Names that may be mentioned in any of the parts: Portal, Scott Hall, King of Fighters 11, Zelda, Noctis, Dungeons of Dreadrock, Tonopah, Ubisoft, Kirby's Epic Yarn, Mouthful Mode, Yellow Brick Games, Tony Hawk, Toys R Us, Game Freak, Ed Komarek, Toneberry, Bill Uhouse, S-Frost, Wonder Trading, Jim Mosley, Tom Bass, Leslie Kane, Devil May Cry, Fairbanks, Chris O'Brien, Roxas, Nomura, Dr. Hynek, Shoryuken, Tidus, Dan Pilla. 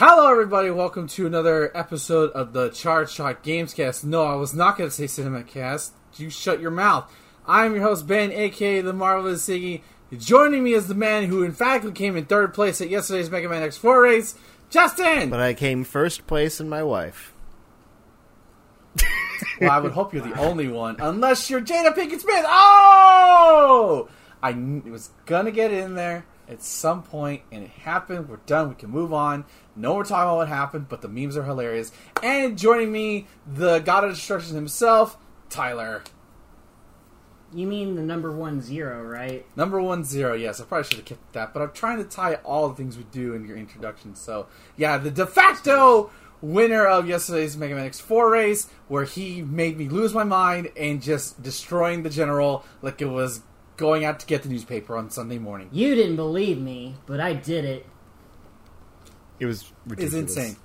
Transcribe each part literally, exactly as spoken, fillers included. Hello everybody, welcome to another episode of the Charged Shot Gamescast. No, I was not going to say CinemaCast. You shut your mouth. I'm your host Ben, aka The Marvelous Iggy. Joining me is the man who emphatically came in third place at yesterday's Mega Man X four race, Justin! But I came first place in my wife. Well, I would hope you're the only one, unless you're Jada Pinkett Smith! Oh! I was going to get in there at some point, and it happened. We're done. We can move on. No, we're talking about what happened, but the memes are hilarious. And joining me, the God of Destruction himself, Tyler. You mean the number one zero, right? Number one zero, yes. I probably should have kept that, but I'm trying to tie all the things we do in your introduction. So, yeah, the de facto winner of yesterday's Mega Man X four race, where he made me lose my mind and just destroying the general like it was going out to get the newspaper on Sunday morning. You didn't believe me, but I did it. It was ridiculous. It was insane.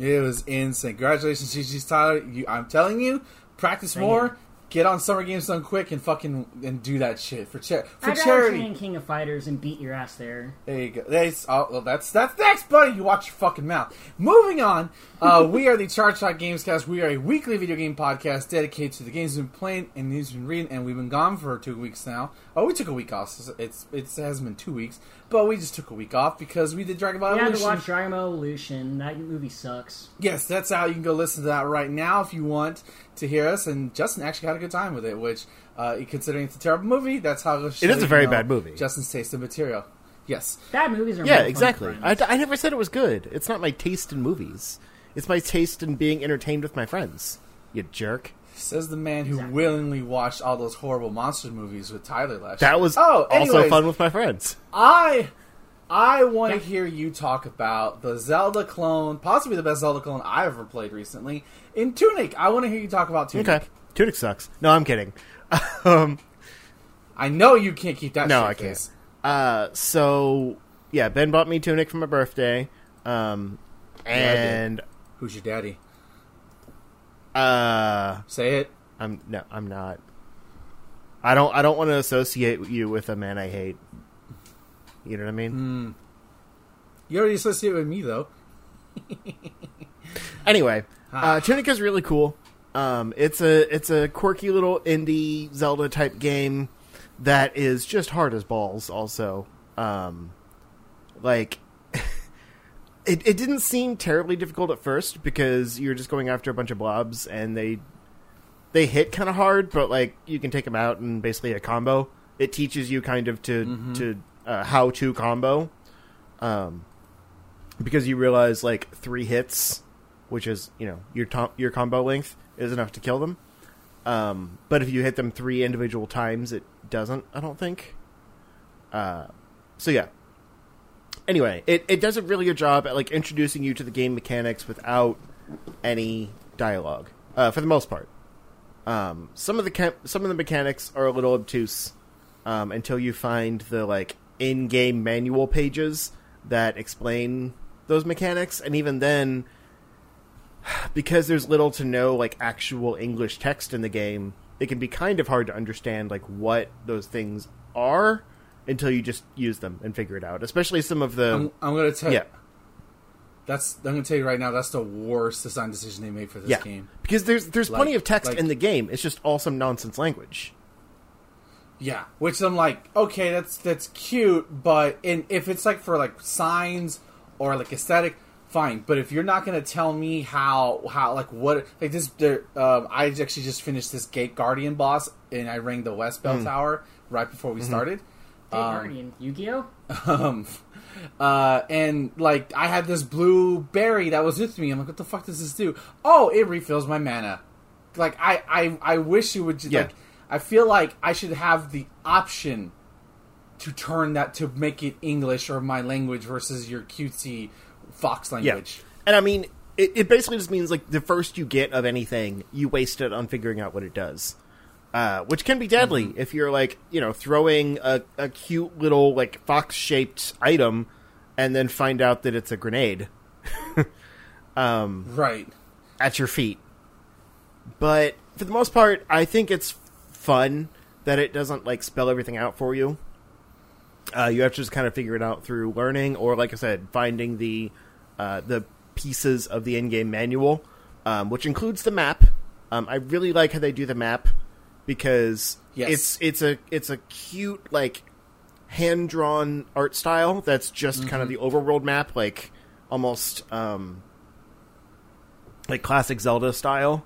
It was insane. Congratulations, G G's Tyler. You, I'm telling you, practice Thank more, you. Get on Summer Games Done Quick, and fucking and do that shit for, cha- for I charity. I got King of Fighters and beat your ass there. There you go. That's, oh, well, that's, that's next, buddy. You watch your fucking mouth. Moving on, uh, we are the Charged Shot Gamescast. We are a weekly video game podcast dedicated to the games we've been playing and the news we've been reading, and we've been gone for two weeks now. Oh, we took a week off. So it's, it's, it hasn't been two weeks. But we just took a week off because we did Dragon Ball Evolution. We had to watch Dragon Ball Evolution. That movie sucks. Yes, that's how you can go listen to that right now if you want to hear us. And Justin actually had a good time with it, which, uh, considering it's a terrible movie, that's how it is a very bad movie. Justin's taste in material. Yes. Bad movies are yeah, exactly. I, I never said it was good. It's not my taste in movies. It's my taste in being entertained with my friends. You jerk. Says the man who exactly. willingly watched all those horrible monster movies with Tyler last that year. That was oh, anyways, also fun with my friends. I I want to yeah. hear you talk about the Zelda clone, possibly the best Zelda clone I ever played recently, in Tunic. I want to hear you talk about Tunic. Okay. Tunic sucks. No, I'm kidding. um, I know you can't keep that no, shit. No, I can't. Uh, so, yeah, Ben bought me Tunic for my birthday. Um, and yeah, who's your daddy? Uh, say it. I'm no, I'm not. I don't. I don't want to associate you with a man I hate. You know what I mean? Mm. You already associate with me though. Anyway, ah. uh, Tunic is really cool. Um, it's a it's a quirky little indie Zelda type game that is just hard as balls. Also, um, like. It it didn't seem terribly difficult at first because you're just going after a bunch of blobs and they they hit kind of hard, but like you can take them out in basically a combo. It teaches you kind of to mm-hmm. to uh, how to combo, um, because you realize like three hits, which is you know your to- your combo length is enough to kill them. Um, but if you hit them three individual times, it doesn't. I don't think. Uh, so yeah. Anyway, it, it does a really good job at, like, introducing you to the game mechanics without any dialogue, uh, for the most part. Um, some of the ca- some of the mechanics are a little obtuse um, until you find the, like, in-game manual pages that explain those mechanics. And even then, because there's little to no, like, actual English text in the game, it can be kind of hard to understand, like, what those things are. Until you just use them and figure it out. Especially some of the... I'm, I'm going to tell you... Yeah. That's, I'm going to tell you right now, that's the worst design decision they made for this yeah. game. Because there's there's like, plenty of text like, in the game. It's just all some nonsense language. Yeah. Which I'm like, okay, that's that's cute, but in, if it's like for like signs or like aesthetic, fine. But if you're not going to tell me how, how like what... Like this... There, um, I actually just finished this Gate Guardian boss, and I rang the West Bell mm. Tower right before we mm-hmm. started. Um, Yu-Gi-Oh? Um, uh, and, like, I had this blue berry that was with me. I'm like, what the fuck does this do? Oh, it refills my mana. Like, I, I, I wish you would just, yeah. like, I feel like I should have the option to turn that, to make it English or my language versus your cutesy Fox language. Yeah. And, I mean, it, it basically just means, like, the first you get of anything, you waste it on figuring out what it does. Uh, which can be deadly mm-hmm. if you're, like, you know, throwing a, a cute little, like, fox-shaped item and then find out that it's a grenade. um, right. At your feet. But for the most part, I think it's fun that it doesn't, like, spell everything out for you. Uh, you have to just kind of figure it out through learning or, like I said, finding the uh, the pieces of the in-game manual, um, which includes the map. Um, I really like how they do the map because yes. it's it's a it's a cute like hand-drawn art style that's just mm-hmm. kind of the overworld map, like almost um, like classic Zelda style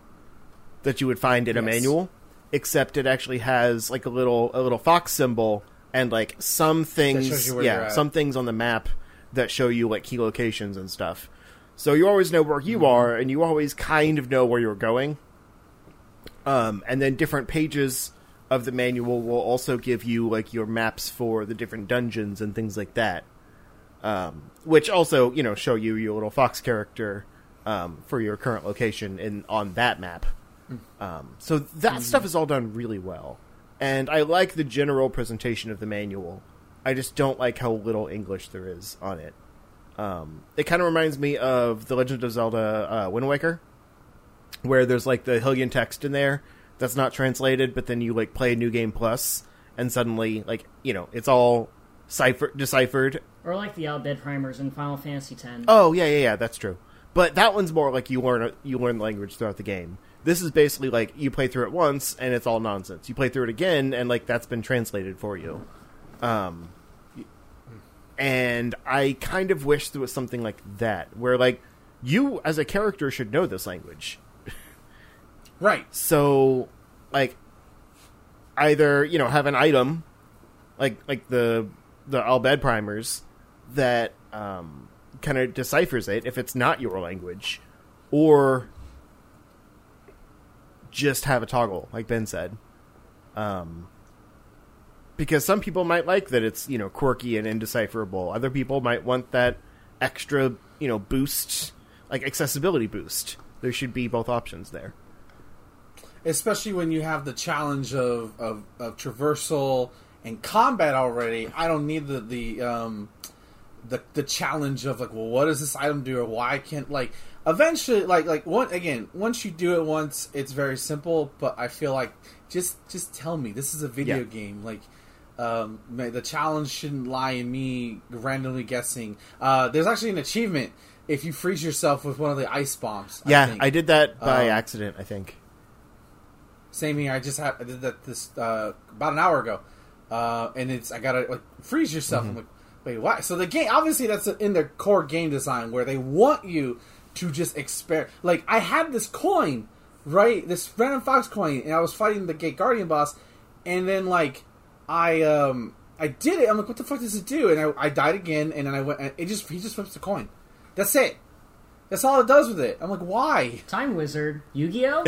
that you would find in yes. a manual, except it actually has like a little a little fox symbol and like some things yeah some things on the map that show you like key locations and stuff. So you always know where you mm-hmm. are, and you always kind of know where you're going. Um, and then different pages of the manual will also give you like your maps for the different dungeons and things like that. Um, which also, you know, show you your little fox character um, for your current location in on that map. Um, so that mm-hmm. stuff is all done really well. And I like the general presentation of the manual. I just don't like how little English there is on it. Um, it kind of reminds me of The Legend of Zelda uh, Wind Waker, where there's like the Hylian text in there that's not translated, but then you like play New Game Plus and suddenly like, you know, it's all cipher- deciphered. Or like the Albed primers in Final Fantasy X. Oh, yeah, yeah, yeah, that's true. But that one's more like you learn you learn language throughout the game. This is basically like you play through it once and it's all nonsense. You play through it again and like that's been translated for you. Um, and I kind of wish there was something like that where like you as a character should know this language. Right. So, like, either, you know, have an item, like like the the Albed primers, that um, kind of deciphers it if it's not your language, or just have a toggle, like Ben said. Um, because some people might like that it's, you know, quirky and indecipherable. Other people might want that extra, you know, boost, like accessibility boost. There should be both options there. Especially when you have the challenge of, of, of traversal and combat already, I don't need the the, um, the the challenge of like, well, what does this item do, or why can't like eventually like like one again once you do it once it's very simple. But I feel like just just tell me this is a video yeah. game. Like um, the challenge shouldn't lie in me randomly guessing. Uh, there's actually an achievement if you freeze yourself with one of the ice bombs. Yeah, I, think. I did that by um, accident. I think. Same here. I just had I did that this uh, about an hour ago, uh, and it's I gotta like freeze yourself. Mm-hmm. I'm like, wait, why? So the game obviously that's in their core game design where they want you to just experiment. Like I had this coin, right? This random fox coin, and I was fighting the Gate Guardian boss, and then like I um I did it. I'm like, what the fuck does it do? And I, I died again, and then I went. And it just he just flips the coin. That's it. That's all it does with it. I'm like, why? Time Wizard, Yu-Gi-Oh!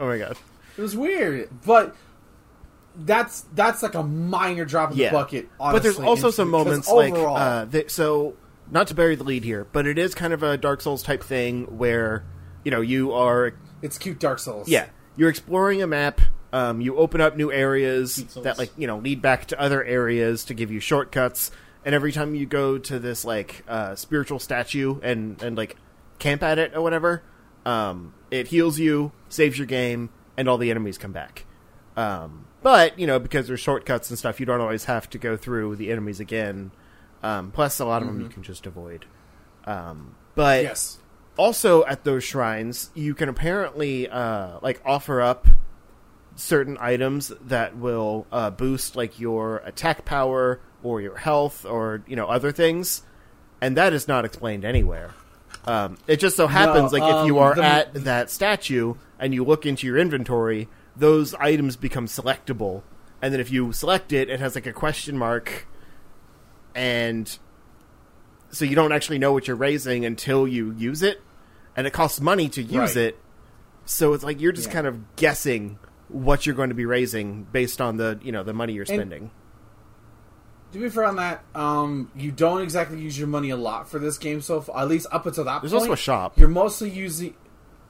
Oh my god. It was weird, but that's that's like a minor drop in yeah. the bucket, honestly. But there's also some moments like, uh, that, so not to bury the lead here, but it is kind of a Dark Souls type thing where, you know, you are... It's cute Dark Souls. Yeah. You're exploring a map, um, you open up new areas that, like, you know, lead back to other areas to give you shortcuts, and every time you go to this, like, uh, spiritual statue and, and, like, camp at it or whatever, um, it heals you, saves your game, and all the enemies come back. Um, but, you know, because there's shortcuts and stuff, you don't always have to go through the enemies again. Um, plus, a lot of mm-hmm. them you can just avoid. Um, but yes. also at those shrines, you can apparently, uh, like, offer up certain items that will uh, boost, like, your attack power or your health or, you know, other things. And that is not explained anywhere. Um, it just so happens, no, like, um, if you are the... at that statue and you look into your inventory, those items become selectable. And then if you select it, it has, like, a question mark. And so you don't actually know what you're raising until you use it. And it costs money to use right. it. So it's like you're just yeah. kind of guessing what you're going to be raising based on the, you know, the money you're spending. And to be fair on that, um, you don't exactly use your money a lot for this game so far, at least up until that There's point. There's also a shop. You're mostly using...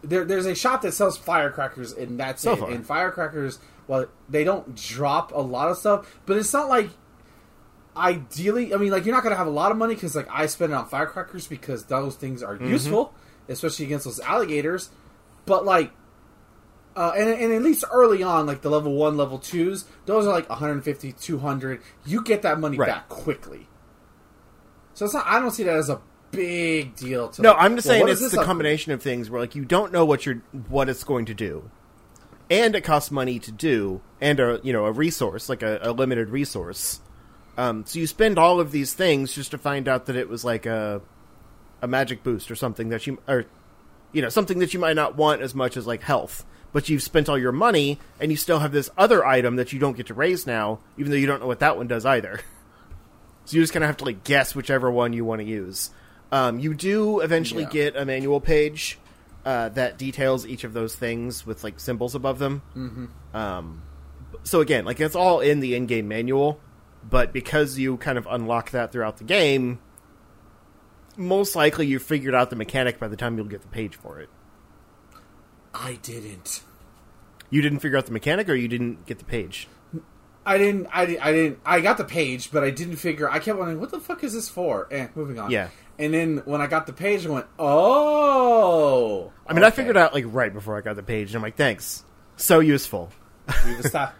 There, there's a shop that sells firecrackers, and that's so it. Far. And firecrackers, well, they don't drop a lot of stuff, but it's not like ideally... I mean, like, you're not going to have a lot of money because, like, I spend it on firecrackers because those things are mm-hmm. useful, especially against those alligators. But, like, uh, and, and at least early on, like, the level one, level twos, those are, like, one fifty, two hundred. You get that money right. back quickly. So it's not... I don't see that as a big deal to No, like, I'm just well, saying it's the combination of things where like you don't know what you're what it's going to do. And it costs money to do, and a you know, a resource, like a, a limited resource. Um, so you spend all of these things just to find out that it was like a a magic boost or something that you or you know, something that you might not want as much as like health. But you've spent all your money, and you still have this other item that you don't get to raise now, even though you don't know what that one does either. So you just kind of have to like guess whichever one you want to use. Um, you do eventually yeah. get a manual page uh, that details each of those things with like symbols above them. Mm-hmm. Um, so again, like it's all in the in-game manual, but because you kind of unlock that throughout the game, most likely you figured out the mechanic by the time you'll get the page for it. I didn't. You didn't figure out the mechanic, or you didn't get the page? I didn't. I didn't. I didn't. I got the page, but I didn't figure. I kept wondering, what the fuck is this for? Eh, moving on. Yeah. And then when I got the page, I went, oh. I mean, okay. I figured out like right before I got the page, and I'm like, thanks, so useful. We've, esta-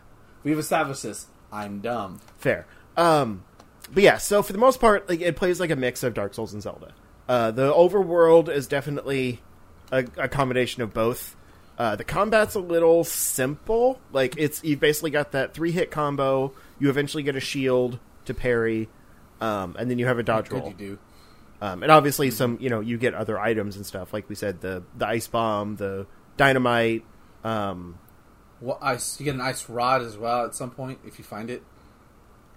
we've established this. I'm dumb. Fair. Um, but yeah. So for the most part, like it plays like a mix of Dark Souls and Zelda. Uh, the overworld is definitely a, a combination of both. Uh, the combat's a little simple. Like, it's you've basically got that three-hit combo. You eventually get a shield to parry, um, and then you have a dodge roll. You do. Um, and obviously, some you know you get other items and stuff. Like we said, the, the ice bomb, the dynamite. Um, well, ice. You get an ice rod as well at some point if you find it.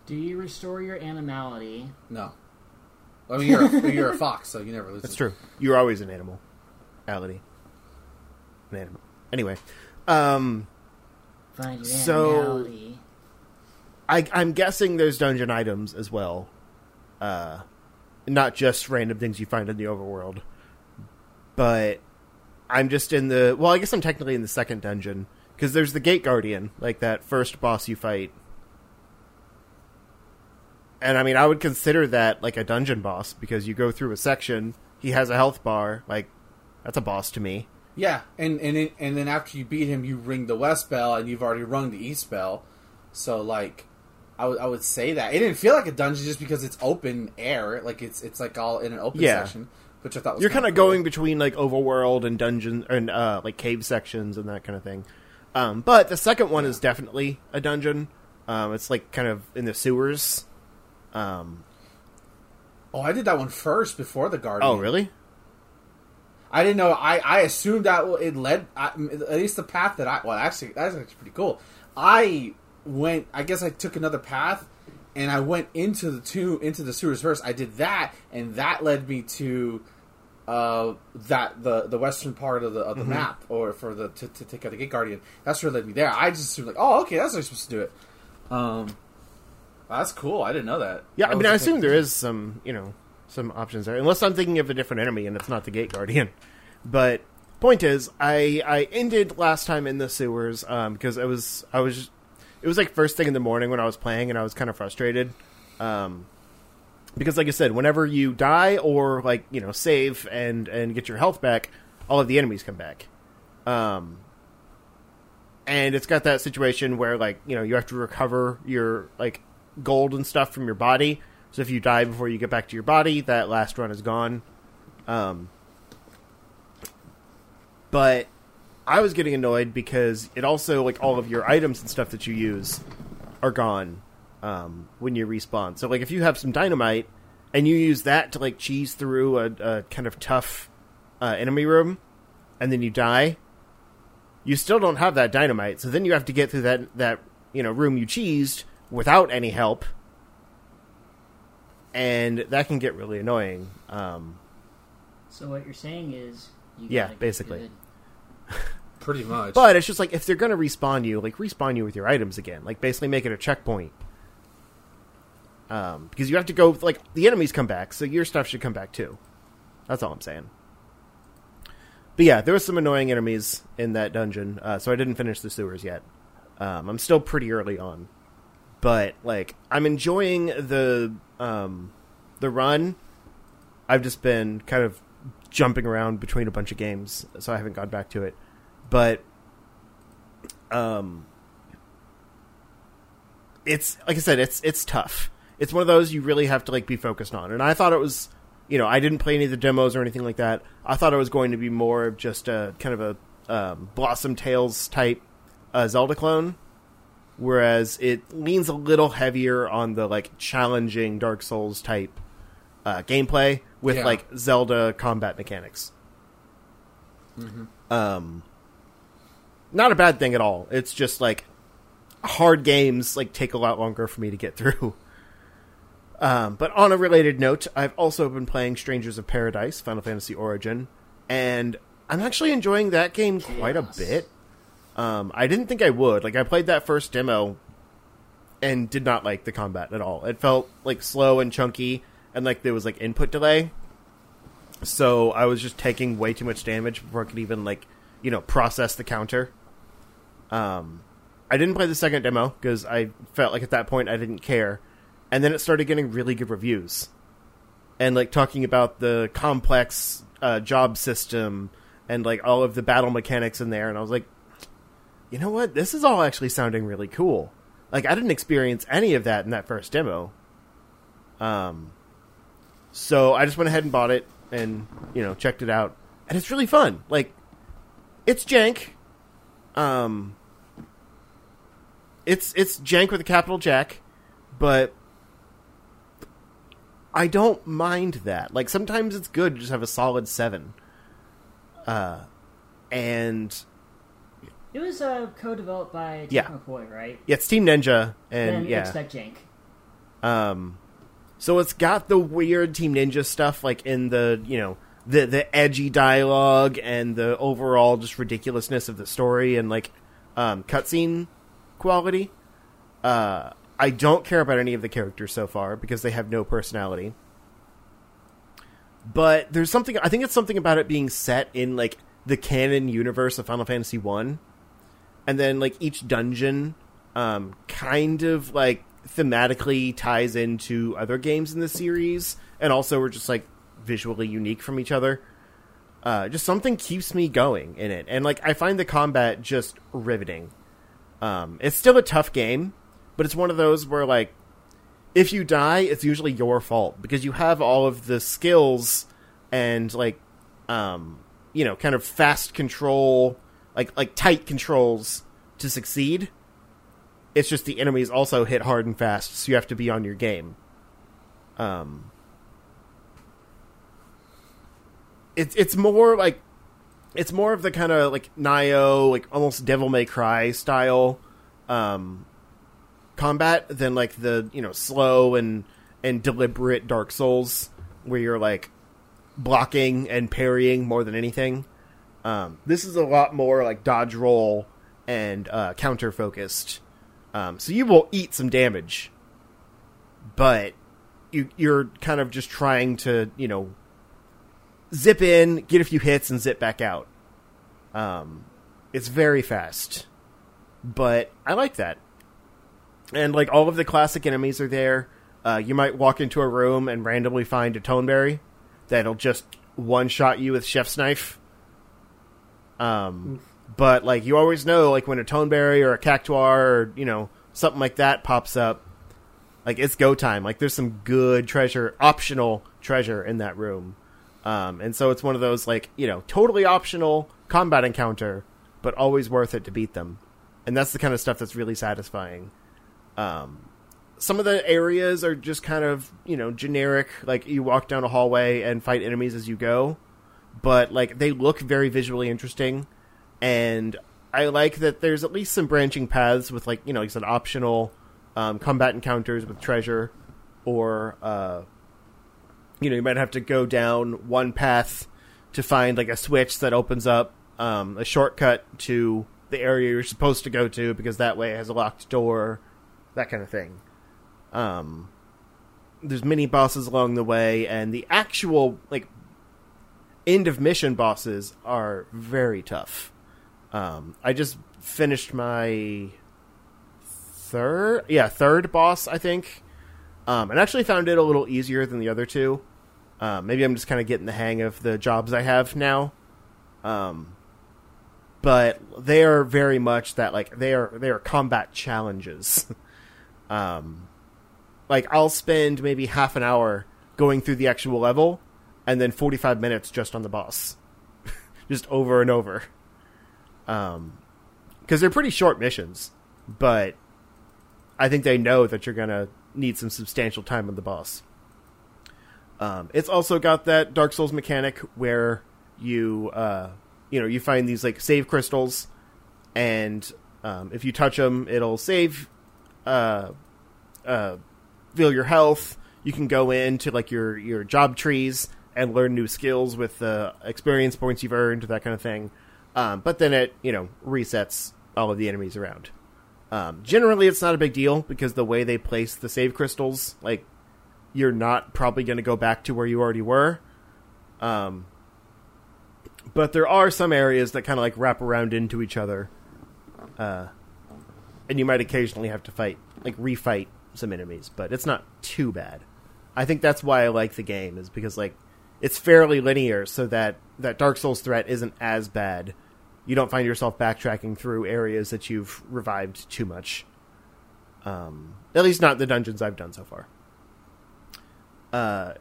Do you restore your animality? No. I mean, you're a, you're a fox, so you never lose. That's it. True. You're always an animality. An animal. Anyway, um, so I, I'm guessing there's dungeon items as well, uh, not just random things you find in the overworld, but I'm just in the, well, I guess I'm technically in the second dungeon, because there's the Gate Guardian, like that first boss you fight, and I mean, I would consider that like a dungeon boss, because you go through a section, he has a health bar, like, that's a boss to me. Yeah, and and it, and then after you beat him, you ring the west bell, and you've already rung the east bell. So, like, I, w- I would say that. It didn't feel like a dungeon just because it's open air. Like, it's it's like all in an open yeah. section, which I thought was You're kind of cool. going between, like, overworld and dungeon, and, uh, like, cave sections and that kind of thing. Um, but the second one is definitely a dungeon. Um, it's, like, kind of in the sewers. Um, oh, I did that one first before the Guardian. Oh, really? I didn't know. I, I assumed that it led, I, at least the path that I, well, actually, that's actually pretty cool. I went, I guess I took another path, and I went into the two, into the sewers first. I did that, and that led me to uh, that the, the western part of the of the mm-hmm. map, or for the, to, to take out the Gate Guardian. That's where it led me there. I just assumed, like, oh, okay, that's how you're supposed to do it. Um, well, that's cool. I didn't know that. Yeah, I, I mean, I assume there is some, you know, some options there, unless I'm thinking of a different enemy and it's not the Gate Guardian. But point is, I, I ended last time in the sewers um, because I was I was just, it was like first thing in the morning when I was playing, and I was kind of frustrated um, because, like I said, whenever you die or like you know save and and get your health back, all of the enemies come back, um, and it's got that situation where like you know you have to recover your like gold and stuff from your body. So if you die before you get back to your body, that last run is gone. Um, but I was getting annoyed because it also, like, all of your items and stuff that you use are gone um, when you respawn. So, like, if you have some dynamite and you use that to, like, cheese through a, a kind of tough uh, enemy room and then you die, you still don't have that dynamite. So then you have to get through that, that you know, room you cheesed without any help. And that can get really annoying. Um, so what you're saying is, you yeah, basically, pretty much. But it's just like if they're gonna respawn you, like respawn you with your items again. Like basically make it a checkpoint. Um, because you have to go. Like the enemies come back, so your stuff should come back too. That's all I'm saying. But yeah, there was some annoying enemies in that dungeon, uh, so I didn't finish the sewers yet. Um, I'm still pretty early on. But, like, I'm enjoying the um, the run. I've just been kind of jumping around between a bunch of games, so I haven't gone back to it. But um, it's, like I said, it's it's tough. It's one of those you really have to, like, be focused on. And I thought it was you know, I didn't play any of the demos or anything like that. I thought it was going to be more of just a kind of a um, Blossom Tales type uh, Zelda clone, whereas it leans a little heavier on the like challenging Dark Souls type uh, gameplay with yeah. like Zelda combat mechanics. Mm-hmm. Um, not a bad thing at all. It's just like hard games like take a lot longer for me to get through. Um, but on a related note, I've also been playing Strangers of Paradise, Final Fantasy Origin, and I'm actually enjoying that game quite yes. a bit. Um, I didn't think I would. Like, I played that first demo and did not like the combat at all. It felt, like, slow and chunky, and, like, there was, like, input delay. So I was just taking way too much damage before I could even, like, you know, process the counter. Um, I didn't play the second demo, because I felt like at that point I didn't care. And then it started getting really good reviews. And, like, talking about the complex uh, job system and, like, all of the battle mechanics in there. And I was like, you know what? This is all actually sounding really cool. Like, I didn't experience any of that in that first demo. Um, so I just went ahead and bought it and, you know, checked it out. And it's really fun. Like, it's jank. Um, it's, it's jank with a capital Jack, but I don't mind that. Like, sometimes it's good to just have a solid seven. Uh, and... It was uh, co-developed by Jeff yeah. McCoy, right? Yeah, it's Team Ninja, and, and yeah. expect jank. Um, so it's got the weird Team Ninja stuff, like, in the, you know, the, the edgy dialogue and the overall just ridiculousness of the story and, like, um, cutscene quality. Uh, I don't care about any of the characters so far because they have no personality. But there's something... I think it's something about it being set in, like, the canon universe of Final Fantasy I. And then, like, each dungeon um, kind of, like, thematically ties into other games in the series. And also we're just, like, visually unique from each other. Uh, just something keeps me going in it. And, like, I find the combat just riveting. Um, it's still a tough game, but it's one of those where, like, if you die, it's usually your fault. Because you have all of the skills and, like, um, you know, kind of fast control... Like, like tight controls to succeed. It's just the enemies also hit hard and fast, so you have to be on your game. Um, it's it's more like it's more of the kind of like Nioh, like almost Devil May Cry style um, combat than like the you know slow and and deliberate Dark Souls where you're like blocking and parrying more than anything. Um, this is a lot more like dodge roll and uh, counter focused. Um, so you will eat some damage, but you, you're kind of just trying to, you know, zip in, get a few hits and zip back out. Um, it's very fast, but I like that. And like all of the classic enemies are there. Uh, you might walk into a room and randomly find a Toneberry that'll just one shot you with Chef's Knife. Um, but like you always know, like when a Toneberry or a Cactuar or, you know, something like that pops up, like it's go time. Like there's some good treasure, optional treasure in that room. Um, and so it's one of those like, you know, totally optional combat encounter, but always worth it to beat them. And that's the kind of stuff that's really satisfying. Um, some of the areas are just kind of, you know, generic, like you walk down a hallway and fight enemies as you go. But, like, they look very visually interesting, and I like that there's at least some branching paths with, like, you know, like I said, optional um, combat encounters with treasure, or, uh, you know, you might have to go down one path to find, like, a switch that opens up um, a shortcut to the area you're supposed to go to, because that way it has a locked door, that kind of thing. Um, there's mini-bosses along the way, and the actual, like, end-of-mission bosses are very tough. Um, I just finished my third... Yeah, third boss, I think. Um, and actually found it a little easier than the other two. Uh, maybe I'm just kind of getting the hang of the jobs I have now. Um, but they are very much that, like, they are, they are combat challenges. um, like, I'll spend maybe half an hour going through the actual level... and then forty-five minutes just on the boss. Just over and over. Um, because they're pretty short missions, but I think they know that you're going to need some substantial time on the boss. Um, it's also got that Dark Souls mechanic where you, uh, you know, you find these like save crystals, and um, if you touch them, it'll save, uh, uh, heal your health. You can go into like your, your job trees and learn new skills with the experience points you've earned, that kind of thing. Um, but then it, you know, resets all of the enemies around. Um, generally, it's not a big deal because the way they place the save crystals, like, you're not probably going to go back to where you already were. Um, but there are some areas that kind of like wrap around into each other. Uh, and you might occasionally have to fight, like refight some enemies, but it's not too bad. I think that's why I like the game, is because like it's fairly linear, so that that Dark Souls threat isn't as bad. You don't find yourself backtracking through areas that you've revived too much. Um, at least not the dungeons I've done so far. Uh,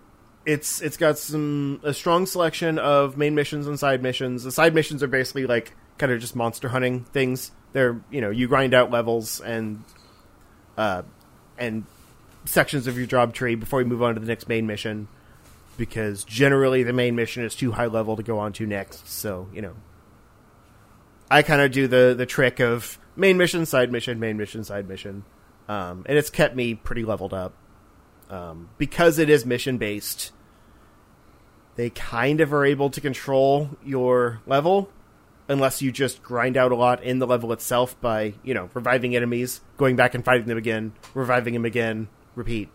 it's it's got some a strong selection of main missions and side missions. The side missions are basically like kind of just monster hunting things. They're, you know, you grind out levels and uh, and sections of your job tree before you move on to the next main mission, because generally the main mission is too high level to go on to next. So, you know, I kind of do the, the trick of main mission, side mission, main mission, side mission. Um, and it's kept me pretty leveled up. Um, because it is mission-based, they kind of are able to control your level, unless you just grind out a lot in the level itself by, you know, reviving enemies, going back and fighting them again, reviving them again, repeat.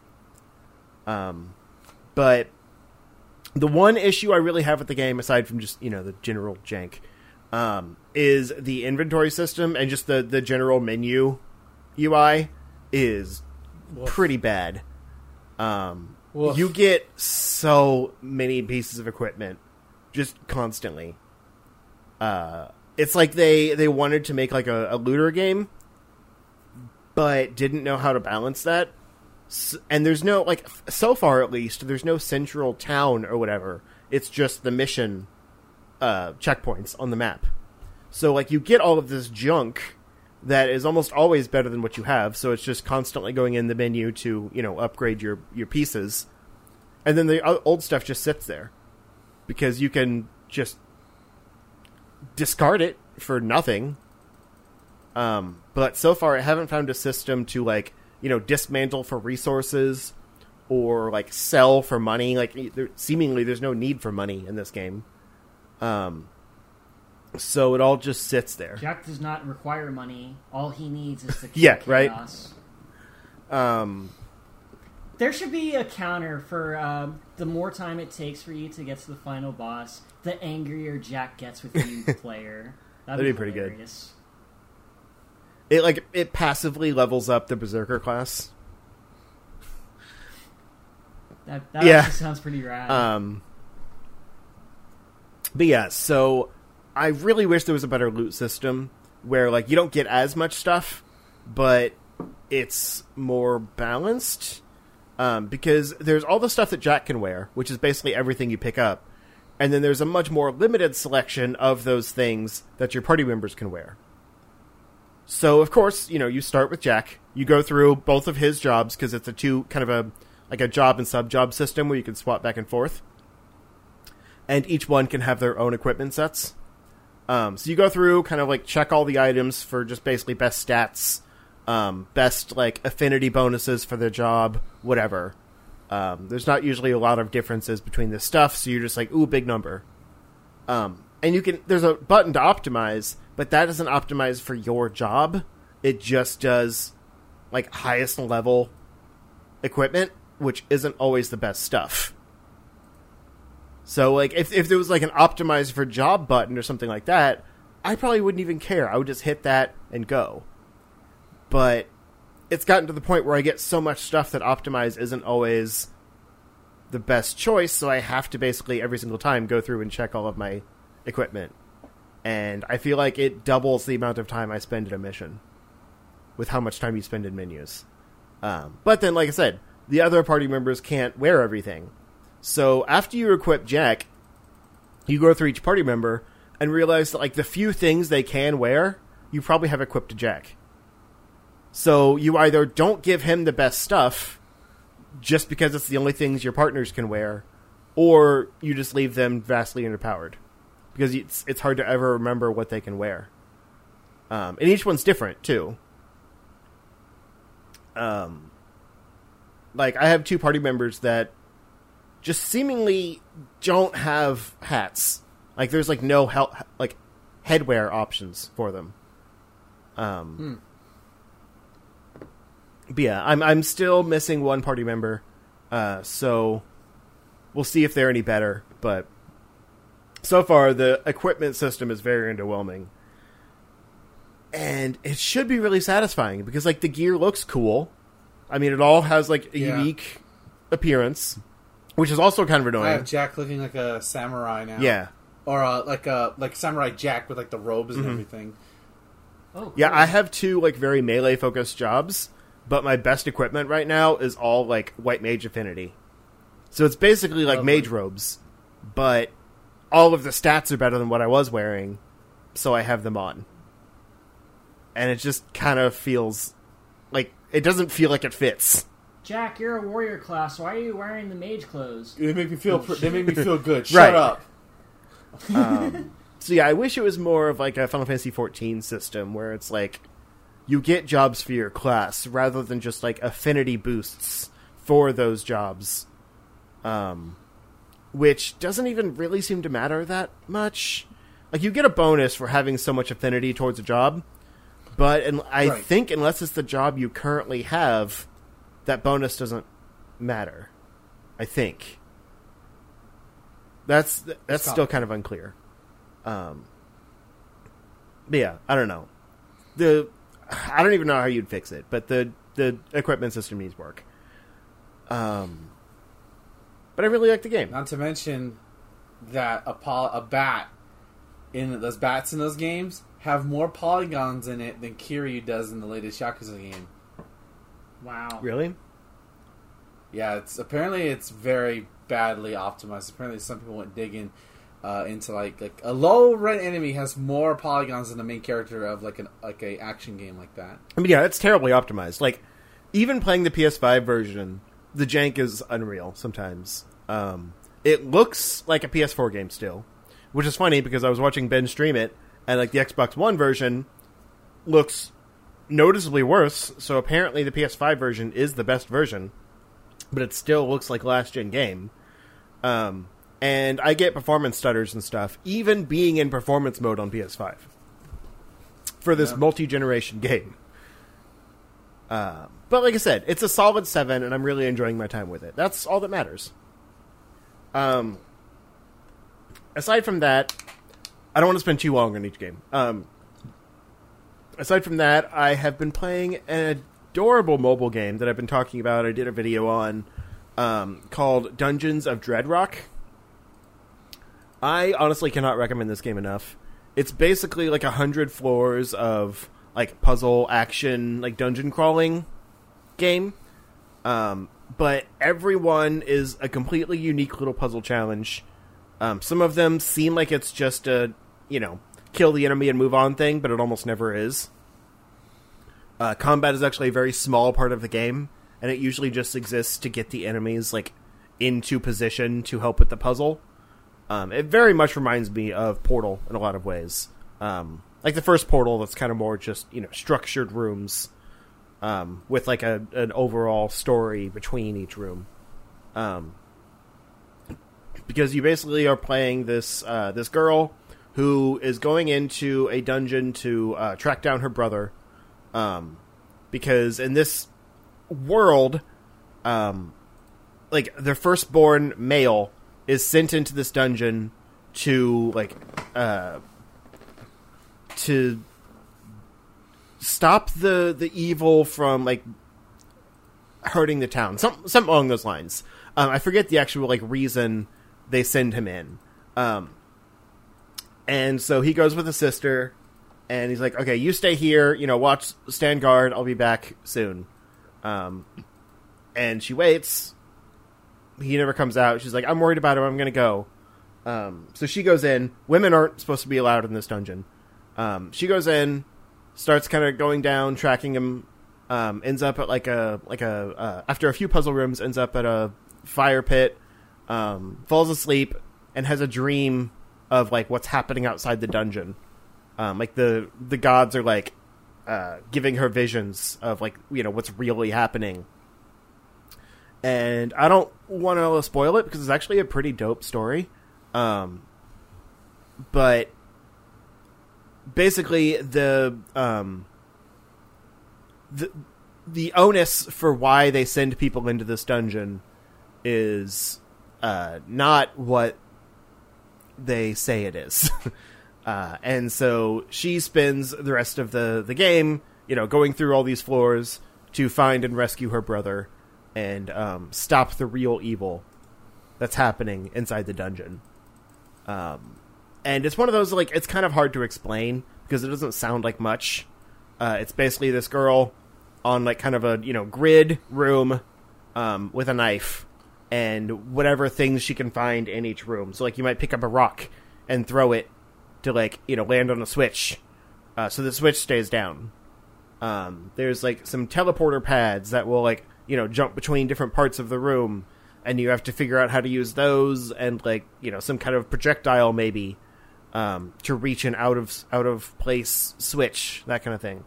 Um, but the one issue I really have with the game, aside from just, you know, the general jank, um, is the inventory system, and just the, the general menu U I is Woof. pretty bad. Um, Woof. You get so many pieces of equipment just constantly. Uh, it's like they, they wanted to make like a, a looter game, but didn't know how to balance that. So, and there's no, like, so far at least, there's no central town or whatever. It's just the mission uh, checkpoints on the map. So, like, you get all of this junk that is almost always better than what you have, so it's just constantly going in the menu to, you know, upgrade your, your pieces. And then the old stuff just sits there, because you can just discard it for nothing. Um, but so far, I haven't found a system to, like, you know, dismantle for resources or, like, sell for money. Like, there, seemingly there's no need for money in this game. Um... So it all just sits there. Jack does not require money. All he needs is the yeah, chaos. Right? Um, there should be a counter for um, the more time it takes for you to get to the final boss, the angrier Jack gets with you, the player. That'd, That'd be, be pretty good. It like it passively levels up the Berserker class. That, that yeah. sounds pretty rad. Um, but yeah, so I really wish there was a better loot system where, like, you don't get as much stuff, but it's more balanced. Um, because there's all the stuff that Jack can wear, which is basically everything you pick up. And then there's a much more limited selection of those things that your party members can wear. So, of course, you know, you start with Jack. You go through both of his jobs, because it's a two, kind of a, like a job and sub-job system where you can swap back and forth. And each one can have their own equipment sets. Um, so you go through, kind of like check all the items for just basically best stats, um, best like affinity bonuses for their job, whatever. Um, there's not usually a lot of differences between this stuff, so you're just like, ooh, big number. Um, and you can, there's a button to optimize, but that doesn't optimize for your job. It just does like highest level equipment, which isn't always the best stuff. So, like, if if there was, like, an optimize for job button or something like that, I probably wouldn't even care. I would just hit that and go. But it's gotten to the point where I get so much stuff that optimize isn't always the best choice, so I have to basically every single time go through and check all of my equipment. And I feel like it doubles the amount of time I spend in a mission with how much time you spend in menus. Um, but then, like I said, the other party members can't wear everything. So after you equip Jack, you go through each party member and realize that, like, the few things they can wear, you probably have equipped to Jack. So you either don't give him the best stuff just because it's the only things your partners can wear, or you just leave them vastly underpowered because it's it's hard to ever remember what they can wear. Um, and each one's different, too. Um, like, I have two party members that just seemingly don't have hats. Like, there's, like, no hel- like headwear options for them. Um, hmm. But, yeah, I'm I'm still missing one party member, uh, so we'll see if they're any better. But so far, the equipment system is very underwhelming. And it should be really satisfying because, like, the gear looks cool. I mean, it all has, like, a yeah. unique appearance, which is also kind of annoying. I have Jack looking like a samurai now. Yeah. Or uh, like a like Samurai Jack with, like, the robes and mm-hmm. everything. Oh, cool. Yeah, I have two, like, very melee-focused jobs, but my best equipment right now is all, like, white mage affinity. So it's basically, like, Lovely. mage robes, but all of the stats are better than what I was wearing, so I have them on. And it just kind of feels like it doesn't feel like it fits. Jack, you're a warrior class. Why are you wearing the mage clothes? They make me feel. Pr- they make me feel good. Shut right. up. Um, so yeah, I wish it was more of like a Final Fantasy fourteen system where it's like you get jobs for your class rather than just like affinity boosts for those jobs, um, which doesn't even really seem to matter that much. Like you get a bonus for having so much affinity towards a job. But and I right. think unless it's the job you currently have, that bonus doesn't matter. I think. That's that's Stop. still kind of unclear. Um, but yeah, I don't know. The I don't even know how you'd fix it, but the, the equipment system needs work. Um, but I really like the game. Not to mention that a, pol- a bat, in those bats in those games... have more polygons in it than Kiryu does in the latest Yakuza game. Wow. Really? Yeah, it's apparently it's very badly optimized. Apparently some people went digging uh, into like like a low rent enemy has more polygons than the main character of like an like a action game like that. I mean yeah, it's terribly optimized. Like even playing the P S five version, the jank is unreal sometimes. Um, it looks like a P S four game still. Which is funny because I was watching Ben stream it. And, like, the Xbox One version looks noticeably worse, so apparently the P S five version is the best version, but it still looks like last-gen game. Um, and I get performance stutters and stuff, even being in performance mode on P S five for this yeah. multi-generation game. Uh, but, like I said, it's a solid seven, and I'm really enjoying my time with it. That's all that matters. Um, aside from that... I don't want to spend too long on each game. Um, aside from that, I have been playing an adorable mobile game that I've been talking about. I did a video on um, called Dungeons of Dreadrock. I honestly cannot recommend this game enough. It's basically like a hundred floors of like puzzle action, like dungeon crawling game. Um, but every one is a completely unique little puzzle challenge. Um, some of them seem like it's just a, you know, kill the enemy and move on thing, but it almost never is. Uh, combat is actually a very small part of the game, and it usually just exists to get the enemies, like, into position to help with the puzzle. Um, it very much reminds me of Portal in a lot of ways. Um, like the first Portal, that's kind of more just, you know, structured rooms um, with, like, a, an overall story between each room. Um Because you basically are playing this uh, this girl who is going into a dungeon to uh, track down her brother. Um, because in this world, um, like the firstborn male is sent into this dungeon to like uh, to stop the the evil from like hurting the town. Some something along those lines. Um, I forget the actual like reason. They send him in. Um, and so he goes with his sister and he's like, okay, you stay here, you know, watch, stand guard. I'll be back soon. Um, and she waits he never comes out. She's like, I'm worried about him. I'm going to go. Um, so she goes in. Women aren't supposed to be allowed in this dungeon. Um, she goes in, starts kind of going down, tracking him. Um, ends up at like a, like a, uh, after a few puzzle rooms, ends up at a fire pit, um, falls asleep and has a dream of like what's happening outside the dungeon. Um, like the, the gods are like, uh, giving her visions of like, you know, what's really happening. And I don't want to spoil it because it's actually a pretty dope story. Um, but basically the, um, The the onus for why they send people into this dungeon is uh, not what they say it is. uh, and so she spends the rest of the, the game, you know, going through all these floors to find and rescue her brother and um, stop the real evil that's happening inside the dungeon. Um, and it's one of those, like, it's kind of hard to explain because it doesn't sound like much. Uh, it's basically this girl on like kind of a, you know, grid room um, with a knife and whatever things she can find in each room. So like you might pick up a rock and throw it to like, you know, land on a switch. Uh, so the switch stays down. Um, there's like some teleporter pads that will like, you know, jump between different parts of the room and you have to figure out how to use those and like, you know, some kind of projectile maybe. Um, to reach an out of out of place switch, that kind of thing.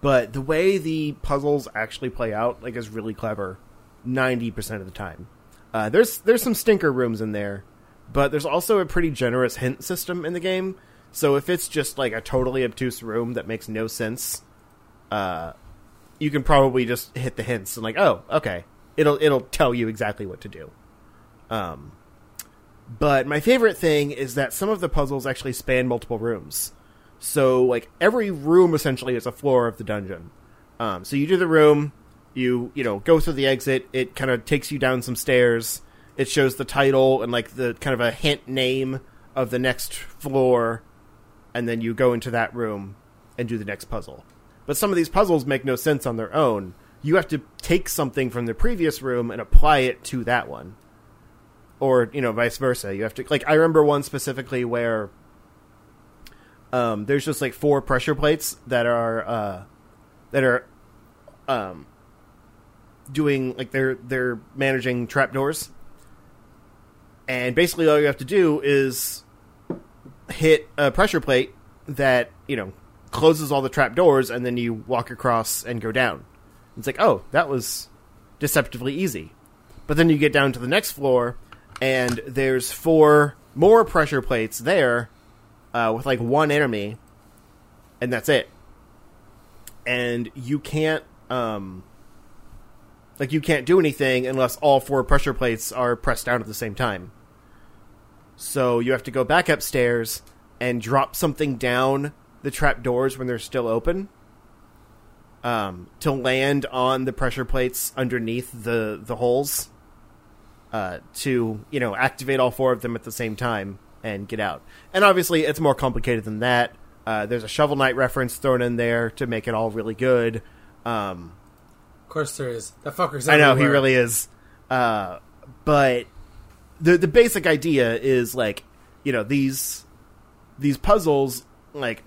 But the way the puzzles actually play out, like, is really clever. Ninety percent of the time, uh, there's there's some stinker rooms in there, but there's also a pretty generous hint system in the game. So if it's just like a totally obtuse room that makes no sense, uh, you can probably just hit the hints and like, oh, okay, it'll it'll tell you exactly what to do. Um. But my favorite thing is that some of the puzzles actually span multiple rooms. So, like, every room, essentially, is a floor of the dungeon. Um, so you do the room, you, you know, go through the exit, it kind of takes you down some stairs, it shows the title and, like, the kind of a hint name of the next floor, and then you go into that room and do the next puzzle. But some of these puzzles make no sense on their own. You have to take something from the previous room and apply it to that one. Or, you know, vice versa. You have to, like, I remember one specifically where um, there's just, like, four pressure plates that are, uh, that are, um, doing, like, they're, they're managing trapdoors. And basically all you have to do is hit a pressure plate that, you know, closes all the trapdoors and then you walk across and go down. It's like, oh, that was deceptively easy. But then you get down to the next floor. And there's four more pressure plates there uh, with, like, one enemy, and that's it. And you can't, um, like, you can't do anything unless all four pressure plates are pressed down at the same time. So you have to go back upstairs and drop something down the trapdoors when they're still open um, to land on the pressure plates underneath the, the holes. Uh, to, you know, activate all four of them at the same time and get out. And obviously, it's more complicated than that. Uh, there's a Shovel Knight reference thrown in there to make it all really good. Um, of course there is. That fucker's everywhere. I know, he really is. Uh, but the the basic idea is, like, you know, these these puzzles, like,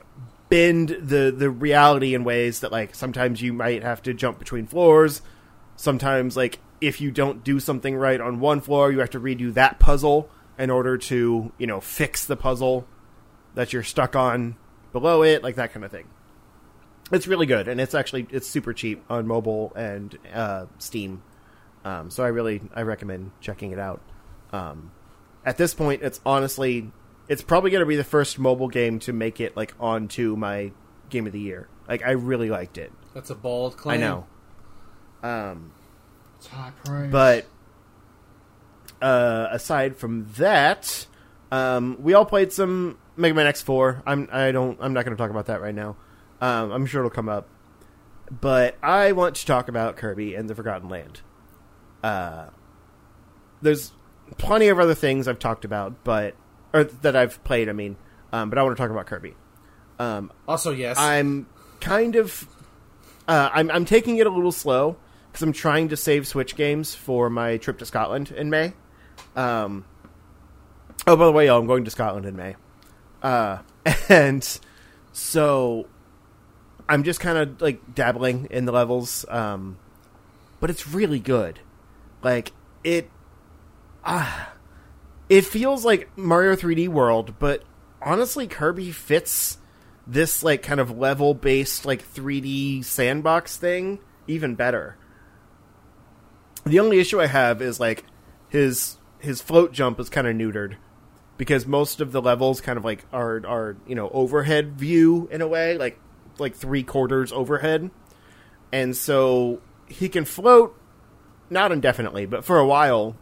bend the, the reality in ways that, like, sometimes you might have to jump between floors. Sometimes, like, if you don't do something right on one floor, you have to redo that puzzle in order to, you know, fix the puzzle that you're stuck on below it, like that kind of thing. It's really good, and it's actually it's super cheap on mobile and uh, Steam, um, so I really I recommend checking it out. Um, at this point, it's honestly it's probably going to be the first mobile game to make it like onto my Game of the Year. Like I really liked it. That's a bold claim. I know. Um. But uh, aside from that, um, we all played some Mega Man X four. I'm I don't I'm not going to talk about that right now. Um, I'm sure it'll come up. But I want to talk about Kirby and the Forgotten Land. Uh, there's plenty of other things I've talked about, but or that I've played. I mean, um, but I want to talk about Kirby. Um, also, yes, I'm kind of uh, I'm I'm taking it a little slow. because I'm trying to save Switch games for my trip to Scotland in May. Um, oh, by the way, y'all, I'm going to Scotland in May. Uh, and so I'm just kind of, like, dabbling in the levels. Um, but it's really good. Like, it... Uh, it feels like Mario three D World, but honestly, Kirby fits this, like, kind of level-based, like, three D sandbox thing even better. The only issue I have is, like, his his float jump is kind of neutered, because most of the levels kind of, like, are, are, you know, overhead view in a way, like, like three-quarters overhead. And so he can float, not indefinitely, but for a while,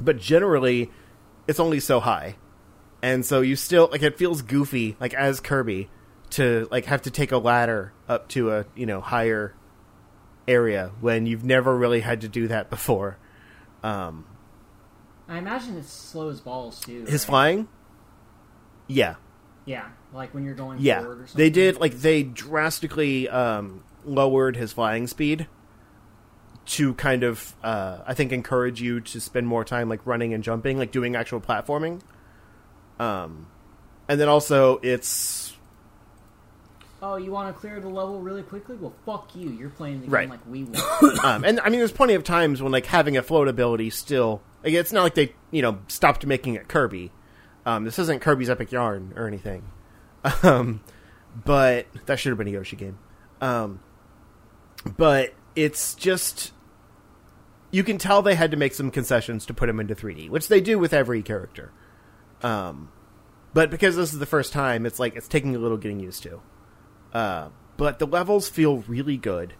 but generally it's only so high. And so you still, like, it feels goofy, like, as Kirby to, like, have to take a ladder up to a, you know, higher area when you've never really had to do that before. Um, I imagine it's slow as balls, too. His right? flying? Yeah. Yeah, like when you're going yeah. forward or something. They did, like, they drastically um, lowered his flying speed to kind of, uh, I think, encourage you to spend more time, like, running and jumping, like, doing actual platforming. Um, and then also it's... Oh, you want to clear the level really quickly? Well, fuck you. You're playing the right. game like we will. um, and, I mean, there's plenty of times when, like, having a float ability still... Like, it's not like they, you know, stopped making it Kirby. Um, this isn't Kirby's Epic Yarn or anything. Um, but... That should have been a Yoshi game. Um, but it's just... You can tell they had to make some concessions to put him into three D, which they do with every character. Um, but because this is the first time, it's like, it's taking a little getting used to. Uh, but the levels feel really good.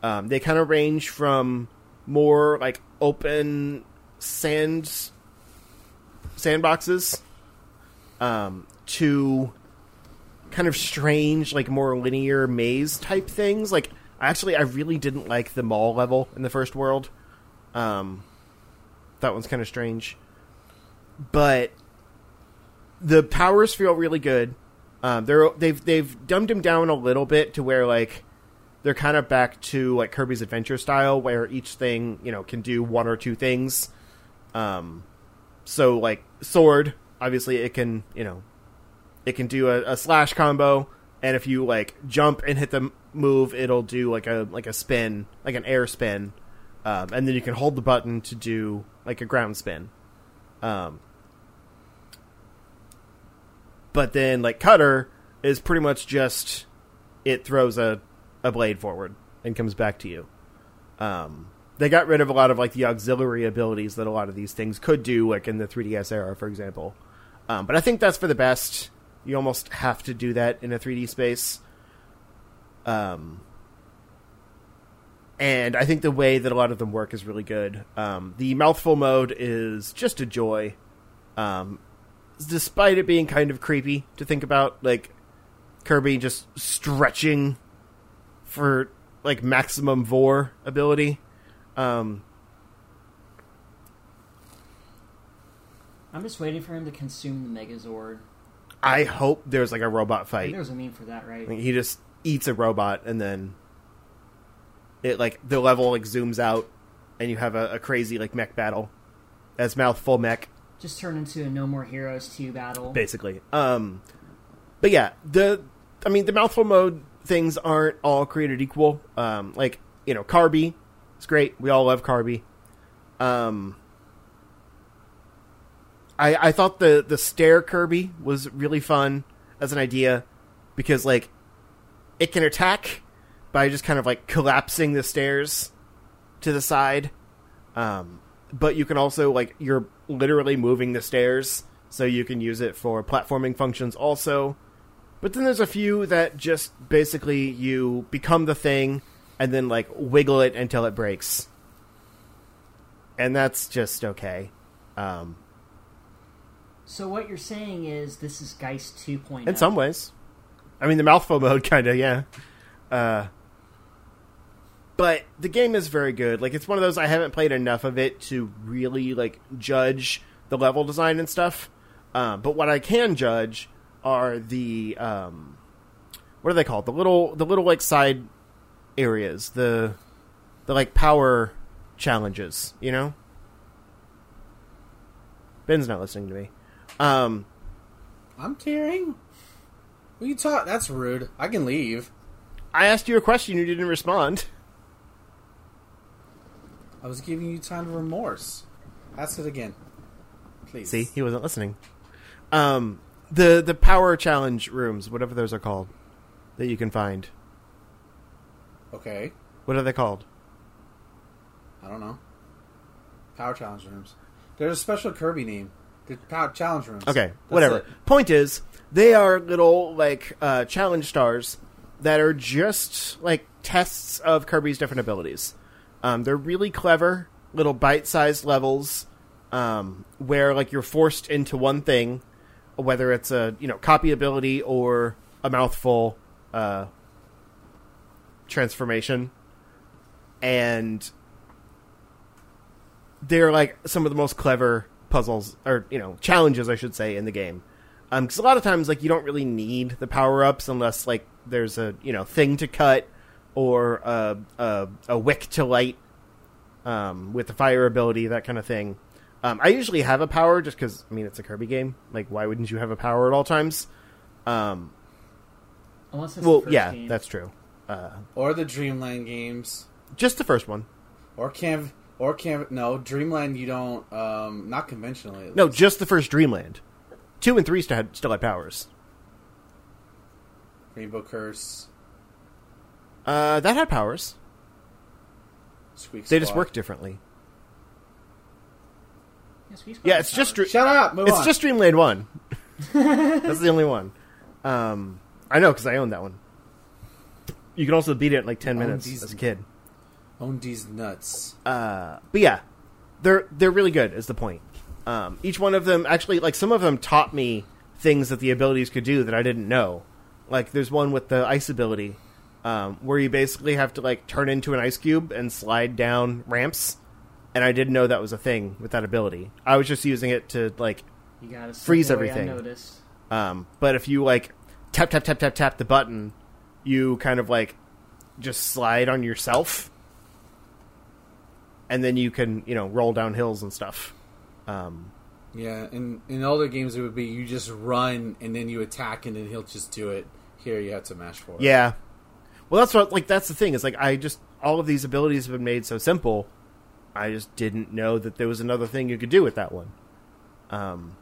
Um, they kind of range from more like open sand sandboxes, um, to kind of strange, like, more linear maze type things. Like, actually, I really didn't like the mall level in the first world. Um, that one's kind of strange, but the powers feel really good. Um, they're, they've they've dumbed him down a little bit to where, like, they're kind of back to, like, Kirby's Adventure style, where each thing, you know, can do one or two things. Um, so, like, sword, obviously it can, you know, it can do a, a slash combo, and if you, like, jump and hit the move, it'll do, like, a like a spin, like an air spin, um, and then you can hold the button to do, like, a ground spin. Um But then, like, Cutter is pretty much just, it throws a, a blade forward and comes back to you. Um, they got rid of a lot of, like, the auxiliary abilities that a lot of these things could do, like in the three D S era, for example. Um, but I think that's for the best. You almost have to do that in a three D space. Um, and I think the way that a lot of them work is really good. Um, the Mouthful Mode is just a joy. Um Despite it being kind of creepy to think about, like, Kirby just stretching for, like, maximum vor ability. Um, I'm just waiting for him to consume the Megazord. I hope there's, like, a robot fight. I think there's a meme for that, right? Like, he just eats a robot, and then it, like, the level, like, zooms out, and you have a, a crazy, like, mech battle. That's Mouthful Mech. Just turn into a No More Heroes two battle. Basically. Um, but yeah, the, I mean, the Mouthful Mode things aren't all created equal. Um, like, you know, Kirby is great. We all love Kirby. Um, I I thought the, the Stair Kirby was really fun as an idea, because, like, it can attack by just kind of, like, collapsing the stairs to the side. Um, but you can also, like, you're literally moving the stairs, so you can use it for platforming functions also. But then there's a few that just basically you become the thing and then, like, wiggle it until it breaks. And that's just okay. Um, so what you're saying is this is Geist two point oh. In some ways. I mean, the Mouthful Mode, kind of, yeah. Uh, but the game is very good. Like, it's one of those, I haven't played enough of it to really, like, judge the level design and stuff. Um, but what I can judge are the, um, what are they called? The little, the little, like, side areas. The, the like power challenges, you know? Ben's not listening to me. Um, I'm caring. What are you talking? That's rude. I can leave. I asked you a question. You didn't respond. I was giving you time to remorse. Ask it again, please. See, he wasn't listening. Um, the the power challenge rooms, whatever those are called, that you can find. Okay. What are they called? I don't know. Power challenge rooms. There's a special Kirby name. The power challenge rooms. Okay, that's whatever. It. Point is, they are little like uh, challenge stars that are just like tests of Kirby's different abilities. Um, they're really clever little bite-sized levels um, where like you're forced into one thing, whether it's a you know copy ability or a mouthful uh, transformation, and they're like some of the most clever puzzles or you know challenges I should say in the game. Um, 'cause a lot of times like you don't really need the power-ups unless like there's a you know thing to cut or a a, a wick to light. Um, with the fire ability, that kind of thing. Um, I usually have a power just because, I mean, it's a Kirby game. Like, why wouldn't you have a power at all times? Um, Unless it's well, the first yeah, game. That's true. Uh, or the Dreamland games. Just the first one. Or Canv... Or Canv... No, Dreamland you don't... Um, not conventionally. No, just the first Dreamland. Two and three still had, still had powers. Rainbow Curse. Uh, that had powers. Squeak they squad. Just work differently. Yeah, yeah it's just... Dr- Shut up! Move it's on. Just Dreamland one. That's the only one. Um, I know, because I own that one. You can also beat it in like ten own minutes as a kid. Own these nuts. Uh, but yeah, they're they're really good, is the point. Um, each one of them... Actually, like some of them taught me things that the abilities could do that I didn't know. Like there's one with the ice ability... Um, where you basically have to, like, turn into an ice cube and slide down ramps. And I didn't know that was a thing with that ability. I was just using it to, like, you gotta freeze everything. Um, but if you, like, tap, tap, tap, tap, tap the button, you kind of, like, just slide on yourself. And then you can, you know, roll down hills and stuff. Um, yeah, in, in older games it would be you just run and then you attack and then he'll just do it. Here you have to mash forward. Yeah. Well, that's what, like, that's the thing. Is like, I just, all of these abilities have been made so simple, I just didn't know that there was another thing you could do with that one. Um,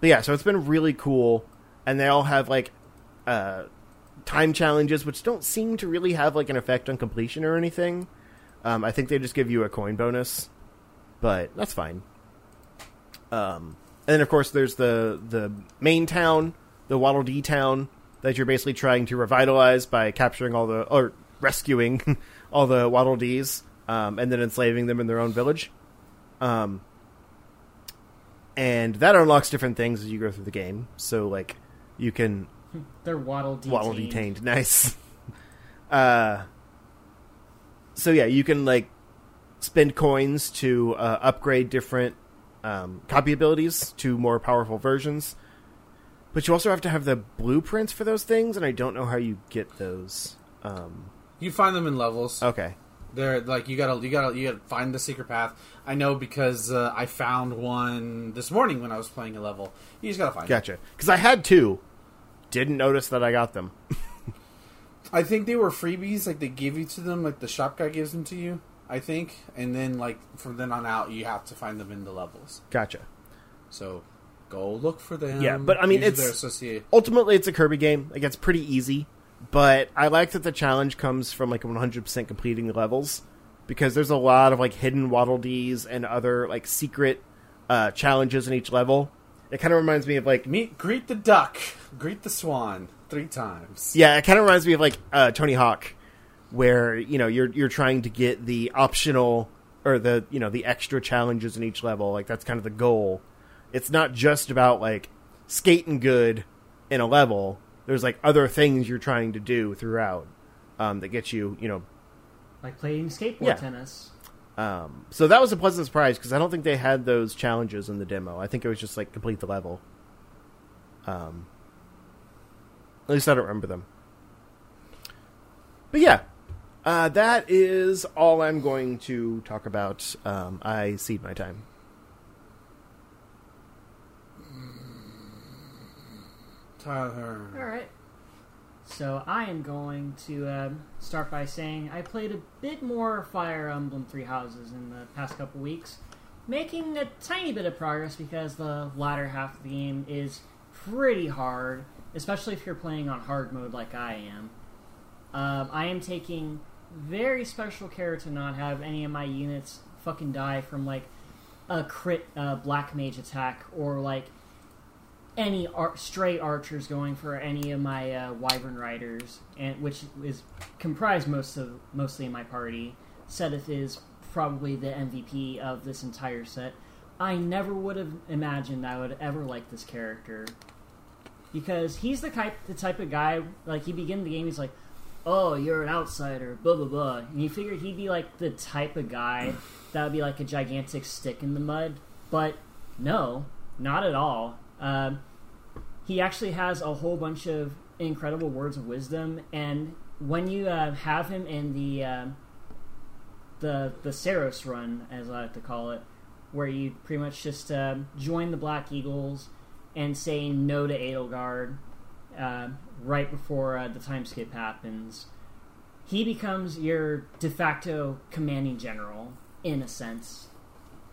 but yeah, so it's been really cool, and they all have, like, uh, time challenges, which don't seem to really have, like, an effect on completion or anything. Um, I think they just give you a coin bonus, but that's fine. Um, and then, of course, there's the, the main town, the Waddle Dee town, that you're basically trying to revitalize by capturing all the... Or rescuing all the Waddle Dees. Um, and then enslaving them in their own village. Um, and that unlocks different things as you go through the game. So, like, you can... They're Waddle Detained. Waddle Detained. Nice. uh, so, yeah, you can, like, spend coins to uh, upgrade different um, copy abilities to more powerful versions. But you also have to have the blueprints for those things, and I don't know how you get those. Um, you find them in levels. Okay, they're like you gotta you gotta you gotta find the secret path. I know because uh, I found one this morning when I was playing a level. You just gotta find. Gotcha. Because I had two, didn't notice that I got them. I think they were freebies, like they give you to them, like the shop guy gives them to you. I think, and then like from then on out, you have to find them in the levels. Gotcha. So. Go look for them. Yeah, but I mean, it's ultimately it's a Kirby game. Like it's pretty easy, but I like that the challenge comes from like one hundred percent completing the levels because there's a lot of like hidden Waddle Dees and other like secret uh, challenges in each level. It kind of reminds me of like meet greet the duck, greet the swan three times. Yeah, it kind of reminds me of like uh, Tony Hawk, where you know you're you're trying to get the optional or the you know the extra challenges in each level. Like that's kind of the goal. It's not just about, like, skating good in a level. There's, like, other things you're trying to do throughout um, that get you, you know... Like playing skateboard yeah. tennis. Um, so that was a pleasant surprise, because I don't think they had those challenges in the demo. I think it was just, like, complete the level. Um, at least I don't remember them. But, yeah. Uh, that is all I'm going to talk about. Um, I cede my time. Tyler. All right. So I am going to uh, start by saying I played a bit more Fire Emblem Three Houses in the past couple weeks, making a tiny bit of progress because the latter half of the game is pretty hard, especially if you're playing on hard mode like I am. Um, I am taking very special care to not have any of my units fucking die from, like, a crit uh, black mage attack or, like, any ar- stray archers going for any of my uh, wyvern riders, and which is comprised most of mostly my party. Setith is probably the M V P of this entire set. I never would have imagined I would ever like this character, because he's the type the type of guy, like, he begins the game, he's like, oh, you're an outsider, blah, blah, blah. And you figured he'd be, like, the type of guy that would be, like, a gigantic stick in the mud. But no, not at all. Um, he actually has a whole bunch of incredible words of wisdom. And when you uh, have him in the, uh, the the Saros run, as I like to call it, where you pretty much just uh, join the Black Eagles and say no to Adelgard, Uh, right before uh, the time skip happens, he becomes your de facto commanding general, in a sense.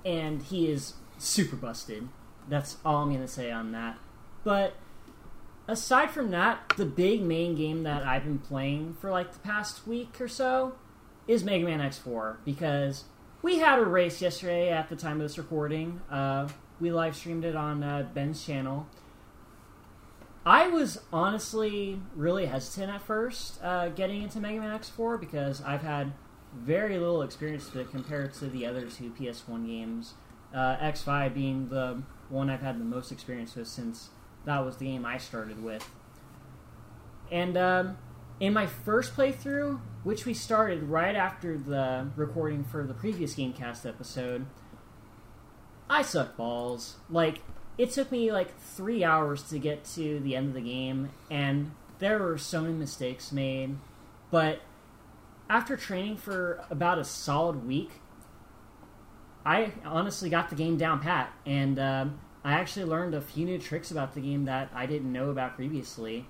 And he is super busted. That's all I'm going to say on that. But aside from that, the big main game that I've been playing for, like, the past week or so is Mega Man X four, because we had a race yesterday at the time of this recording. Uh, we live streamed it on uh, Ben's channel. I was honestly really hesitant at first uh, getting into Mega Man X four because I've had very little experience with it compared to the other two P S one games, uh, X five being the one I've had the most experience with since that was the game I started with. And um, in my first playthrough, which we started right after the recording for the previous Gamecast episode, I sucked balls. Like, it took me, like, three hours to get to the end of the game, and there were so many mistakes made. But after training for about a solid week, I honestly got the game down pat, and um, I actually learned a few new tricks about the game that I didn't know about previously.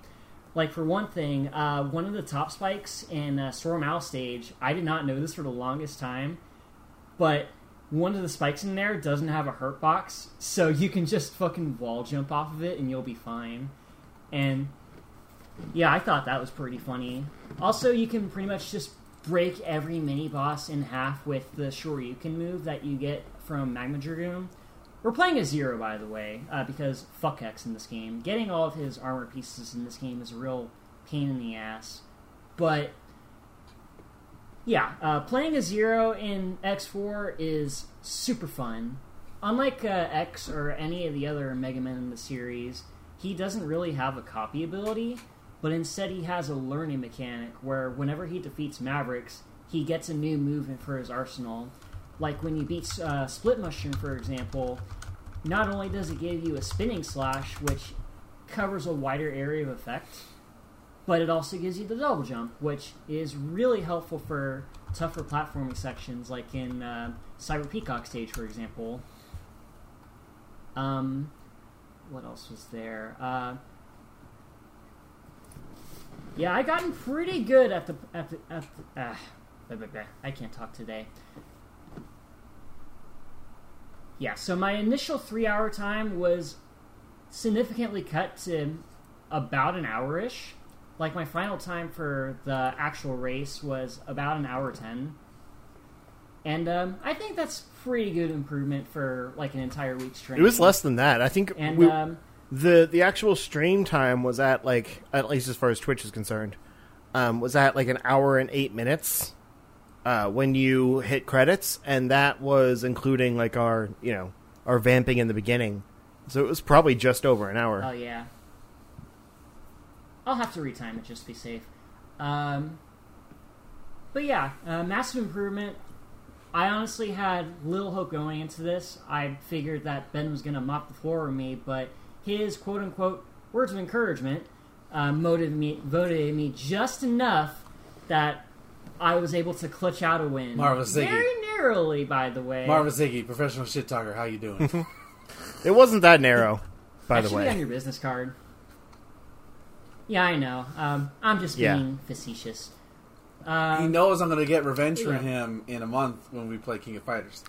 Like, for one thing, uh, one of the top spikes in uh, Storm Owl stage, I did not know this for the longest time, but one of the spikes in there doesn't have a hurt box, so you can just fucking wall jump off of it and you'll be fine. And yeah, I thought that was pretty funny. Also, you can pretty much just break every mini-boss in half with the Shoryuken move that you get from Magma Dragoon. We're playing as Zero, by the way, uh, because fuck X in this game. Getting all of his armor pieces in this game is a real pain in the ass. But yeah, uh, playing a Zero in X four is super fun. Unlike uh, X or any of the other Mega Men in the series, he doesn't really have a copy ability, but instead he has a learning mechanic where whenever he defeats Mavericks, he gets a new move for his arsenal. Like when you beat uh, Split Mushroom, for example, not only does it give you a spinning slash, which covers a wider area of effect, but it also gives you the double jump, which is really helpful for tougher platforming sections, like in uh, Cyber Peacock stage, for example. Um, what else was there? Uh, yeah, I gotten pretty good at the at the at the. Uh, blah, blah, blah. I can't talk today. Yeah, so my initial three-hour time was significantly cut to about an hour-ish. Like, my final time for the actual race was about an hour ten. And um, I think that's pretty good improvement for, like, an entire week's training. It was less than that. I think and, we, um, the the actual stream time was at, like, at least as far as Twitch is concerned, um, was at, like, an hour and eight minutes uh, when you hit credits. And that was including, like, our, you know, our vamping in the beginning. So it was probably just over an hour. Oh, yeah. I'll have to retime it just to be safe. Um, but yeah, uh, massive improvement. I honestly had little hope going into this. I figured that Ben was going to mop the floor with me, but his quote-unquote words of encouragement uh, motivated me, motivated me just enough that I was able to clutch out a win. Marva Ziggy. Very narrowly, by the way. Marva Ziggy, professional shit talker, how you doing? It wasn't that narrow, by that the way. That should be on your business card. Yeah, I know. Um, I'm just yeah. being facetious. Um, he knows I'm going to get revenge for yeah. him in a month when we play King of Fighters.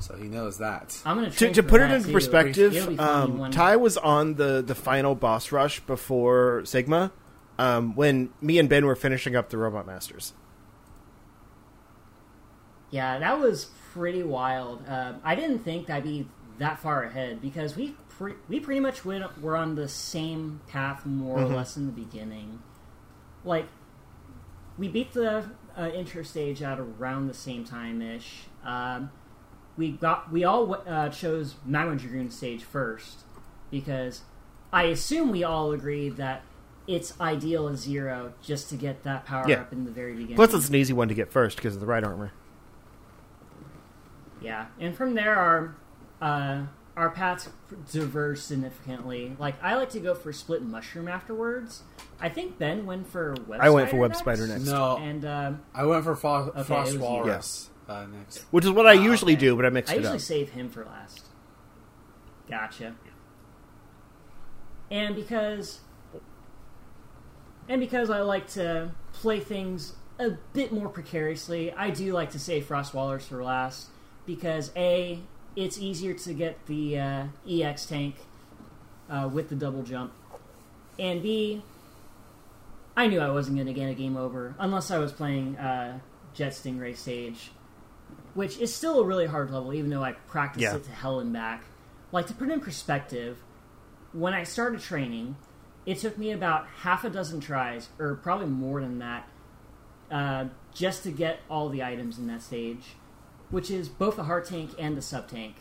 So he knows that. I'm gonna to to put it into too. perspective, um, Ty was on the, the final boss rush before Sigma um, when me and Ben were finishing up the Robot Masters. Yeah, that was pretty wild. Uh, I didn't think I'd be that far ahead because we pre- we pretty much went, were on the same path more mm-hmm. or less in the beginning. Like, we beat the uh, intro stage at around the same time-ish. Um, we got we all uh, chose Magma Dragoon stage first because I assume we all agreed that it's ideal as zero just to get that power yeah. up in the very beginning. Plus, it's an easy one to get first because of the right armor. Yeah, and from there our uh, our paths diverge significantly. Like, I like to go for Split Mushroom afterwards. I think Ben went for Web I Spider went for Web next. Spider next. No, and um, I went for Fo- okay, Frost Walrus yeah. uh, next. Which is what I oh, usually okay. do, but I mixed I it up. I usually save him for last. Gotcha. And because, and because I like to play things a bit more precariously, I do like to save Frost Walrus for last. Because, A, it's easier to get the uh, E X tank uh, with the double jump. And, B, I knew I wasn't going to get a game over unless I was playing uh, Jet Stingray stage, which is still a really hard level, even though I practiced yeah. it to hell and back. Like, to put it in perspective, when I started training, it took me about half a dozen tries, or probably more than that, uh, just to get all the items in that stage, which is both the hard tank and the sub tank.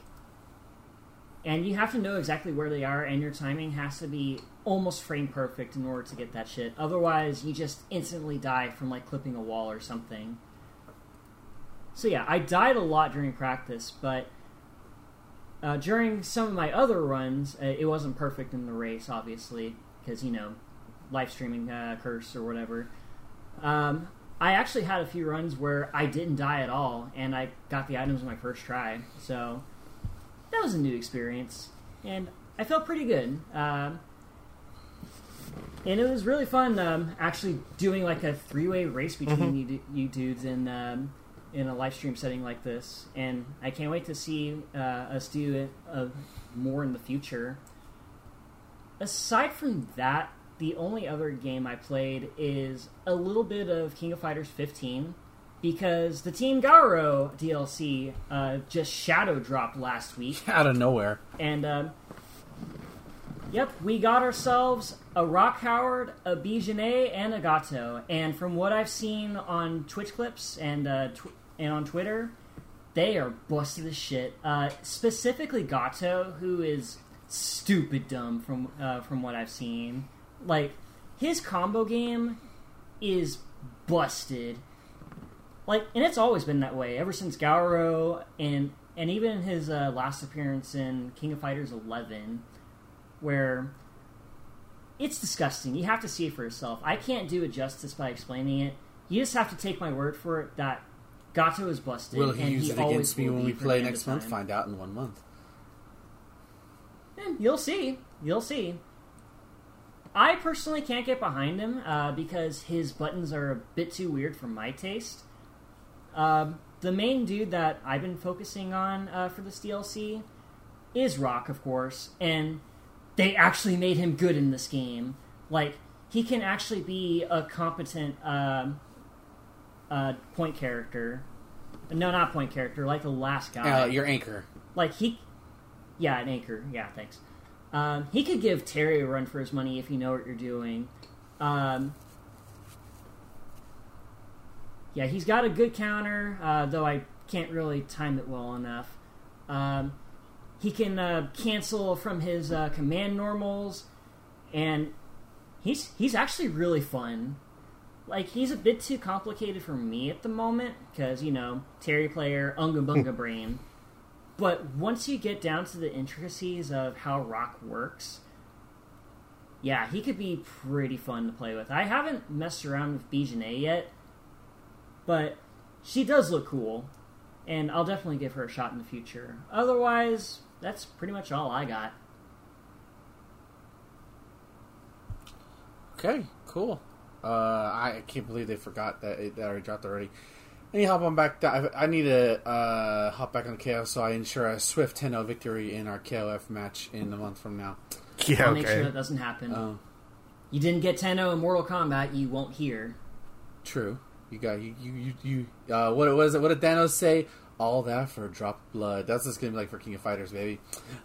And you have to know exactly where they are, and your timing has to be almost frame perfect in order to get that shit. Otherwise, you just instantly die from, like, clipping a wall or something. So yeah, I died a lot during practice, but uh, during some of my other runs, uh, it wasn't perfect in the race, obviously, because, you know, live streaming uh, curse or whatever. Um... I actually had a few runs where I didn't die at all, and I got the items on my first try. So that was a new experience, and I felt pretty good. Um, and it was really fun um, actually doing like a three-way race between mm-hmm. you, you dudes in um, in a live stream setting like this. And I can't wait to see uh, us do it uh, more in the future. Aside from that, the only other game I played is a little bit of King of Fighters fifteen because the Team Garo D L C uh, just shadow dropped last week. Out of nowhere. And, um, yep, we got ourselves a Rock Howard, a Bijanay, and a Gato. And from what I've seen on Twitch clips and, uh, tw- and on Twitter, they are busted as shit. Uh, specifically Gato, who is stupid dumb from uh, from what I've seen. Like, his combo game is busted. Like, and it's always been that way, ever since Gauro, and and even his uh, last appearance in King of Fighters eleven, where it's disgusting. You have to see it for yourself. I can't do it justice by explaining it. You just have to take my word for it that Gato is busted. Will he and use he it against me when we play next month? Find out in one month. And you'll see. You'll see. I personally can't get behind him uh, because his buttons are a bit too weird for my taste. Uh, the main dude that I've been focusing on uh, for this D L C is Rock, of course, and they actually made him good in this game. Like, he can actually be a competent uh, uh, point character. No, not point character, like the last guy. Uh, your anchor. Like, he... Yeah, an anchor. Yeah, thanks. Um, he could give Terry a run for his money if you know what you're doing. Um, yeah, he's got a good counter, uh, though I can't really time it well enough. Um, he can uh, cancel from his uh, command normals, and he's he's actually really fun. Like, he's a bit too complicated for me at the moment, because, you know, Terry player, Unga Bunga Brain. But once you get down to the intricacies of how Rock works, yeah, he could be pretty fun to play with. I haven't messed around with Bijanay yet, But she does look cool, and I'll definitely give her a shot in the future. Otherwise, that's pretty much all I got. Okay, cool. Uh, I can't believe they forgot that it that already dropped already. I need to hop on back. I, I need to uh, hop back on K O so I ensure a swift ten to nothing victory in our K O F match in a month from now. Yeah, I'll okay. make sure that doesn't happen. Um, you didn't get ten to nothing in Mortal Kombat, you won't hear. True. You got you you you. you uh, what was it? What did Thanos say? All that for a drop of blood. That's what's gonna be like for King of Fighters, baby.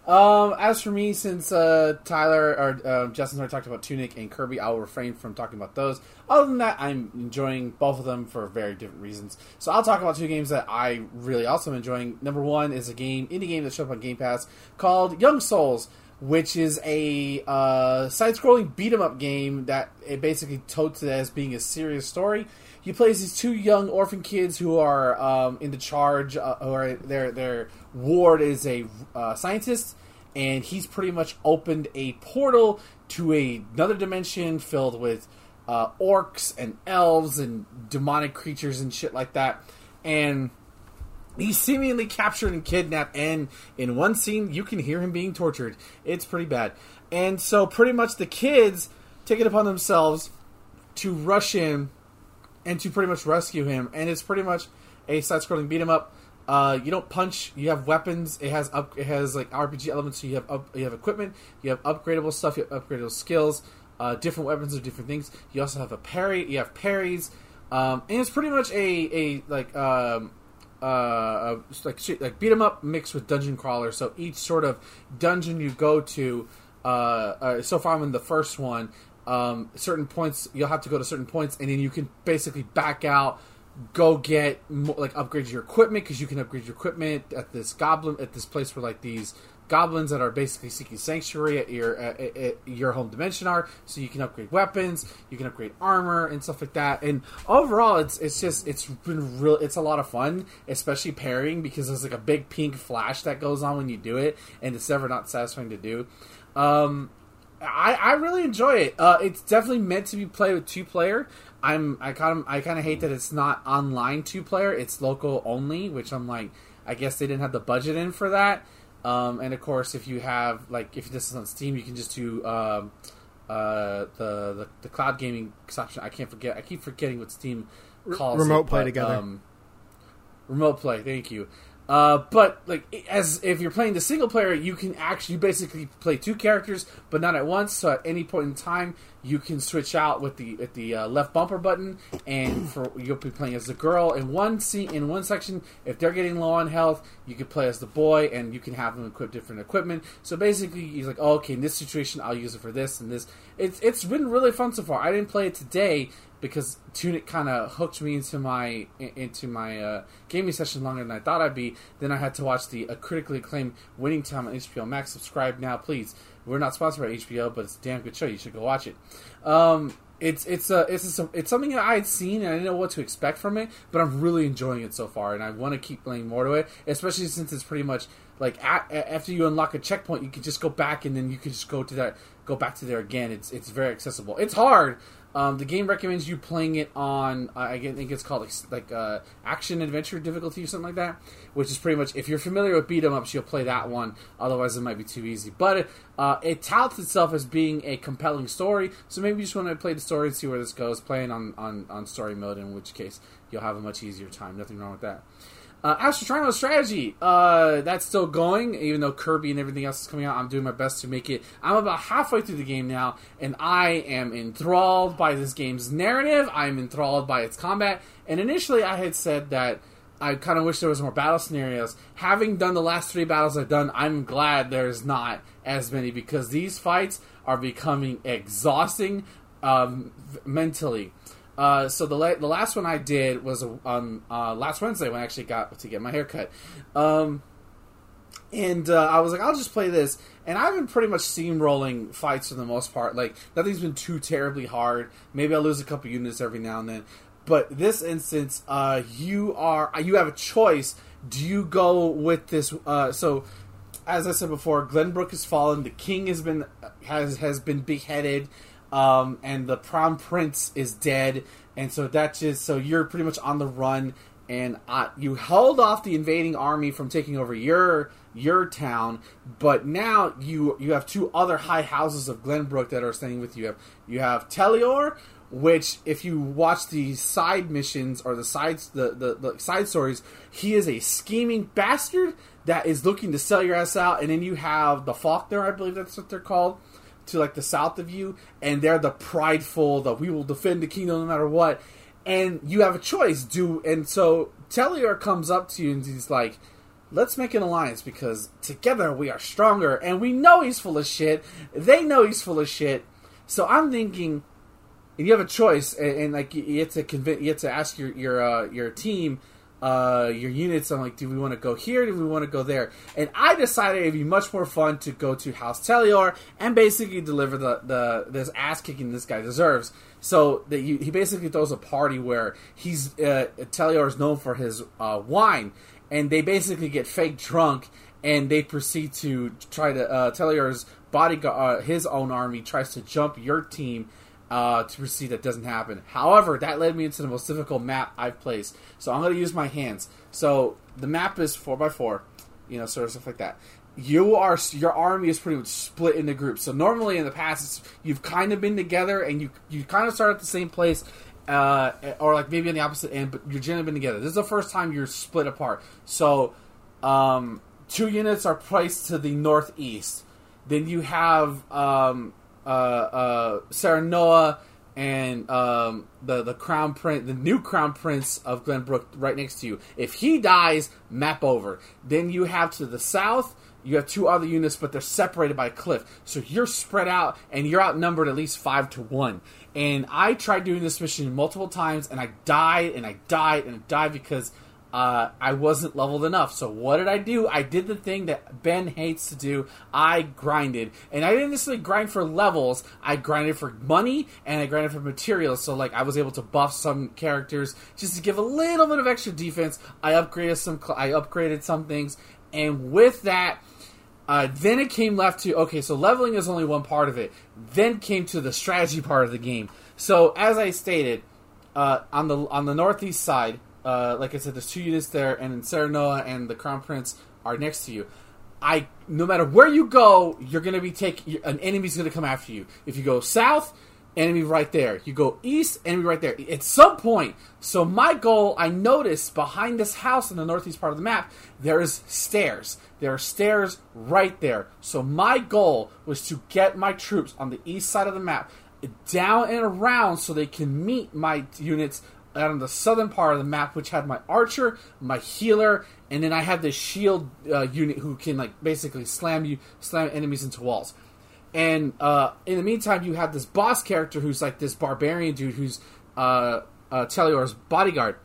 Um, as for me, since uh, Tyler or uh, Justin already talked about Tunic and Kirby, I'll refrain from talking about those. Other than that, I'm enjoying both of them for very different reasons. So I'll talk about two games that I really also am enjoying. Number one is a game, indie game that showed up on Game Pass called Young Souls, which is a uh, side-scrolling beat-em-up game that it basically totes it as being a serious story. He plays these two young orphan kids who are um, in the charge, uh, or their their ward is a uh, scientist, and he's pretty much opened a portal to a, another dimension filled with uh, orcs and elves and demonic creatures and shit like that. And he's seemingly captured and kidnapped, and in one scene you can hear him being tortured. It's pretty bad. And so pretty much the kids take it upon themselves to rush in and to pretty much rescue him. And it's pretty much a side-scrolling beat-em-up. Uh, you don't punch. You have weapons. It has up, it has like R P G elements. So you have up, you have equipment. You have upgradable stuff. You have upgradable skills. Uh, different weapons or different things. You also have a parry. You have parries. Um, and it's pretty much a a like um, uh like like beat-em-up mixed with dungeon crawler. So each sort of dungeon you go to. Uh, uh, so far I'm in the first one. Um, certain points, you'll have to go to certain points, and then you can basically back out, go get, like, upgrade your equipment, because you can upgrade your equipment at this goblin, at this place where, like, these goblins that are basically seeking sanctuary at your at, at your home dimension are, so you can upgrade weapons, you can upgrade armor, and stuff like that, and overall, it's it's just, it's been real, it's a lot of fun, especially parrying, because there's, like, a big pink flash that goes on when you do it, and it's never not satisfying to do. Um... I, I really enjoy it. Uh, it's definitely meant to be played with two player. I'm I kind of I kind of hate that it's not online two player. It's local only, which I'm like, I guess they didn't have the budget in for that. Um, and of course, if you have like if this is on Steam, you can just do um, uh, the, the the cloud gaming option. I can't forget. I keep forgetting what Steam calls remote it, play but, together. Um, remote play. Thank you. Uh, but like, as if you're playing the single player, you can actually you basically play two characters, but not at once. So at any point in time, you can switch out with the at the uh, left bumper button, and for you'll be playing as the girl in one scene in one section. If they're getting low on health, you can play as the boy, and you can have them equip different equipment. So basically, he's like, oh, okay, in this situation, I'll use it for this and this. It's it's been really fun so far. I didn't play it today, because Tunic kind of hooked me into my into my uh, gaming session longer than I thought I'd be. Then I had to watch the uh, critically acclaimed Winning Time on H B O Max. Subscribe now, please. We're not sponsored by H B O, but it's a damn good show. You should go watch it. Um, it's it's a it's a, it's something that I had seen and I didn't know what to expect from it, but I'm really enjoying it so far, and I want to keep playing more to it, especially since it's pretty much like at, after you unlock a checkpoint, you can just go back and then you can just go to that go back to there again. It's it's very accessible. It's hard. Um, the game recommends you playing it on, uh, I think it's called like, like uh, action adventure difficulty or something like that, which is pretty much, if you're familiar with beat 'em ups, you'll play that one. Otherwise, it might be too easy. But uh, it touts itself as being a compelling story, so maybe you just want to play the story and see where this goes. Playing on, on, on story mode, in which case you'll have a much easier time. Nothing wrong with that. Uh, Astro Triangle Strategy, uh, that's still going, even though Kirby and everything else is coming out. I'm doing my best to make it. I'm about halfway through the game now, and I am enthralled by this game's narrative. I'm enthralled by its combat. And initially, I had said that I kind of wish there was more battle scenarios. Having done the last three battles I've done, I'm glad there's not as many, because these fights are becoming exhausting um, mentally. Uh, so the la- the last one I did was on um, uh, last Wednesday when I actually got to get my hair cut. Um, and uh, I was like, I'll just play this. And I've been pretty much steamrolling fights for the most part. Like, nothing's been too terribly hard. Maybe I'll lose a couple units every now and then. But this instance, uh, you are you have a choice. Do you go with this... Uh, so, as I said before, Glenbrook has fallen. The king has been has, has been beheaded. um, and the prom prince is dead, and so that's just, so you're pretty much on the run, and uh, you held off the invading army from taking over your your town, but now you you have two other high houses of Glenbrook that are staying with you. You have, you have Telior, which, if you watch the side missions or the sides, the, the, the side stories, he is a scheming bastard that is looking to sell your ass out. And then you have the Faulkner, I believe that's what they're called, to like the south of you, and they're the prideful, the we will defend the kingdom no matter what. And you have a choice, do and so Telior comes up to you and he's like, "Let's make an alliance because together we are stronger." And we know he's full of shit. They know he's full of shit. So I'm thinking. And you have a choice, and, and like you have to convince, you have to ask your your uh, your team, uh, your units. I'm like, do we want to go here? Do we want to go there? And I decided it'd be much more fun to go to House Telior and basically deliver the, the this ass kicking this guy deserves. So that you, he basically throws a party where he's uh, Telior is known for his uh, wine, and they basically get fake drunk and they proceed to try to uh, Telior's bodyguard, uh, his own army tries to jump your team. Uh, to proceed, that doesn't happen. However, that led me into the most difficult map I've placed. So I'm going to use my hands. So the map is four by four, you know, sort of stuff like that. You are, your army is pretty much split into groups. So normally in the past, it's, you've kind of been together and you you kind of start at the same place, uh, or like maybe on the opposite end, but you're generally been together. This is the first time you're split apart. So um, two units are placed to the northeast. Then you have... Um, Uh, uh, Sarah Noah and um, the the crown prince, the new crown prince of Glenbrook, right next to you. If he dies, map over. Then you have to the south. You have two other units, but they're separated by a cliff, so you're spread out and you're outnumbered at least five to one. And I tried doing this mission multiple times, and I died and I died and I died because uh, I wasn't leveled enough. So what did I do? I did the thing that Ben hates to do. I grinded. And I didn't necessarily grind for levels. I grinded for money, and I grinded for materials. So, like, I was able to buff some characters just to give a little bit of extra defense. I upgraded some, cl- I upgraded some things. And with that, uh, then it came left to, okay, so leveling is only one part of it. Then came to the strategy part of the game. So, as I stated, uh, on the on the northeast side, Uh, like I said, there's two units there, and Sarah Noah and the Crown Prince are next to you. I, no matter where you go, you're going to be taking, an enemy's going to come after you. If you go south, enemy right there. You go east, enemy right there. At some point, so my goal, I noticed behind this house in the northeast part of the map, there is stairs. There are stairs right there. So my goal was to get my troops on the east side of the map down and around so they can meet my units out on the southern part of the map, which had my archer, my healer, and then I had this shield uh, unit who can like basically slam you, slam enemies into walls. And uh, in the meantime, you have this boss character who's like this barbarian dude who's uh, uh, Telior's bodyguard,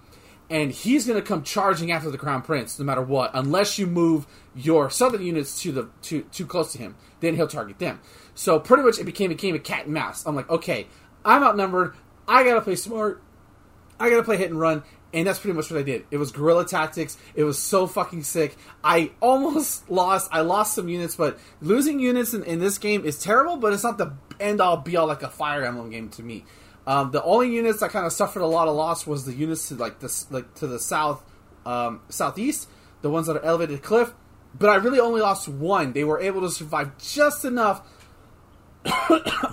and he's going to come charging after the Crown Prince no matter what, unless you move your southern units to the too too close to him. Then he'll target them. So pretty much it became a game of cat and mouse. I'm like, okay, I'm outnumbered. I gotta play smart. I gotta play hit and run, and that's pretty much what I did. It was guerrilla tactics. It was so fucking sick. I almost lost. I lost some units, but losing units in, in this game is terrible, but it's not the end-all, be-all like a Fire Emblem game to me. Um, the only units I kind of suffered a lot of loss was the units to like this, like to the south, um, southeast, the ones that are elevated cliff, but I really only lost one. They were able to survive just enough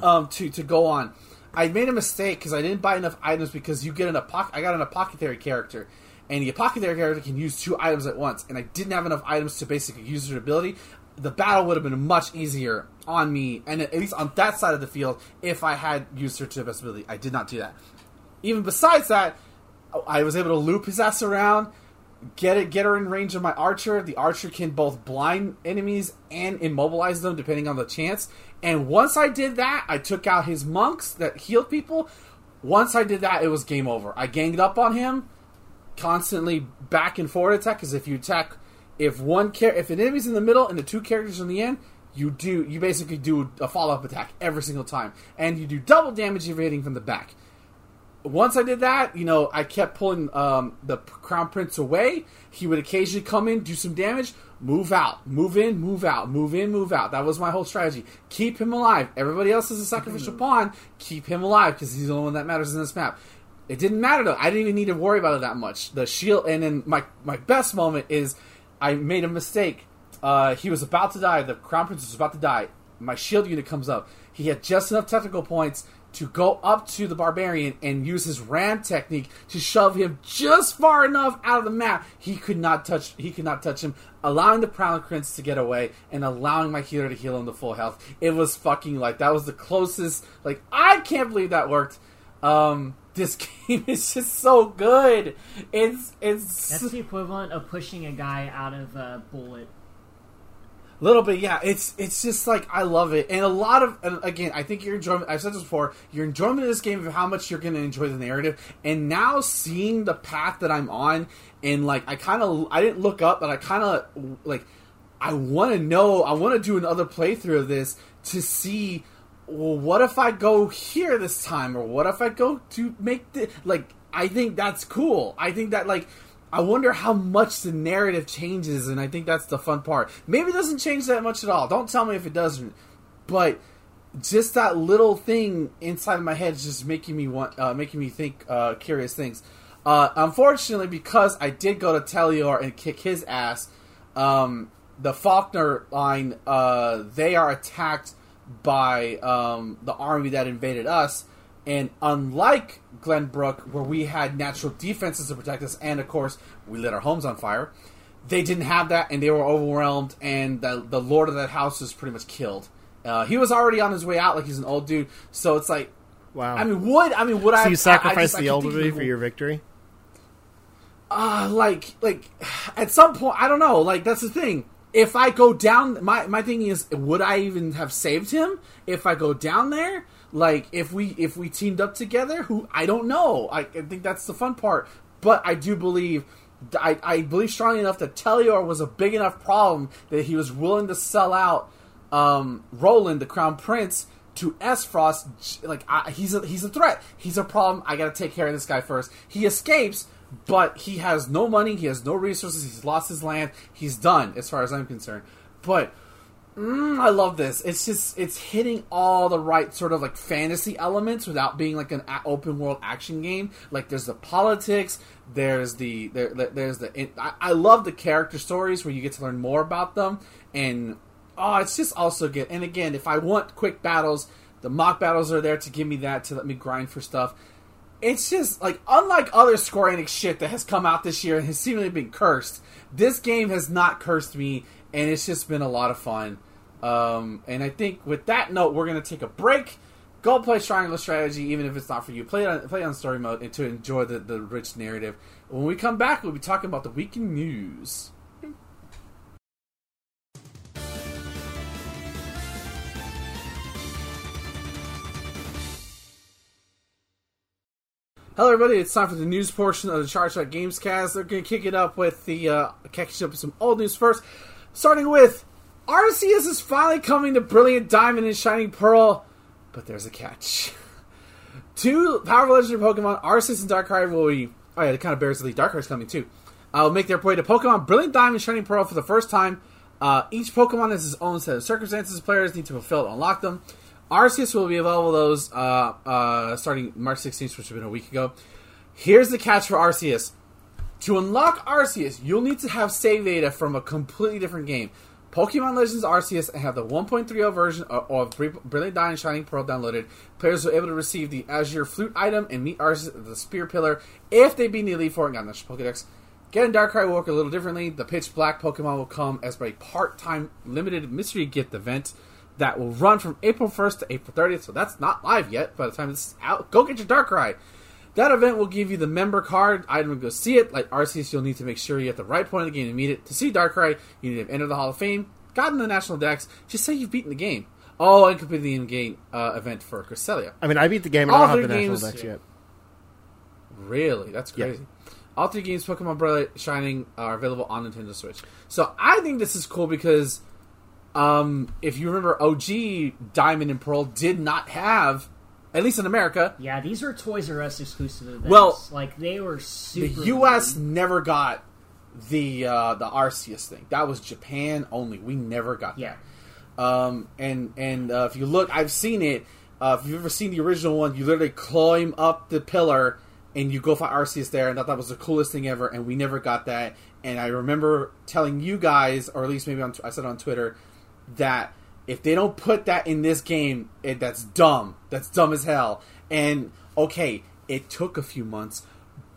um, to, to go on. I made a mistake because I didn't buy enough items because you get an apoc- I got an apothecary character, and the apothecary character can use two items at once, and I didn't have enough items to basically use their ability. The battle would have been much easier on me, and at least on that side of the field, if I had used her to the best ability. I did not do that. Even besides that, I was able to loop his ass around, get it, get her in range of my archer. The archer can both blind enemies and immobilize them, depending on the chance. And once I did that, I took out his monks that healed people. Once I did that, it was game over. I ganged up on him, constantly back and forward attack. Because if you attack, if one char- if an enemy's in the middle and the two characters in the end, you do you basically do a follow up attack every single time, and you do double damage if you're hitting from the back. once I did that, you know, I kept pulling um, the Crown Prince away. He would occasionally come in, do some damage, move out, move in, move out, move in, move out. That was my whole strategy. Keep him alive. Everybody else is a sacrificial pawn. Keep him alive because he's the only one that matters in this map. It didn't matter, though. I didn't even need to worry about it that much. The shield, and then my, my best moment is I made a mistake. Uh, he was about to die. The Crown Prince was about to die. My shield unit comes up. He had just enough technical points to go up to the Barbarian and use his ram technique to shove him just far enough out of the map. He could not touch He could not touch him, allowing the Crown Prince to get away and allowing my healer to heal him to full health. It was fucking, like, that was the closest, like, I can't believe that worked. Um, this game is just so good. It's, it's... That's the equivalent of pushing a guy out of a bullet. Little bit, yeah. It's it's just like, I love it. And a lot of, and again, I think your enjoyment, I've said this before, your enjoyment of this game of how much you're going to enjoy the narrative. And now seeing the path that I'm on, and like, I kind of, I didn't look up, but I kind of, like, I want to know, I want to do another playthrough of this to see, well, what if I go here this time? Or what if I go to make the, like, I think that's cool. I think that, like, I wonder how much the narrative changes, and I think that's the fun part. Maybe it doesn't change that much at all. Don't tell me if it doesn't. But just that little thing inside of my head is just making me want, uh, making me think uh, curious things. Uh, unfortunately, because I did go to Telior and kick his ass, um, the Faulkner line, uh, they are attacked by um, the army that invaded us. And unlike Glenbrook, where we had natural defenses to protect us, and of course, we lit our homes on fire, they didn't have that, and they were overwhelmed, and the, the lord of that house was pretty much killed. Uh, he was already on his way out, like he's an old dude, so it's like, wow. I mean, would I mean would so I? So you sacrificed the elderly for your victory? Uh, like, like, at some point, I don't know, like, that's the thing. If I go down, my, my thing is, would I even have saved him if I go down there? Like, if we if we teamed up together, who I don't know. I, I think that's the fun part. But I do believe, I, I believe strongly enough that Telior was a big enough problem that he was willing to sell out um, Roland, the Crown Prince, to S-Frost. Like, I, he's, a, he's a threat. He's a problem. I gotta take care of this guy first. He escapes, but he has no money. He has no resources. He's lost his land. He's done, as far as I'm concerned. But... Mm, I love this. It's just, it's hitting all the right sort of like fantasy elements without being like an open world action game. Like there's the politics, there's the, there, there's the, it, I, I love the character stories where you get to learn more about them. And, oh, it's just also good. And again, if I want quick battles, the mock battles are there to give me that, to let me grind for stuff. It's just, like, unlike other Square Enix shit that has come out this year and has seemingly been cursed, this game has not cursed me, and it's just been a lot of fun. Um, and I think with that note, we're going to take a break. Go play Triangle Strategy, even if it's not for you. Play it on, play it on story mode and to enjoy the, the rich narrative. When we come back, we'll be talking about the week in news. Hello, everybody. It's time for the news portion of the Charged Shot Gamescast. They're going to kick it up with the uh, catching up with some old news first, starting with R C S is finally coming to Brilliant Diamond and Shining Pearl, but there's a catch. Two powerful legendary Pokemon, Arceus and Darkrai, will be... Oh yeah, it kind of bears the lead. Darkrai's coming too. Uh, will make their way to Pokemon Brilliant Diamond and Shining Pearl for the first time. Uh, each Pokemon has its own set of circumstances. Players need to fulfill to unlock them. Arceus will be available those uh, uh, starting March sixteenth, which would have been a week ago. Here's the catch for Arceus. To unlock Arceus, you'll need to have save data from a completely different game. Pokemon Legends Arceus and have the one point three point oh version of, of Brilliant Diamond and Shining Pearl downloaded. Players will be able to receive the Azure Flute item and meet Arceus at the Spear Pillar if they beat the Elite Four and got national Pokedex. Getting Darkrai will work a little differently. The Pitch Black Pokemon will come as a part-time limited mystery gift event that will run from April first to April thirtieth, so that's not live yet by the time this is out. Go get your Darkrai! That event will give you the member card item and go see it. Like Arceus, you'll need to make sure you're at the right point of the game to meet it. To see Darkrai, you need to have entered the Hall of Fame, gotten the National Dex, just say you've beaten the game. Oh, and completed the in-game uh, event for Cresselia. I mean, I beat the game and I don't have the games, National Dex yet. Really? That's crazy. Yes. All three games, Pokemon Brilliant, Shining, are available on Nintendo Switch. So I think this is cool because um, if you remember, O G Diamond and Pearl did not have At least in America. Yeah, these were Toys R Us exclusive events. Well, like, they were super... The U S lame. Never got the uh, the Arceus thing. That was Japan only. We never got that. Yeah. Um, and and uh, if you look, I've seen it. Uh, if you've ever seen the original one, you literally climb up the pillar and you go find Arceus there, and I thought that was the coolest thing ever, and we never got that. And I remember telling you guys, or at least maybe on, I said on Twitter, that if they don't put that in this game, it, that's dumb. That's dumb as hell. And, okay, it took a few months,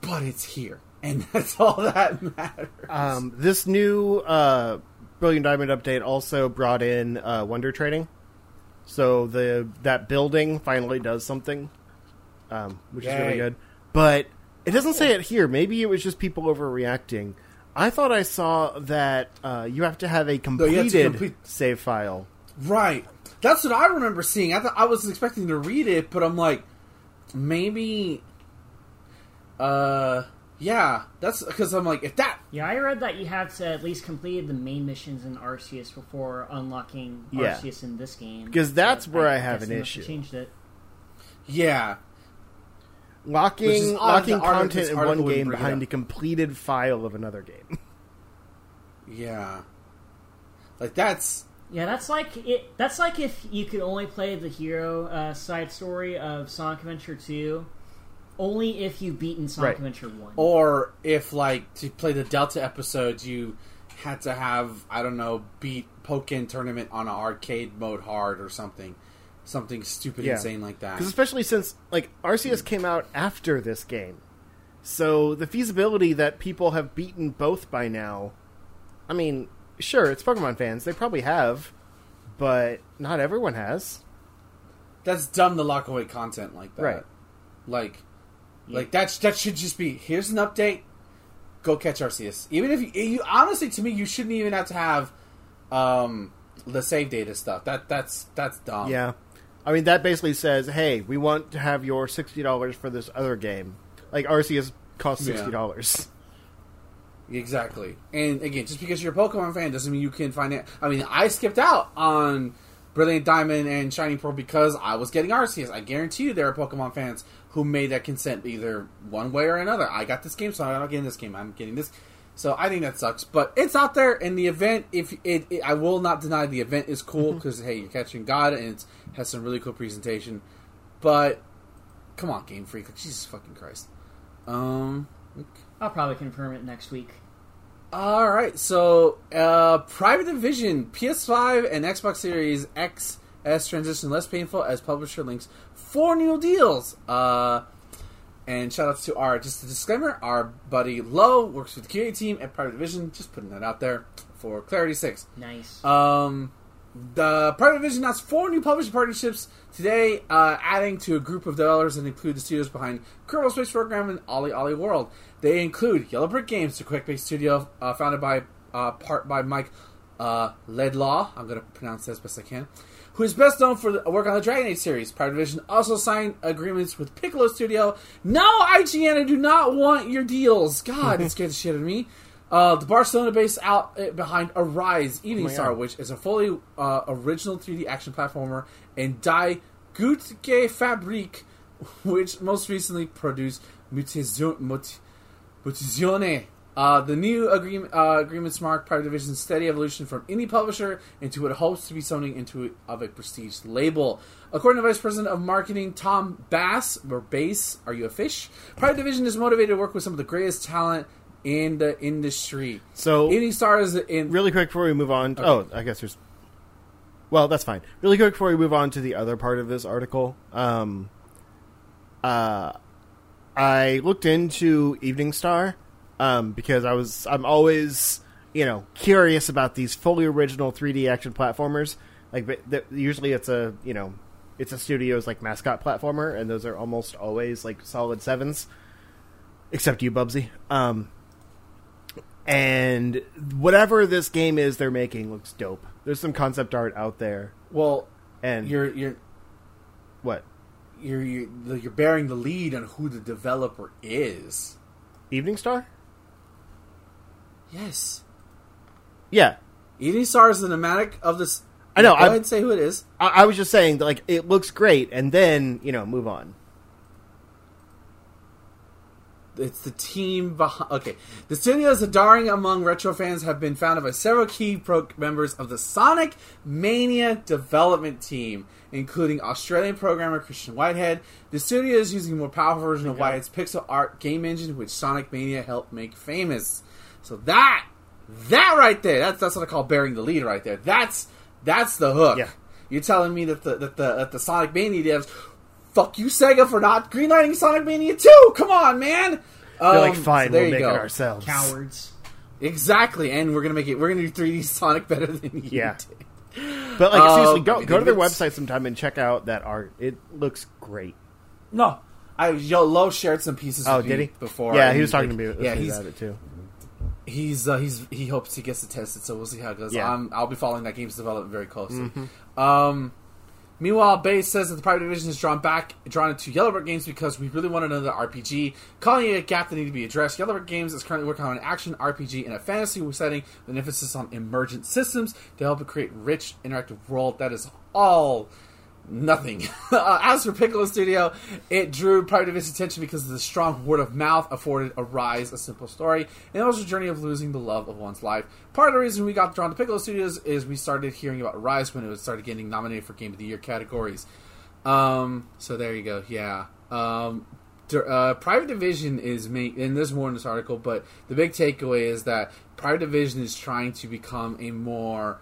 but it's here. And that's all that matters. Um, this new uh, Brilliant Diamond update also brought in uh, Wonder Trading. So the that building finally does something, um, which Yay. is really good. But it doesn't say it here. Maybe it was just people overreacting. I thought I saw that uh, you have to have a completed so complete- save file. Right. That's what I remember seeing. I th- I was expecting to read it, but I'm like, maybe... Uh, yeah, that's... Because I'm like, if that... Yeah, I read that you have to at least complete the main missions in Arceus before unlocking yeah. Arceus in this game. Because that's so where I, I have an issue. Changed it. Yeah. Locking locking content in one game behind a completed file of another game. Yeah, like that's yeah, that's like it. That's like if you could only play the hero uh, side story of Sonic Adventure two, only if you beaten Sonic right. Adventure one, or if like to play the Delta episodes, you had to have I don't know beat Pokken Tournament on an arcade mode hard or something. Something stupid, yeah. insane like that. Because especially since, like, Arceus came out after this game. So the feasibility that people have beaten both by now... I mean, sure, it's Pokemon fans. They probably have. But not everyone has. That's dumb to lock away content like that. Right. Like, yeah. like that's, that should just be, here's an update, go catch Arceus. Even if you... you honestly, to me, you shouldn't even have to have um, the save data stuff. That That's, that's dumb. Yeah. I mean, that basically says, hey, we want to have your sixty dollars for this other game. Like, Arceus costs sixty dollars. Yeah. Exactly. And, again, just because you're a Pokemon fan doesn't mean you can find it. I mean, I skipped out on Brilliant Diamond and Shining Pearl because I was getting Arceus. I guarantee you there are Pokemon fans who made that consent either one way or another. I got this game, so I'm not getting this game. I'm getting this. So I think that sucks. But it's out there, and the event, if it, it I will not deny the event is cool, because, mm-hmm. hey, you're catching God, and it has some really cool presentation. But, come on, Game Freak. Like, Jesus fucking Christ. Um, okay. I'll probably confirm it next week. Alright, so, uh, Private Division, P S five and Xbox Series X S transition less painful as publisher links four new deals. Uh... And shout-outs to our, just a disclaimer, our buddy Lo works with the Q A team at Private Division. Just putting that out there for clarity's sake. Nice. Um, the Private Division announced four new publishing partnerships today, uh, adding to a group of developers that include the studios behind Kerbal Space Program and Ollie Ollie World. They include Yellow Brick Games, a Quebec-based studio uh, founded by uh, part by Mike uh, Ledlaw. I'm going to pronounce that as best I can. Who is best known for the work on the Dragon Age series. Private Division also signed agreements with Piccolo Studio. No, I G N, I do not want your deals. God, it scared the shit out of me. Uh, the Barcelona-based outlet behind Arise, Evening oh Star, which is a fully uh, original three D action platformer, and Die Gute Fabrik, which most recently produced Mutazione. Uh, the new agreement, uh, agreements mark Private Division's steady evolution from indie publisher into what hopes to be something into it of a prestige label. According to Vice President of Marketing Tom Bass, or Bass, are you a fish? Private Division is motivated to work with some of the greatest talent in the industry. So, indie stars in really quick before we move on. To, okay. Oh, I guess there's. Well, that's fine. Really quick before we move on to the other part of this article. Um, uh, I looked into Evening Star. Um, because I was, I'm always, you know, curious about these fully original three D action platformers. Like, but th- usually it's a, you know, it's a studio's like mascot platformer, and those are almost always like solid sevens, except you, Bubsy. Um, and whatever this game is they're making looks dope. There's some concept art out there. Well, and you're you're what you're you're, you're bearing the lead on who the developer is. Evening Star. Yes. Yeah. Evening Star is the nomadic of this I know. Go ahead and say who it is. I, I was just saying, like, it looks great, and then, you know, move on. It's the team behind... Okay. The studios adoring among retro fans have been founded by several key pro members of the Sonic Mania development team, including Australian programmer Christian Whitehead. The studio is using a more powerful version of Whitehead's pixel art game engine, which Sonic Mania helped make famous. So that... That right there, that's that's what I call bearing the lead right there. That's that's the hook. Yeah. You're telling me that the that the that the Sonic Mania devs, fuck you Sega for not greenlighting Sonic Mania two. Come on, man. Um, They're like, fine, so we'll make go. it ourselves. Cowards. Exactly, and we're gonna make it. We're gonna do three D Sonic better than you yeah. did. But like um, seriously, go I mean, go to their it's... website sometime and check out that art. It looks great. No, I Yolo shared some pieces. Oh, with did he before? Yeah, he was talking like, to me. Yeah, he's, about it too. He's uh, he's he hopes he gets it tested, so we'll see how it goes. Yeah. I'm, I'll be following that game's development very closely. Mm-hmm. Um, meanwhile, Bay says that the Private Division is drawn back, drawn into Yellowbrick Games because we really want another R P G, calling it a gap that needs to be addressed. Yellowbrick Games is currently working on an action R P G in a fantasy setting with an emphasis on emergent systems to help it create a rich, interactive world that is all nothing. uh, as for Piccolo Studio, it drew Private Division's attention because of the strong word of mouth afforded a rise, a simple story, and also a journey of losing the love of one's life. Part of the reason we got drawn to Piccolo Studios is we started hearing about Rise when it started getting nominated for Game of the Year categories. Um, so there you go, yeah. Um, uh, Private Division is made, and there's more in this article, but the big takeaway is that Private Division is trying to become a more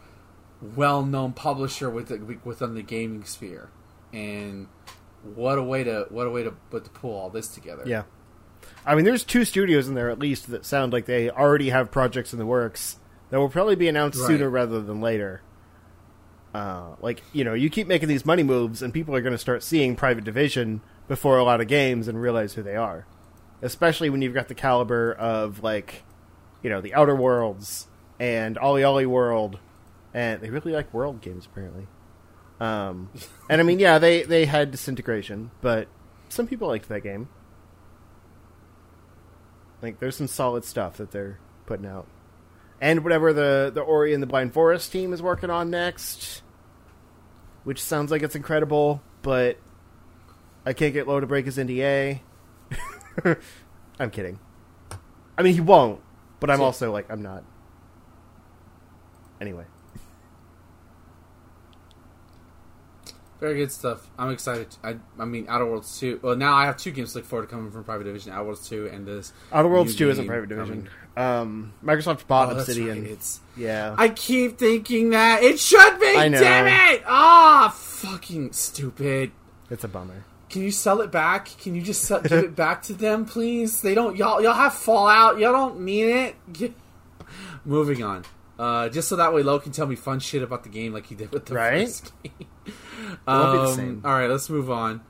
well-known publisher with the, within the gaming sphere, and what a way to what a way to but to pull all this together. Yeah, I mean, there's two studios in there at least that sound like they already have projects in the works that will probably be announced right. sooner rather than later. Uh, like you know, you keep making these money moves, and people are going to start seeing Private Division before a lot of games and realize who they are, especially when you've got the caliber of like, you know, the Outer Worlds and Ollie Ollie World. And they really like world games, apparently. Um, and, I mean, yeah, they, they had Disintegration, but some people liked that game. Like, there's some solid stuff that they're putting out. And whatever the, the Ori and the Blind Forest team is working on next, which sounds like it's incredible, but I can't get Lowe to break his N D A. I'm kidding. I mean, he won't, but I'm also, like, I'm not. Anyway. Very good stuff. I'm excited. I, I mean, Outer Worlds two. Well, now I have two games to look forward to coming from Private Division. Outer Worlds two and this. Outer Worlds two isn't Private Division. Um, Microsoft bought oh, Obsidian. Right. It's, yeah. I keep thinking that. It should be! I know. Damn it! Ah, oh, fucking stupid. It's a bummer. Can you sell it back? Can you just sell, give it back to them, please? They don't... Y'all Y'all have Fallout. Y'all don't need it. Get... Moving on. Uh, just so that way Lowe can tell me fun shit about the game like he did with the right? first game. Um, Alright, let's move on.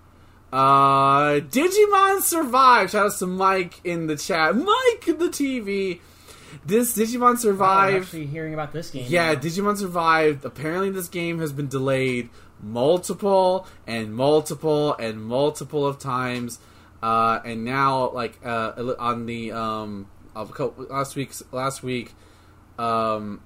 Uh, Digimon Survive! Shout out to Mike in the chat. Mike in the T V! This Digimon Survive... Wow, I'm actually hearing about this game. Yeah, now. Digimon Survive. Apparently this game has been delayed multiple and multiple and multiple of times. Uh, and now, like, uh, on the... Um, last week's... Last week... Um,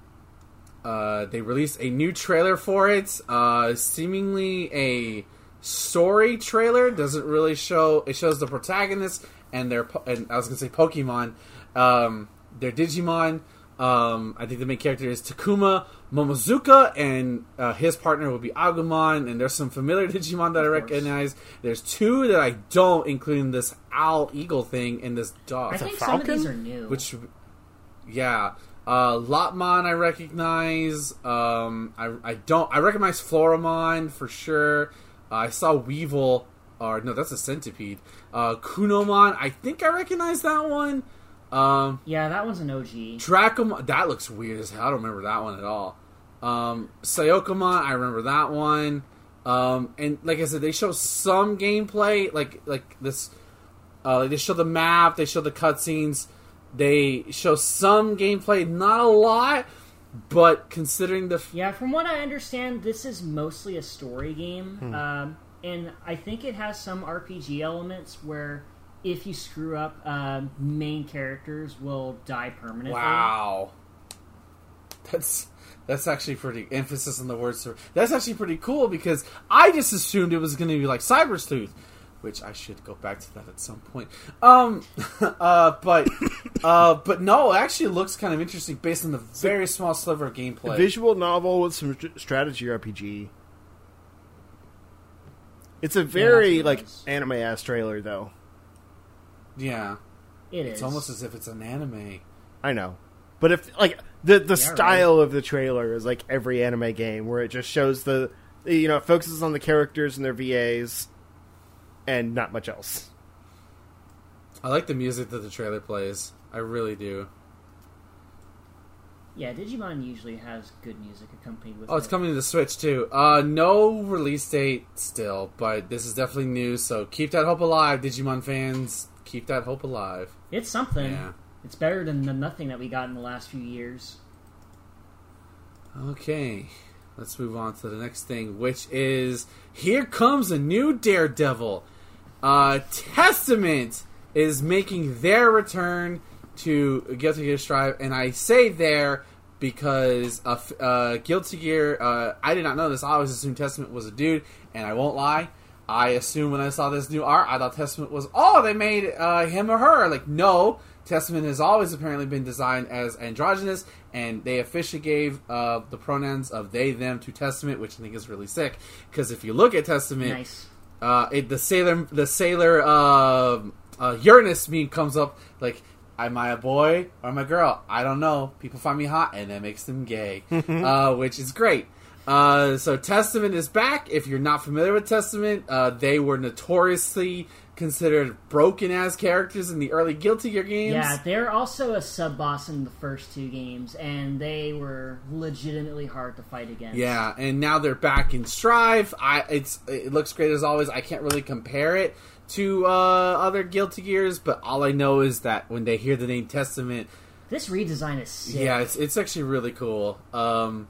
uh, they released a new trailer for it, uh, seemingly a story trailer. Doesn't really show, it shows the protagonist and their, po- and I was gonna say Pokemon, um, their Digimon, um, I think the main character is Takuma Momozuka, and, uh, his partner will be Agumon, and there's some familiar Digimon that I recognize. There's two that I don't, including this owl eagle thing and this dog. I think some of these are new. Which, yeah. Uh, Lotmon I recognize, um, I, I don't, I recognize Floramon for sure, uh, I saw Weevil, or no, that's a centipede, uh, Kunomon, I think I recognize that one, um, yeah, that one's an O G, Dracomon, that looks weird as hell, I don't remember that one at all, um, Sayokomon, I remember that one, um, and like I said, they show some gameplay, like, like this, uh, like they show the map, they show the cutscenes. They show some gameplay, not a lot, but considering the... F- yeah, from what I understand, this is mostly a story game, hmm. um, and I think it has some R P G elements where if you screw up, uh, main characters will die permanently. Wow. That's that's actually pretty emphasis on the word survival. That's actually pretty cool because I just assumed it was going to be like Cyber's Tooth, which I should go back to that at some point. Um, uh, but uh, but no, it actually looks kind of interesting based on the very small sliver of gameplay. A visual novel with some strategy R P G. It's a very yeah, like nice. anime-ass trailer, though. Yeah, it is. It's almost as if it's an anime. I know, but if like the the yeah, style right. of the trailer is like every anime game, where it just shows the you know it focuses on the characters and their V As, and not much else. I like the music that the trailer plays. I really do. Yeah, Digimon usually has good music accompanied with. Oh, it's it. coming to the Switch too. Uh, no release date still, but this is definitely new. So keep that hope alive, Digimon fans. Keep that hope alive. It's something. Yeah. It's better than the nothing that we got in the last few years. Okay, let's move on to the next thing, which is here comes a new Daredevil. Uh, Testament is making their return to Guilty Gear Strive, and I say there because uh, uh, Guilty Gear, uh, I did not know this. I always assumed Testament was a dude, and I won't lie. I assumed when I saw this new art, I thought Testament was, oh, they made uh, him or her. Like, no, Testament has always apparently been designed as androgynous, and they officially gave uh, the pronouns of they, them to Testament, which I think is really sick, because if you look at Testament, nice. uh, it, the sailor, the sailor uh, uh, Uranus meme comes up, like, am I a boy or am I a girl? I don't know. People find me hot, and that makes them gay, uh, which is great. Uh, so Testament is back. If you're not familiar with Testament, uh, they were notoriously considered broken-ass characters in the early Guilty Gear games. Yeah, they're also a sub-boss in the first two games, and they were legitimately hard to fight against. Yeah, and now they're back in Strive. I, it's, it looks great as always. I can't really compare it to uh, other Guilty Gears, but all I know is that when they hear the name Testament... This redesign is sick. Yeah, it's, it's actually really cool. Um...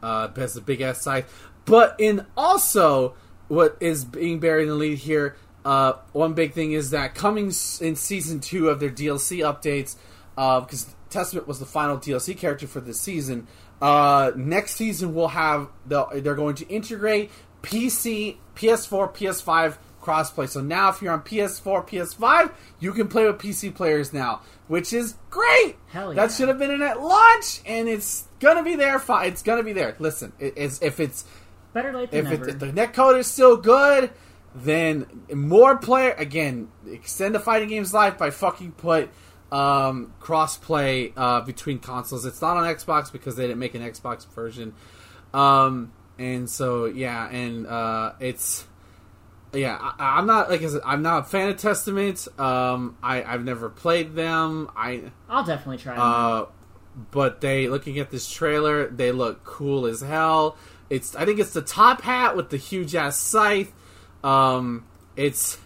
Uh, has a big ass scythe, but in also what is being buried in the lead here, uh, one big thing is that coming in season two of their D L C updates, because uh, Testament was the final D L C character for this season. Uh, next season we'll have the, they're going to integrate P C, P S four, P S five crossplay. So now if you're on P S four, P S five, you can play with P C players now, which is great. Hell yeah. That should have been in at launch, and it's gonna be there. It's gonna be there. Listen, it's, if it's better late than if never. It, if the netcode is still good, then more player again. Extend the fighting game's life by fucking put um, crossplay uh, between consoles. It's not on Xbox because they didn't make an Xbox version, um, and so yeah, and uh, it's. Yeah, I, I'm not like I said, I'm not a fan of Testament. Um, I I've never played them. I I'll definitely try them. Uh, but they looking at this trailer, they look cool as hell. It's I think it's the top hat with the huge ass scythe. Um, it's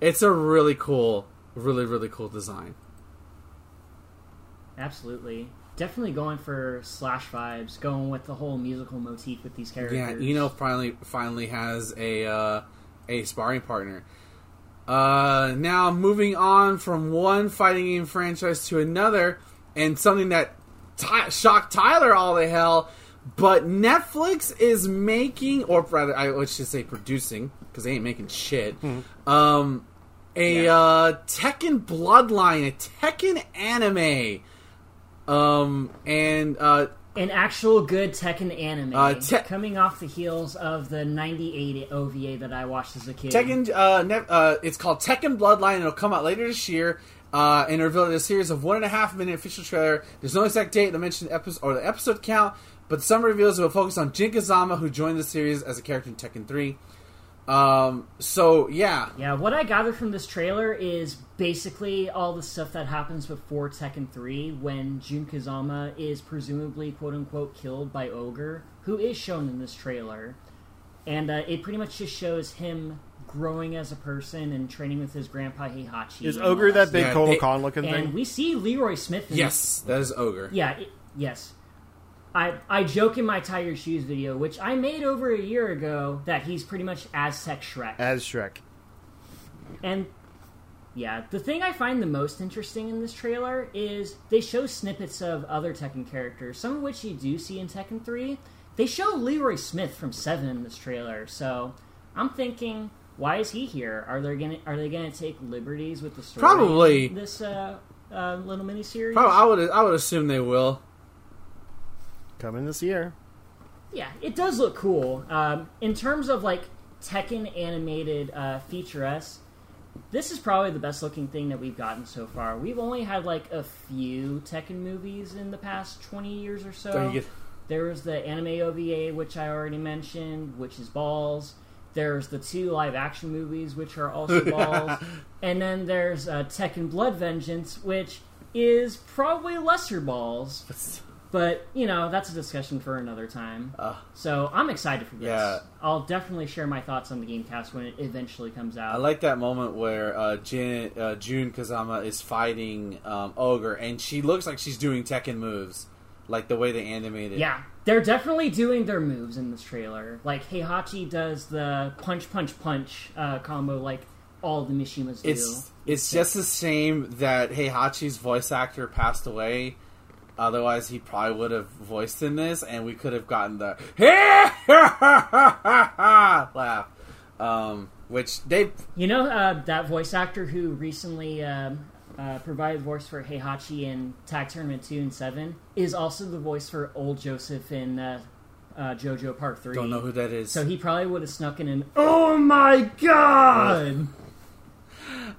it's a really cool, really really cool design. Absolutely. Definitely going for Slash vibes. Going with the whole musical motif with these characters. Yeah, Eno finally finally has a. Uh, a sparring partner. Uh, now, moving on from one fighting game franchise to another, and something that t- shocked Tyler all the hell, but Netflix is making, or rather, I should say producing, because they ain't making shit, mm-hmm. um, a yeah. uh, Tekken Bloodline, a Tekken anime. Um, and... Uh, An actual good Tekken anime uh, te- coming off the heels of the ninety-eight O V A that I watched as a kid. Tekken, uh, ne- uh, it's called Tekken Bloodline. It'll come out later this year uh, and reveal a series of one and a half minute official trailer. There's no exact date to mention the episode or the episode count, but some reveals will focus on Jin Kazama, who joined the series as a character in Tekken three. Um, so yeah. Yeah, what I gather from this trailer is basically all the stuff that happens before Tekken three when Jun Kazama is presumably quote unquote killed by Ogre, who is shown in this trailer. And uh, it pretty much just shows him growing as a person and training with his grandpa Heihachi. Is Ogre that big Kotal Kahn looking thing? And we see Leroy Smith in Yes, that is Ogre. Yeah, it, yes. I, I joke in my Tiger Shoes video, which I made over a year ago, that he's pretty much Aztec Shrek. As Shrek. And Yeah, the thing I find the most interesting in this trailer is they show snippets of other Tekken characters, some of which you do see in Tekken three. They show Leroy Smith from seven in this trailer, so I'm thinking, why is he here? Are they gonna Are they gonna take liberties with the story? Probably this uh, uh, little miniseries. Probably, I would I would assume they will. Coming this year. Yeah, it does look cool. Um, in terms of like Tekken animated uh, featurettes, this is probably the best looking thing that we've gotten so far. We've only had like a few Tekken movies in the past twenty years or so. Don't you get... There was the anime O V A, which I already mentioned, which is balls. There's the two live-action movies, which are also balls. And then there's uh, Tekken Blood Vengeance, which is probably lesser balls. But, you know, that's a discussion for another time. Uh, so I'm excited for this. Yeah. I'll definitely share my thoughts on the Gamecast when it eventually comes out. I like that moment where uh, Jin, uh, June Kazama is fighting um, Ogre, and she looks like she's doing Tekken moves. Like, the way they animated. Yeah. They're definitely doing their moves in this trailer. Like, Heihachi does the punch, punch, punch uh, combo like all the Mishimas do. It's, it's just a shame that Heihachi's voice actor passed away. Otherwise, he probably would have voiced in this, and we could have gotten the laugh. Um, which they... You know uh, that voice actor who recently... Um, Uh, provided voice for Heihachi in Tag Tournament two and seven is also the voice for Old Joseph in uh, uh, JoJo Part three. Don't know who that is. So he probably would have snuck in an, oh my god!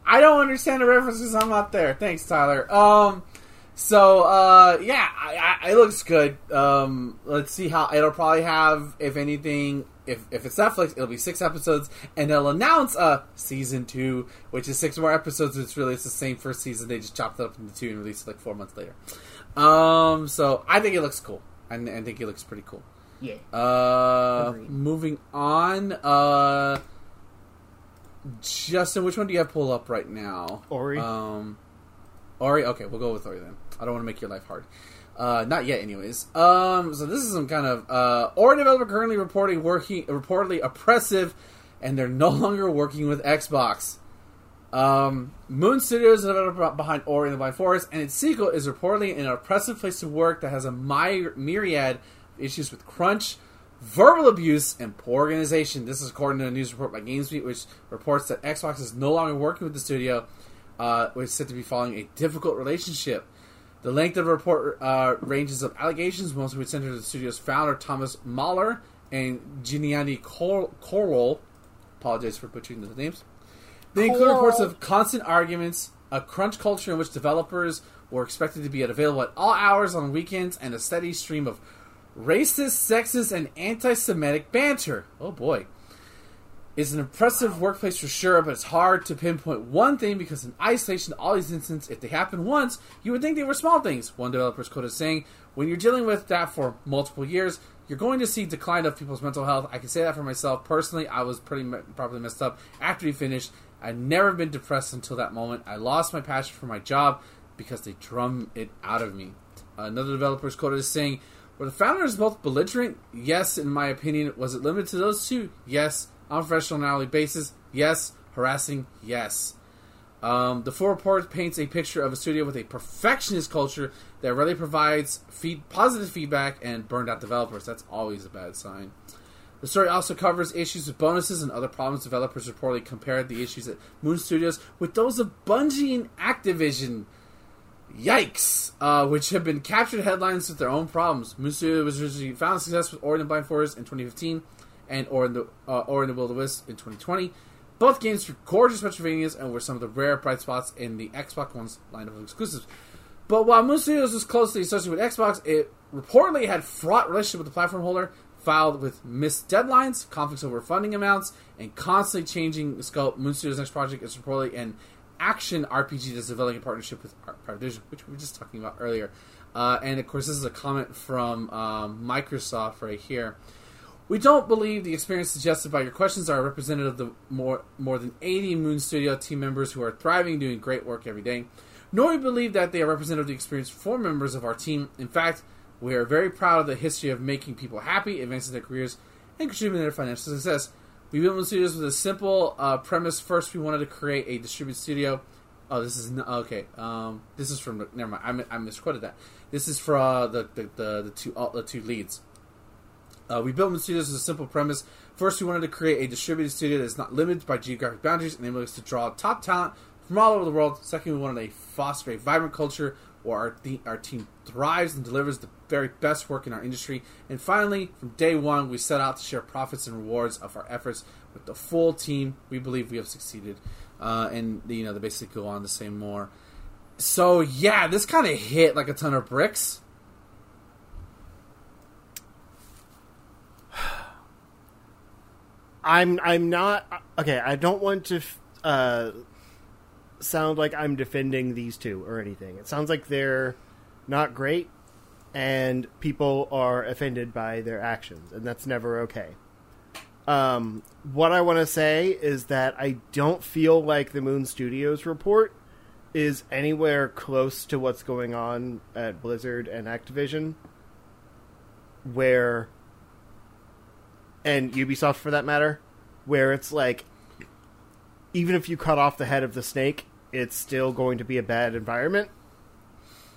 I don't understand the references, I'm not there. Thanks, Tyler. Um, so, uh, yeah, I, I, it looks good. Um, let's see how, it'll probably have, if anything... If if it's Netflix, it'll be six episodes, and they'll announce uh, season two, which is six more episodes. It's really it's the same first season. They just chopped it up into two and released it like four months later. Um, so I think it looks cool. I, I think it looks pretty cool. Yeah. Uh, moving on. Uh, Justin, which one do you have pulled up right now? Ori. Um, Ori. Okay, we'll go with Ori then. I don't want to make your life hard. Uh, not yet, anyways. Um, so this is some kind of uh, Ori developer currently reporting working reportedly oppressive, and they're no longer working with Xbox. Um, Moon Studios is developer behind Ori and the Blind Forest, and its sequel is reportedly an oppressive place to work that has a my- myriad of issues with crunch, verbal abuse, and poor organization. This is according to a news report by GameSpeed, which reports that Xbox is no longer working with the studio, uh, which is said to be following a difficult relationship. The length of the report uh, ranges of allegations, most of which centered the studio's founder, Thomas Mahler, and Giniani Cor- Corral. Apologize for butchering those names. They include reports of constant arguments, a crunch culture in which developers were expected to be available at all hours on weekends, and a steady stream of racist, sexist, and anti-Semitic banter. Oh boy. It's an impressive workplace for sure, but it's hard to pinpoint one thing because in isolation, all these incidents, if they happen once, you would think they were small things. One developer's quote is saying, when you're dealing with that for multiple years, you're going to see decline of people's mental health. I can say that for myself. Personally, I was pretty m- probably messed up after he finished. I'd never been depressed until that moment. I lost my passion for my job because they drummed it out of me. Another developer's quote is saying, were the founders both belligerent? Yes, in my opinion. Was it limited to those two? Yes. On a professional and hourly basis, yes. Harassing, yes. Um, the full report paints a picture of a studio with a perfectionist culture that rarely provides feed, positive feedback and burned out developers. That's always a bad sign. The story also covers issues with bonuses and other problems. Developers reportedly compared the issues at Moon Studios with those of Bungie and Activision. Yikes! Uh, which have been captured headlines with their own problems. Moon Studios was originally found success with Ori and the Blind Forest in twenty fifteen. And Ori and the, uh, Ori and the Will of the Wisp in twenty twenty. Both games were gorgeous Metroidvanias and were some of the rare bright spots in the Xbox One's lineup of exclusives. But while Moon Studios was closely associated with Xbox, it reportedly had fraught relationship with the platform holder, filed with missed deadlines, conflicts over funding amounts, and constantly changing the scope. Moon Studios' next project is reportedly an action R P G that's developing a partnership with Private Division, which we were just talking about earlier. Uh, and of course, this is a comment from um, Microsoft right here. We don't believe the experience suggested by your questions are representative of the more more than eighty Moon Studio team members who are thriving, doing great work every day. Nor do we believe that they are representative of the experience for members of our team. In fact, we are very proud of the history of making people happy, advancing their careers, and contributing to their financial success. We built Moon Studios with a simple uh, premise. First, we wanted to create a distributed studio Oh, this is not, okay. Um, this is from never mind. I, I misquoted that. This is for uh, the, the the the two uh, the two leads. Uh, we built studios with a simple premise. First, we wanted to create a distributed studio that is not limited by geographic boundaries, enabling us to draw top talent from all over the world. Second, we wanted to foster a vibrant culture where our, th- our team thrives and delivers the very best work in our industry. And finally, from day one, we set out to share profits and rewards of our efforts with the full team. We believe we have succeeded. Uh, and, you know, they basically go on to say more. So, yeah, this kind of hit like a ton of bricks. I'm I'm not... Okay, I don't want to uh, sound like I'm defending these two or anything. It sounds like they're not great, and people are offended by their actions, and that's never okay. Um, what I want to say is that I don't feel like the Moon Studios report is anywhere close to what's going on at Blizzard and Activision, where... and Ubisoft, for that matter, where it's like, even if you cut off the head of the snake, it's still going to be a bad environment.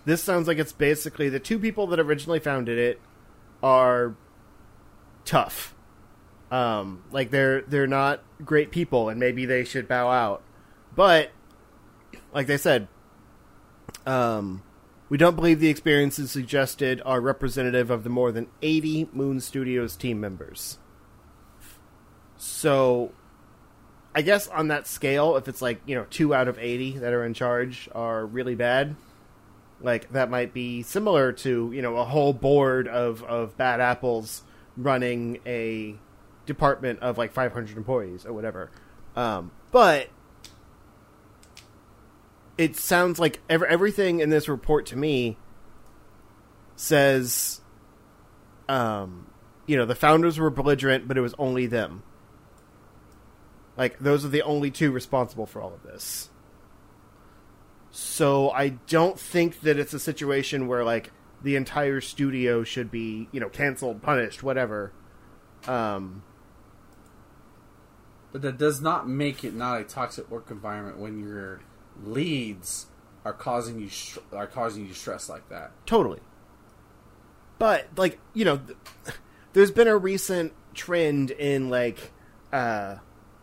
This sounds like it's basically the two people that originally founded it are tough. Um, like, they're they're not great people, and maybe they should bow out. But, like they said, um, we don't believe the experiences suggested are representative of the more than eighty Moon Studios team members. So, I guess on that scale, if it's like, you know, two out of eighty that are in charge are really bad, like, that might be similar to, you know, a whole board of, of bad apples running a department of, like, five hundred employees or whatever. Um, but it sounds like every, everything in this report to me says, um, you know, the founders were belligerent, but it was only them. Like, those are the only two responsible for all of this. So I don't think that it's a situation where, like, the entire studio should be, you know, canceled, punished, whatever. Um, but that does not make it not a toxic work environment when your leads are causing you sh- are causing you stress like that. Totally. But, like, you know, th- there's been a recent trend in, like, uh,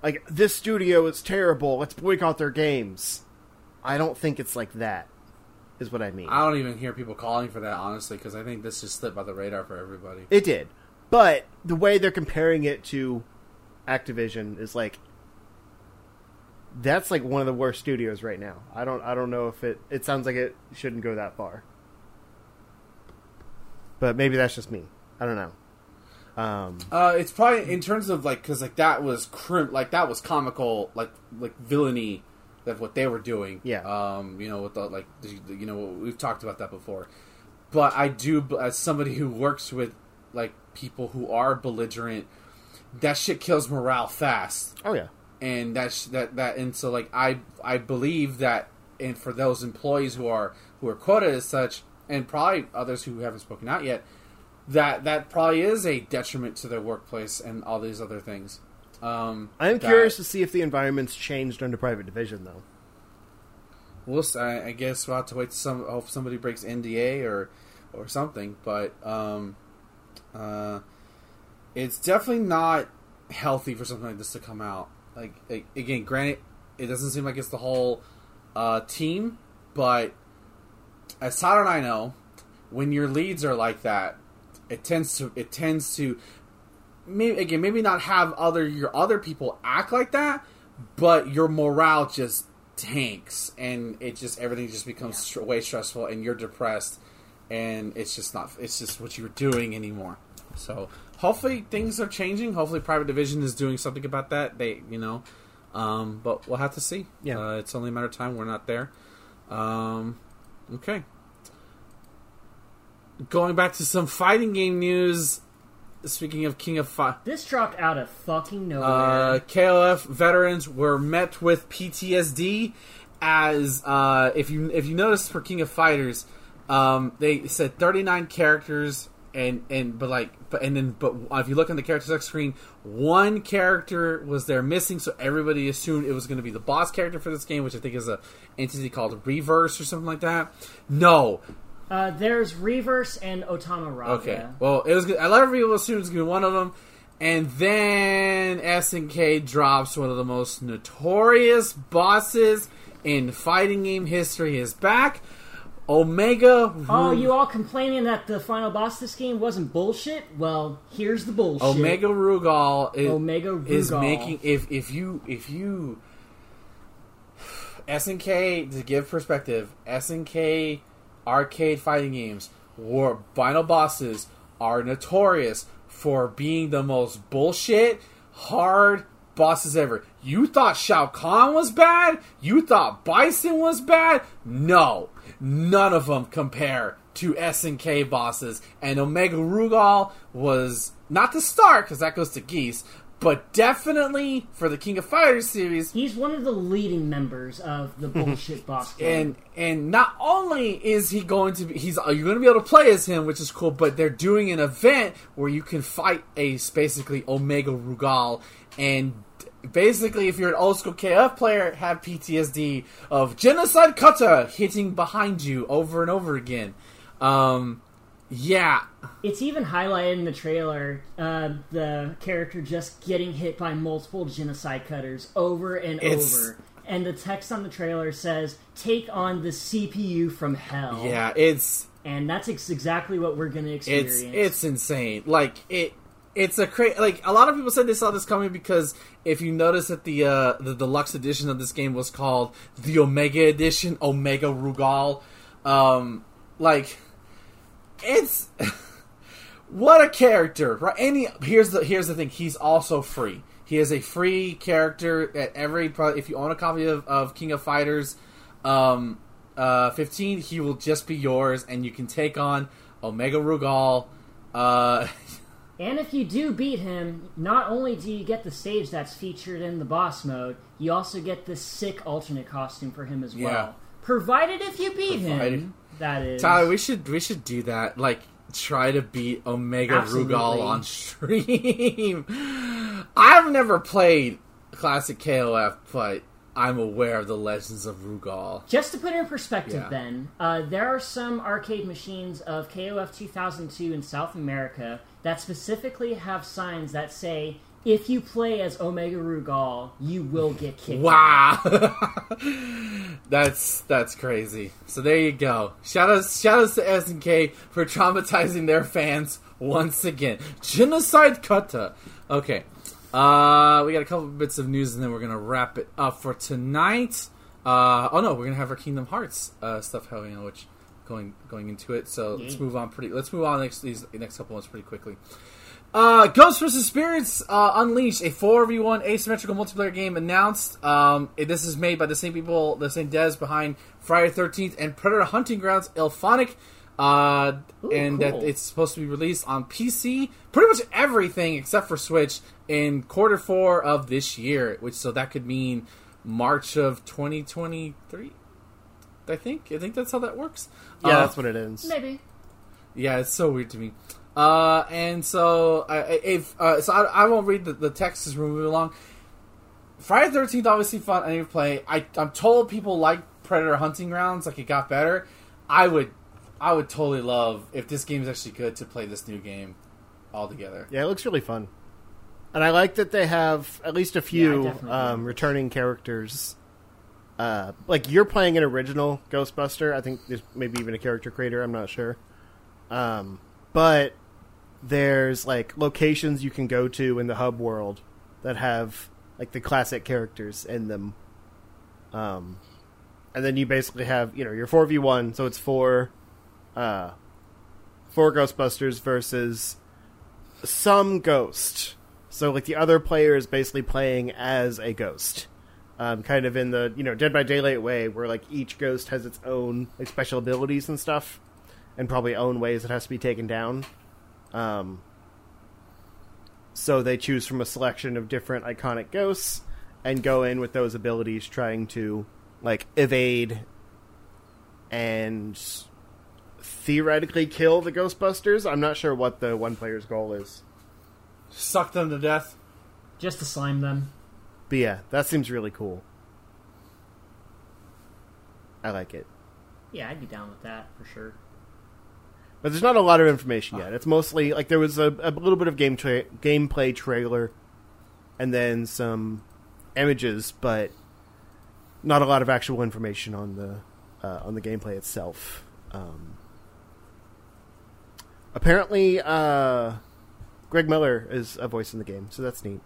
like, this studio is terrible, let's boycott their games. I don't think it's like that, is what I mean. I don't even hear people calling for that, honestly, because I think this just slipped by the radar for everybody. It did. But the way they're comparing it to Activision is, like, that's, like, one of the worst studios right now. I don't I don't know if it... It sounds like it shouldn't go that far. But maybe that's just me. I don't know. Um, uh, it's probably, in terms of, like, because, like, that was crim- like, that was comical, like, like villainy of what they were doing. Yeah. Um, you know, with the, like, you know, we've talked about that before. But I do, as somebody who works with, like, people who are belligerent, that shit kills morale fast. Oh, yeah. And that's that, that, and so, like, I, I believe that, and for those employees who are, who are quoted as such, and probably others who haven't spoken out yet, that, that probably is a detriment to their workplace and all these other things. Um, I'm that, curious to see if the environment's changed under Private Division, though. We'll, I, I guess we'll have to wait to some, hope somebody breaks N D A or, or something, but, um, uh, it's definitely not healthy for something like this to come out. Like, again, granted, it doesn't seem like it's the whole uh, team, but as Todd and I know, when your leads are like that, it tends to it tends to maybe again maybe not have other your other people act like that, but your morale just tanks, and it just everything just becomes yeah. way stressful, and you're depressed, and it's just not it's just what you're doing anymore. So hopefully things are changing. Hopefully Private Division is doing something about that. They, you know, um, but we'll have to see. Yeah, uh, it's only a matter of time. We're not there. Um, okay. Going back to some fighting game news. Speaking of King of Fire, this dropped out of fucking nowhere. Uh, K O F veterans were met with P T S D as uh, if you if you notice for King of Fighters, um, they said thirty-nine characters. and and but like but and then but if you look on the character select screen, one character was there missing, so everybody assumed it was going to be the boss character for this game, which I think is a entity called Reverse or something like that. No. Uh, there's Reverse and Otama Raga. Okay. Well, it was. A lot of people assumed it was going to be one of them, and then S N K drops one of the most notorious bosses in fighting game history is back. Omega. Oh, Ru- you all complaining that the final boss this game wasn't bullshit? Well, here's the bullshit. Omega Rugal is, Omega Rugal. is making if if you if you S N K, to give perspective, S N K arcade fighting games war final bosses are notorious for being the most bullshit hard bosses ever. You thought Shao Kahn was bad? You thought Bison was bad? No. None of them compare to S N K bosses. And Omega Rugal was not the star, because that goes to Geese, but definitely for the King of Fighters series. He's one of the leading members of the bullshit boss game. And and not only is he going to be, he's you're going to be able to play as him, which is cool, but they're doing an event where you can fight a basically Omega Rugal. And basically, if you're an old school K F player, have P T S D of Genocide Kata hitting behind you over and over again. Um, yeah. It's even highlighted in the trailer, uh, the character just getting hit by multiple Genocide Cutters over and it's... over. And the text on the trailer says, take on the C P U from hell. Yeah, it's... And that's ex- exactly what we're going to experience. It's, it's insane. Like, it... It's a cra- like a lot of people said they saw this coming because if you notice that the uh, the deluxe edition of this game was called the Omega Edition, Omega Rugal, um, like it's what a character, right? Any here's the here's the thing. He's also free. He is a free character at every. If you own a copy of, of King of Fighters, um, uh, fifteen, he will just be yours, and you can take on Omega Rugal. Uh, And if you do beat him, not only do you get the stage that's featured in the boss mode, you also get this sick alternate costume for him as well. Yeah. Provided if you beat Provided. him, that is. Tyler, we should we should do that. Like, try to beat Omega Absolutely. Rugal on stream. I've never played classic K O F, but I'm aware of the legends of Rugal. Just to put it in perspective, yeah. then, uh, there are some arcade machines of K O F two thousand two in South America that specifically have signs that say, if you play as Omega Rugal, you will get kicked. Wow. that's that's crazy. So there you go. Shout outs, shout outs to S N K for traumatizing their fans once again. Genocide Kata. Okay. Uh, we got a couple bits of news and then we're going to wrap it up for tonight. Uh, oh no, we're going to have our Kingdom Hearts uh, stuff happening, which... Going going into it, so yeah. let's move on pretty. Let's move on next these next couple ones pretty quickly. Uh, Ghosts versus. Spirits uh, Unleashed, a four v one asymmetrical multiplayer game announced. Um, this is made by the same people, the same devs behind Friday the thirteenth and Predator Hunting Grounds, Ilphonic, uh, Ooh, and cool. that it's supposed to be released on P C, pretty much everything except for Switch in quarter four of this year, which so that could mean March of twenty twenty-three. I think. I think that's how that works. Yeah, uh, that's what it is. Maybe. Yeah, it's so weird to me. Uh, and so, uh, if uh, so, I, I won't read the, the text as we're moving along. Friday the thirteenth, obviously fun. I need to play. I, I'm told people like Predator Hunting Grounds. Like it got better. I would, I would totally love if this game is actually good to play this new game all together. Yeah, it looks really fun, and I like that they have at least a few yeah, um, returning characters. Uh, like you're playing an original Ghostbuster. I think there's maybe even a character creator. I'm not sure. Um, but there's like locations you can go to in the hub world that have like the classic characters in them. Um, and then you basically have, you know, your four v one. So it's four, uh, four Ghostbusters versus some ghost. So like the other player is basically playing as a ghost. Um, kind of in the, you know, Dead by Daylight way where, like, each ghost has its own, like, special abilities and stuff and probably own ways it has to be taken down. Um, so they choose from a selection of different iconic ghosts and go in with those abilities trying to, like, evade and theoretically kill the Ghostbusters. I'm not sure what the one player's goal is. Suck them to death. Just to slime them. But yeah, that seems really cool. I like it. Yeah, I'd be down with that for sure. But there's not a lot of information yet. It's mostly, like, there was a, a little bit of game tra- gameplay trailer and then some images, but not a lot of actual information on the uh, on the gameplay itself. Um, apparently, uh, Greg Miller is a voice in the game, so that's neat.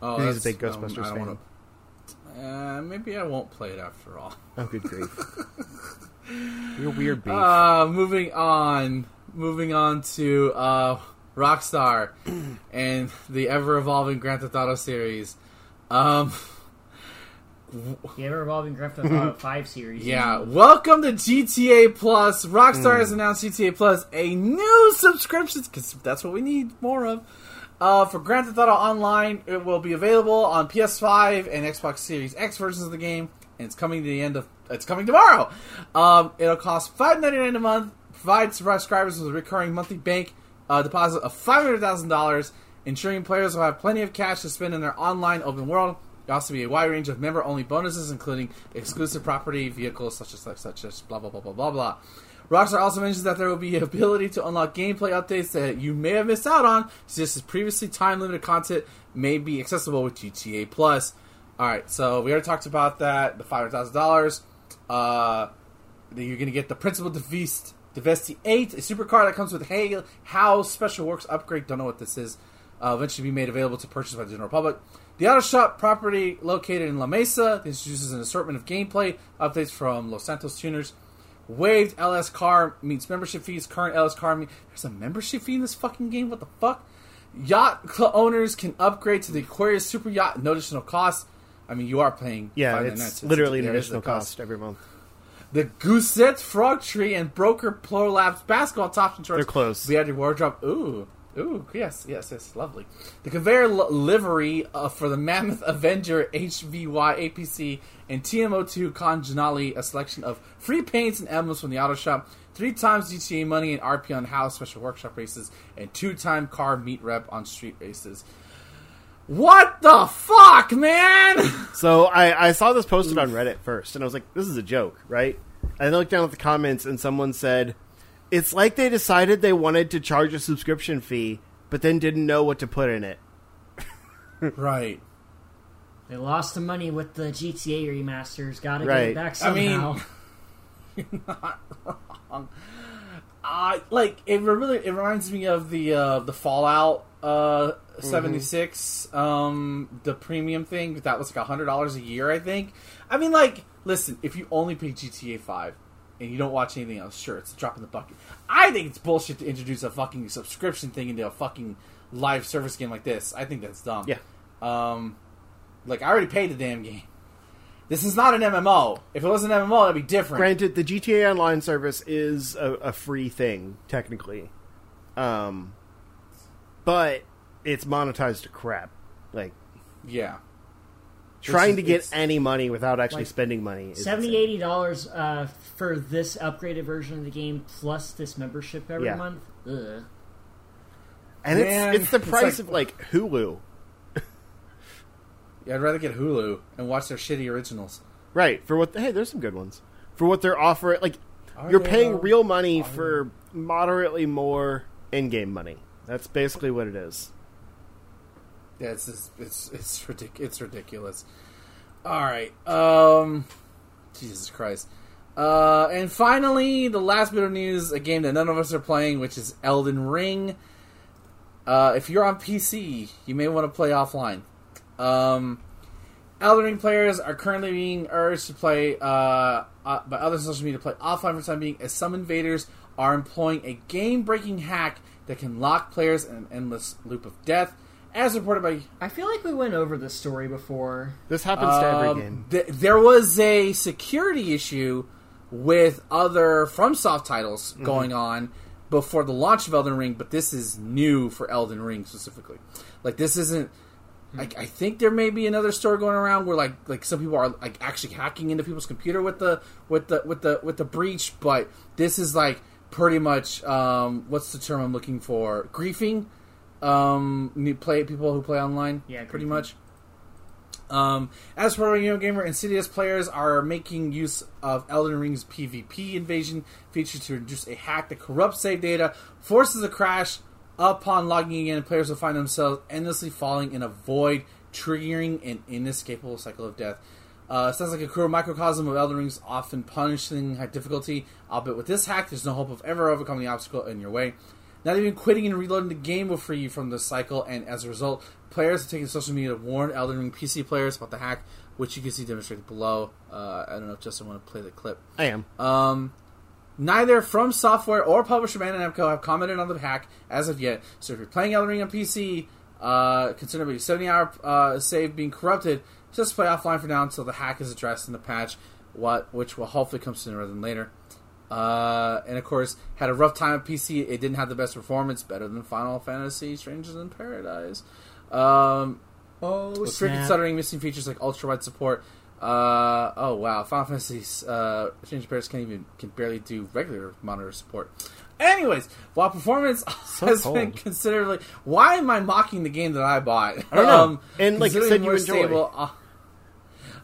Oh, he's a big Ghostbusters um, I fan. Wanna, uh, maybe I won't play it after all. Oh, good grief. You're weird beef. Uh, moving on. Moving on to uh, Rockstar and the ever-evolving Grand Theft Auto series. Um, the ever-evolving Grand Theft Auto five series. Yeah. Maybe. Welcome to G T A Plus. Rockstar mm. has announced G T A Plus, a new subscription, because that's what we need more of, uh, for Grand Theft Auto Online. It will be available on P S five and Xbox Series X versions of the game, and it's coming to the end of It's coming tomorrow. Um, it'll cost five dollars and ninety-nine cents a month. Provides subscribers with a recurring monthly bank uh, deposit of five hundred thousand dollars, ensuring players will have plenty of cash to spend in their online open world. There'll also be a wide range of member-only bonuses, including exclusive property, vehicles, such as such, such as blah blah blah blah blah blah. Rockstar also mentions that there will be ability to unlock gameplay updates that you may have missed out on, since this previously time-limited content may be accessible with G T A Plus. All right, so we already talked about that. The five hundred thousand dollars. Uh, you're going to get the Principal Divest, Divesti eight, a supercar that comes with Hey How Special Works upgrade. Don't know what this is. Uh, eventually be made available to purchase by the general public. The auto shop property located in La Mesa. This uses an assortment of gameplay updates from Los Santos tuners. Waived L S car meets membership fees. Current L S car meets... There's a membership fee in this fucking game? What the fuck? Yacht owners can upgrade to the Aquarius Super Yacht. No additional cost. I mean, you are playing... Yeah, it's, it's literally an additional cost. cost every month. The Goosette Frog Tree and Broker Plural Labs basketball tops and shorts. They're close. We had your wardrobe. Ooh. Ooh, yes, yes, yes. Lovely. The conveyor l- livery uh, for the Mammoth Avenger H V Y A P C and T M O two Congenali, a selection of free paints and emblems from the auto shop, three times G T A money and R P on house special workshop races, and two-time car meet rep on street races. What the fuck, man? So I, I saw this posted on Reddit first, and I was like, this is a joke, right? And I looked down at the comments, and someone said, it's like they decided they wanted to charge a subscription fee, but then didn't know what to put in it. Right. They lost the money with the G T A remasters. Gotta right. get it back somehow. I mean, you're not wrong. Uh, like, it really it reminds me of the uh, the Fallout Uh, seventy-six, mm-hmm. um, the premium thing, that was like one hundred dollars a year, I think. I mean, like, listen, if you only play G T A five and you don't watch anything else, sure, it's a drop in the bucket. I think it's bullshit to introduce a fucking subscription thing into a fucking live service game like this. I think that's dumb. Yeah. Um, like, I already paid the damn game. This is not an M M O. If it was an M M O, that'd be different. Granted, the G T A Online service is a, a free thing, technically. Um... But it's monetized to crap. Like, yeah, trying to get any money without actually like spending money. Is seventy dollars, eighty dollars uh, for this upgraded version of the game plus this membership every yeah. month. Ugh. And Man, it's it's the price it's like, of like Hulu. Yeah, I'd rather get Hulu and watch their shitty originals. Right for what? Hey, there's some good ones for what they're offering. Like Are you're paying real money for moderately more in-game money. That's basically what it is. Yeah, it's it's it's, it's, ridic- it's ridiculous. All right, um, Jesus Christ, uh, and finally, the last bit of news: a game that none of us are playing, which is Elden Ring. Uh, if you're on P C, you may want to play offline. Um, Elden Ring players are currently being urged to play uh, uh, by other social media to play offline for the time being, as some invaders are employing a game-breaking hack that can lock players in an endless loop of death, as reported by... I feel like we went over this story before. This happens to um, every game. Th- there was a security issue with other FromSoft titles mm-hmm. going on before the launch of Elden Ring, but this is new for Elden Ring specifically. Like, this isn't... Like, I think there may be another story going around where like like some people are like actually hacking into people's computer with the with the with the with the breach, but this is like pretty much um, what's the term I'm looking for? Griefing. Um, new play people who play online. Yeah, pretty much. Um, as for you know, gamer, insidious players are making use of Elden Ring's PvP invasion feature to introduce a hack that corrupts save data, forces a crash. Upon logging in, players will find themselves endlessly falling in a void, triggering an inescapable cycle of death. Uh, sounds like a cruel microcosm of Elden Ring's often punishing high difficulty. Albeit with this hack, there's no hope of ever overcoming the obstacle in your way. Not even quitting and reloading the game will free you from this cycle, and as a result, players have taken social media to warn Elden Ring P C players about the hack, which you can see demonstrated below. Uh, I don't know if Justin want to play the clip. I am. Um... Neither From Software or publisher Bandai Namco have commented on the hack as of yet. So if you're playing Elden Ring on P C, uh, consider maybe seventy-hour uh, save being corrupted. Just play offline for now until the hack is addressed in the patch, what which will hopefully come sooner than later. Uh, and of course, had a rough time at P C. It didn't have the best performance, better than Final Fantasy, Strangers of Paradise. Um, oh, strict considering missing features like ultra-wide support. Uh, oh wow, Final Fantasy's uh, Change of Paradise can't even, can barely do regular monitor support. Anyways, while performance so has cold. been considerably, why am I mocking the game that I bought? I don't um, know. And like you said, you enjoy. Stable, uh,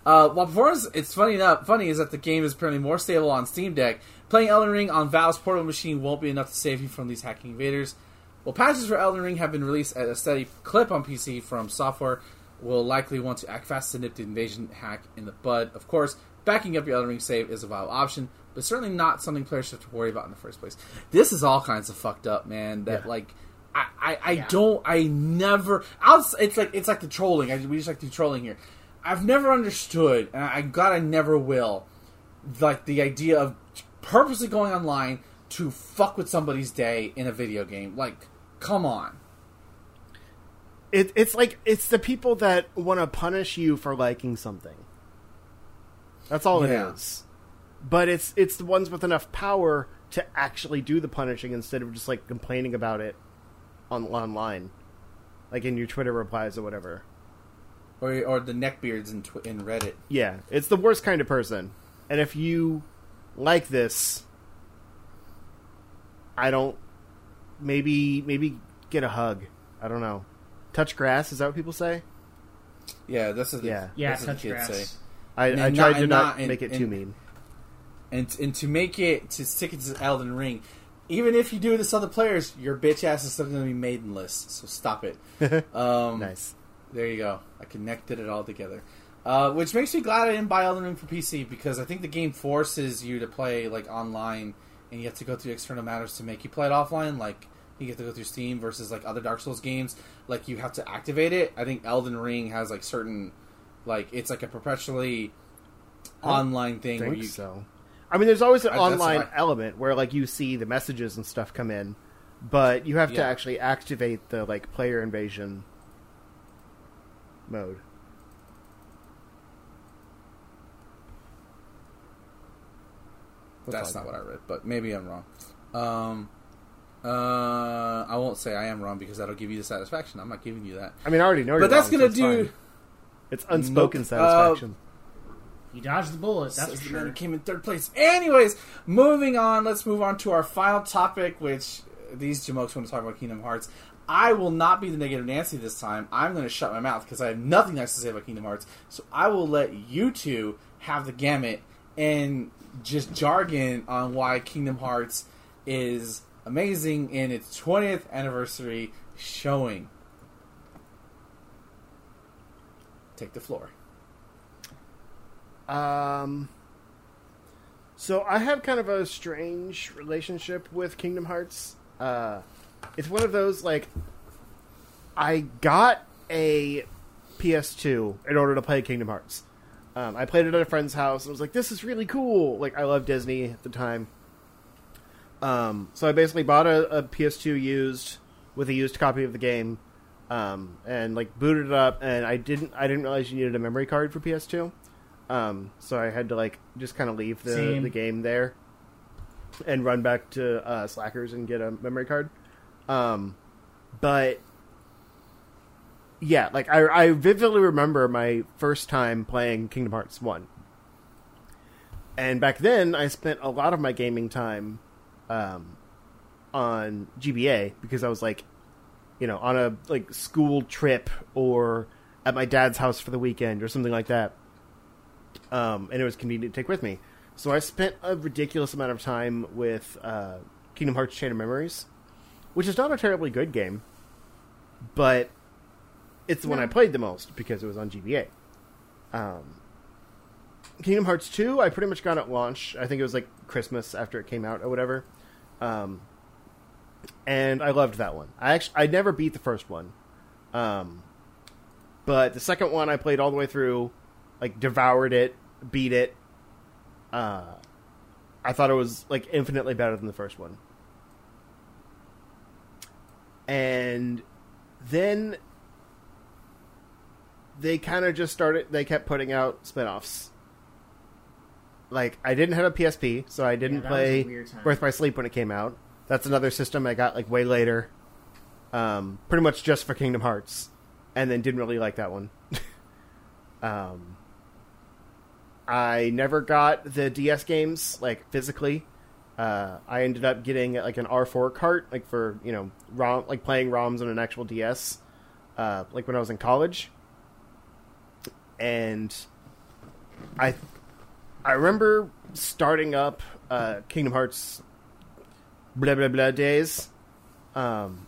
uh, while performance, it's funny enough, funny is that the game is apparently more stable on Steam Deck. Playing Elden Ring on Valve's Portal machine won't be enough to save you from these hacking invaders. Well, patches for Elden Ring have been released at a steady clip on P C from software. Will likely want to act fast to nip the invasion hack in the bud. Of course, backing up your Elden Ring save is a viable option, but certainly not something players should have to worry about in the first place. This is all kinds of fucked up, man. That yeah. like, I, I, I yeah. don't, I never. I'll, it's like it's like the trolling. I, we just like to do trolling here. I've never understood, and I'm glad I never will. Like the idea of purposely going online to fuck with somebody's day in a video game. Like, come on. It, it's like, it's the people that want to punish you for liking something. That's all yeah. it is. But it's it's the ones with enough power to actually do the punishing instead of just, like, complaining about it on online. Like, in your Twitter replies or whatever. Or or the neckbeards in, tw- in Reddit. Yeah, it's the worst kind of person. And if you like this, I don't... Maybe Maybe get a hug. I don't know. Touch grass, is that what people say? Yeah, that's what yeah. yeah, the kids grass. say. I, and I and tried not, to not and, make it and, too and, mean. And and to make it, to stick it to Elden Ring, even if you do this to other players, your bitch ass is still going to be maidenless, so stop it. um, nice. There you go. I connected it all together. Uh, which makes me glad I didn't buy Elden Ring for P C, because I think the game forces you to play like online, and you have to go through external matters to make you play it offline, like... You get to go through Steam versus, like, other Dark Souls games. Like, you have to activate it. I think Elden Ring has, like, certain... Like, it's, like, a perpetually online thing. I think where you... so. I mean, there's always an I, online I... element where, like, you see the messages and stuff come in. But you have yeah. to actually activate the, like, player invasion mode. What's That's not that? what I read, but maybe I'm wrong. Um... Uh, I won't say I am wrong because that'll give you the satisfaction. I'm not giving you that. I mean, I already know you're But that's wrong, gonna so it's do... Fine. It's unspoken nope. satisfaction. Uh, you dodged the bullet, that's so for sure. Came in third place. Anyways, moving on. Let's move on to our final topic, which these jamokes want to talk about Kingdom Hearts. I will not be the negative Nancy this time. I'm going to shut my mouth because I have nothing nice to say about Kingdom Hearts. So I will let you two have the gamut and just jargon on why Kingdom Hearts is... amazing in its twentieth anniversary showing. Take the floor. Um, so I have kind of a strange relationship with Kingdom Hearts. Uh, it's one of those, like, I got a P S two in order to play Kingdom Hearts. Um, I played it at a friend's house and was like, this is really cool. Like, I love Disney at the time. Um, so I basically bought a, a P S two used with a used copy of the game, um, and like booted it up. And I didn't, I didn't realize you needed a memory card for P S two. Um, so I had to like, just kind of leave the, the game there and run back to, uh, Slackers and get a memory card. Um, but yeah, like I, I vividly remember my first time playing Kingdom Hearts one. And back then, I spent a lot of my gaming time um, on G B A because I was like, you know, on a like school trip or at my dad's house for the weekend or something like that. Um, and it was convenient to take with me. So I spent a ridiculous amount of time with uh, Kingdom Hearts Chain of Memories, which is not a terribly good game, but it's the no. one I played the most because it was on G B A. Um, Kingdom Hearts two, I pretty much got at launch. I think it was like Christmas after it came out or whatever. Um, and I loved that one. I actually, I never beat the first one. Um, but the second one I played all the way through, like devoured it, beat it. Uh, I thought it was like infinitely better than the first one. And then they kind of just started, they kept putting out spinoffs. Like, I didn't have a P S P, so I didn't yeah, play Birth by Sleep when it came out. That's another system I got, like, way later. Um, pretty much just for Kingdom Hearts. And then didn't really like that one. um, I never got the D S games, like, physically. Uh, I ended up getting, like, an R four cart, like, for, you know, ROM, like, playing ROMs on an actual D S. Uh, like, when I was in college. And I... Th- I remember starting up uh, Kingdom Hearts blah, blah, blah days. Um,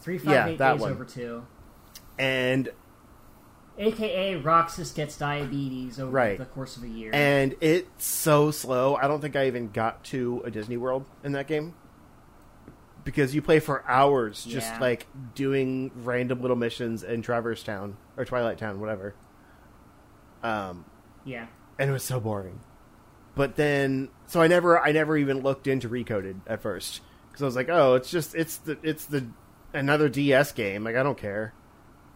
Three, five, yeah, eight that days one. Over two. And... A K A Roxas gets diabetes over right. the course of a year. And it's so slow. I don't think I even got to a Disney World in that game. Because you play for hours just, yeah. like, doing random little missions in Traverse Town. Or Twilight Town, whatever. Um, yeah. And it was so boring. But then... So I never I never even looked into Recoded at first. Because I was like, oh, it's just... It's the it's the another D S game. Like, I don't care.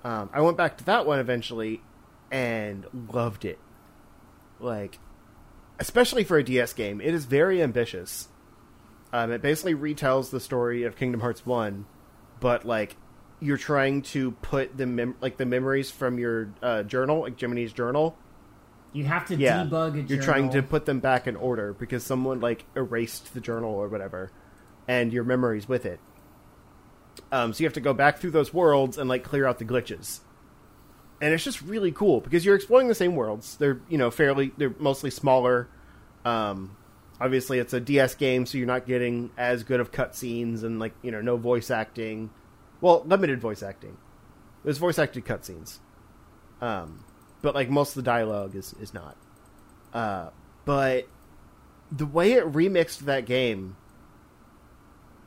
Um, I went back to that one eventually and loved it. Like, especially for a D S game. It is very ambitious. Um, it basically retells the story of Kingdom Hearts one. But, like, you're trying to put the mem- like the memories from your uh, journal, like Jiminy's journal... You have to yeah. debug a journal. You're trying to put them back in order because someone, like, erased the journal or whatever and your memories with it. Um, so you have to go back through those worlds and, like, clear out the glitches. And it's just really cool because you're exploring the same worlds. They're, you know, fairly... They're mostly smaller. Um, obviously, it's a D S game, so you're not getting as good of cutscenes and, like, you know, no voice acting. Well, limited voice acting. There's voice-acted cutscenes. Um... But, like, most of the dialogue is, is not. Uh, but the way it remixed that game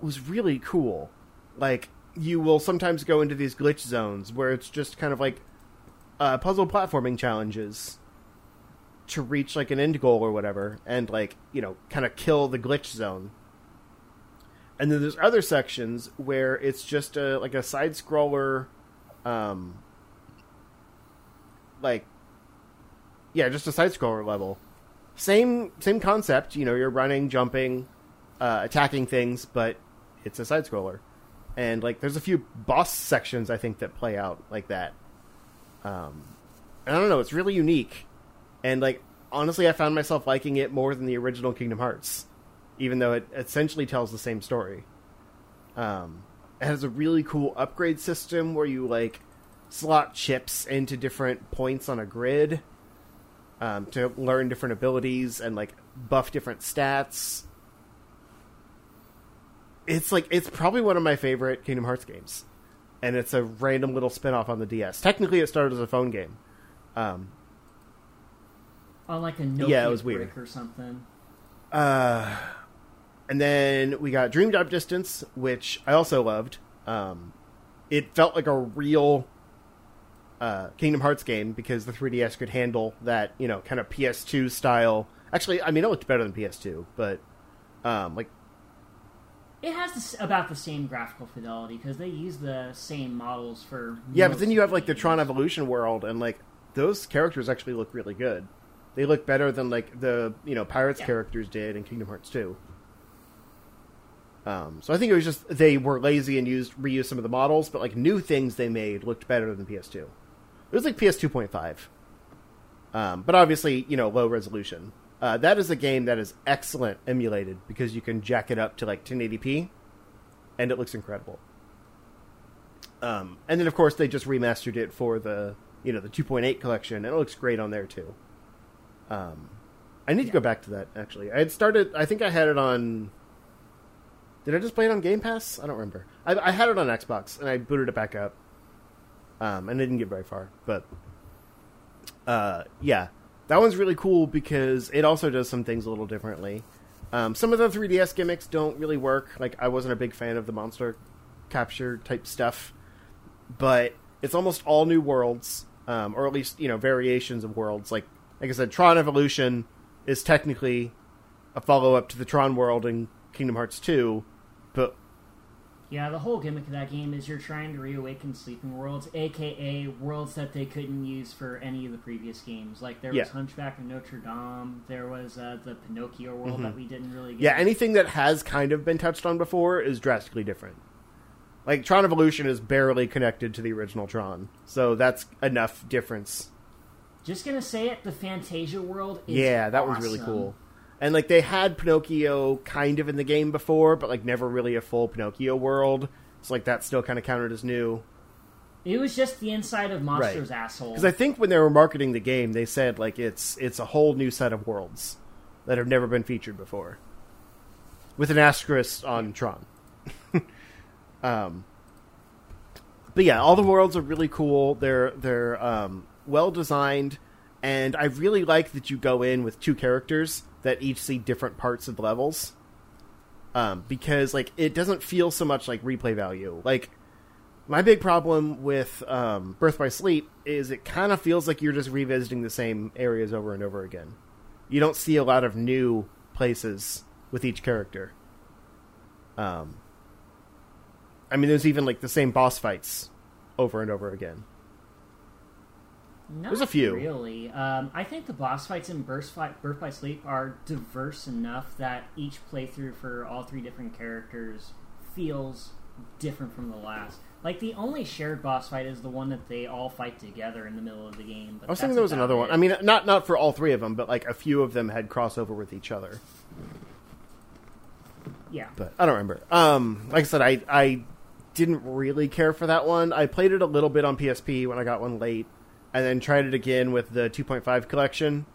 was really cool. Like, you will sometimes go into these glitch zones where it's just kind of, like, uh, puzzle platforming challenges to reach, like, an end goal or whatever. And, like, you know, kind of kill the glitch zone. And then there's other sections where it's just, a, like, a side-scroller... Um, Like, yeah, just a side-scroller level. Same same concept, you know, you're running, jumping, uh, attacking things, but it's a side-scroller. And, like, there's a few boss sections, I think, that play out like that. Um, and I don't know, it's really unique. And, like, honestly, I found myself liking it more than the original Kingdom Hearts, even though it essentially tells the same story. Um, it has a really cool upgrade system where you, like, slot chips into different points on a grid um, to learn different abilities and, like, buff different stats. It's, like, it's probably one of my favorite Kingdom Hearts games. And it's a random little spinoff on the D S. Technically, it started as a phone game. Um, on, like, a Nokia yeah, it was brick weird. Or something. Uh, and then we got Dream Job Distance, which I also loved. Um, it felt like a real... Uh, Kingdom Hearts game because the three D S could handle that, you know, kind of P S two style. Actually, I mean, it looked better than P S two, but um, like it has this, about the same graphical fidelity because they use the same models for. Yeah, but then you have like the Tron Evolution world, and like those characters actually look really good. They look better than like the you know Pirates yeah. characters did in Kingdom Hearts two. Um, so I think it was just they were lazy and used reused some of the models, but like new things they made looked better than P S two. It was like P S two point five. Um, but obviously, you know, low resolution. Uh, that is a game that is excellent emulated because you can jack it up to like ten eighty p and it looks incredible. Um, and then, of course, they just remastered it for the, you know, the two point eight collection, and it looks great on there, too. Um, I need yeah. to go back to that, actually. I had started, I think I had it on... Did I just play it on Game Pass? I don't remember. I, I had it on Xbox, and I booted it back up. Um, and I didn't get very far, but... Uh, yeah. That one's really cool because it also does some things a little differently. Um, some of the three D S gimmicks don't really work. Like, I wasn't a big fan of the monster capture-type stuff, but it's almost all new worlds, um, or at least, you know, variations of worlds. Like, like I said, Tron Evolution is technically a follow-up to the Tron world in Kingdom Hearts two, but... Yeah, the whole gimmick of that game is you're trying to reawaken sleeping worlds, a k a worlds that they couldn't use for any of the previous games. Like, there was yeah. Hunchback of Notre Dame, there was uh, the Pinocchio world mm-hmm. that we didn't really get. Yeah, anything that has kind of been touched on before is drastically different. Like, Tron Evolution is barely connected to the original Tron, so that's enough difference. Just gonna say it, the Fantasia world is Yeah, that awesome. was really cool. And, like, they had Pinocchio kind of in the game before, but, like, never really a full Pinocchio world. So, like, that still kind of counted as new. It was just the inside of Monster's right. asshole. Because I think when they were marketing the game, they said, like, it's it's a whole new set of worlds that have never been featured before. With an asterisk on Tron. Um, but yeah, all the worlds are really cool. They're they're um, well designed, and I really like that you go in with two characters that each see different parts of the levels. Um, because like it doesn't feel so much like replay value. Like my big problem with um, Birth by Sleep is it kind of feels like you're just revisiting the same areas over and over again. You don't see a lot of new places with each character. Um. I mean, there's even, like, the same boss fights over and over again. Not there's a few. really. Um, I think the boss fights in Birth by Sleep are diverse enough that each playthrough for all three different characters feels different from the last. Like, the only shared boss fight is the one that they all fight together in the middle of the game. But I was thinking there was another one. I mean, not not for all three of them, but, like, a few of them had crossover with each other. Yeah. But I don't remember. Um, like I said, I... I didn't really care for that one. I played it a little bit on P S P when I got one late, and then tried it again with the two point five collection,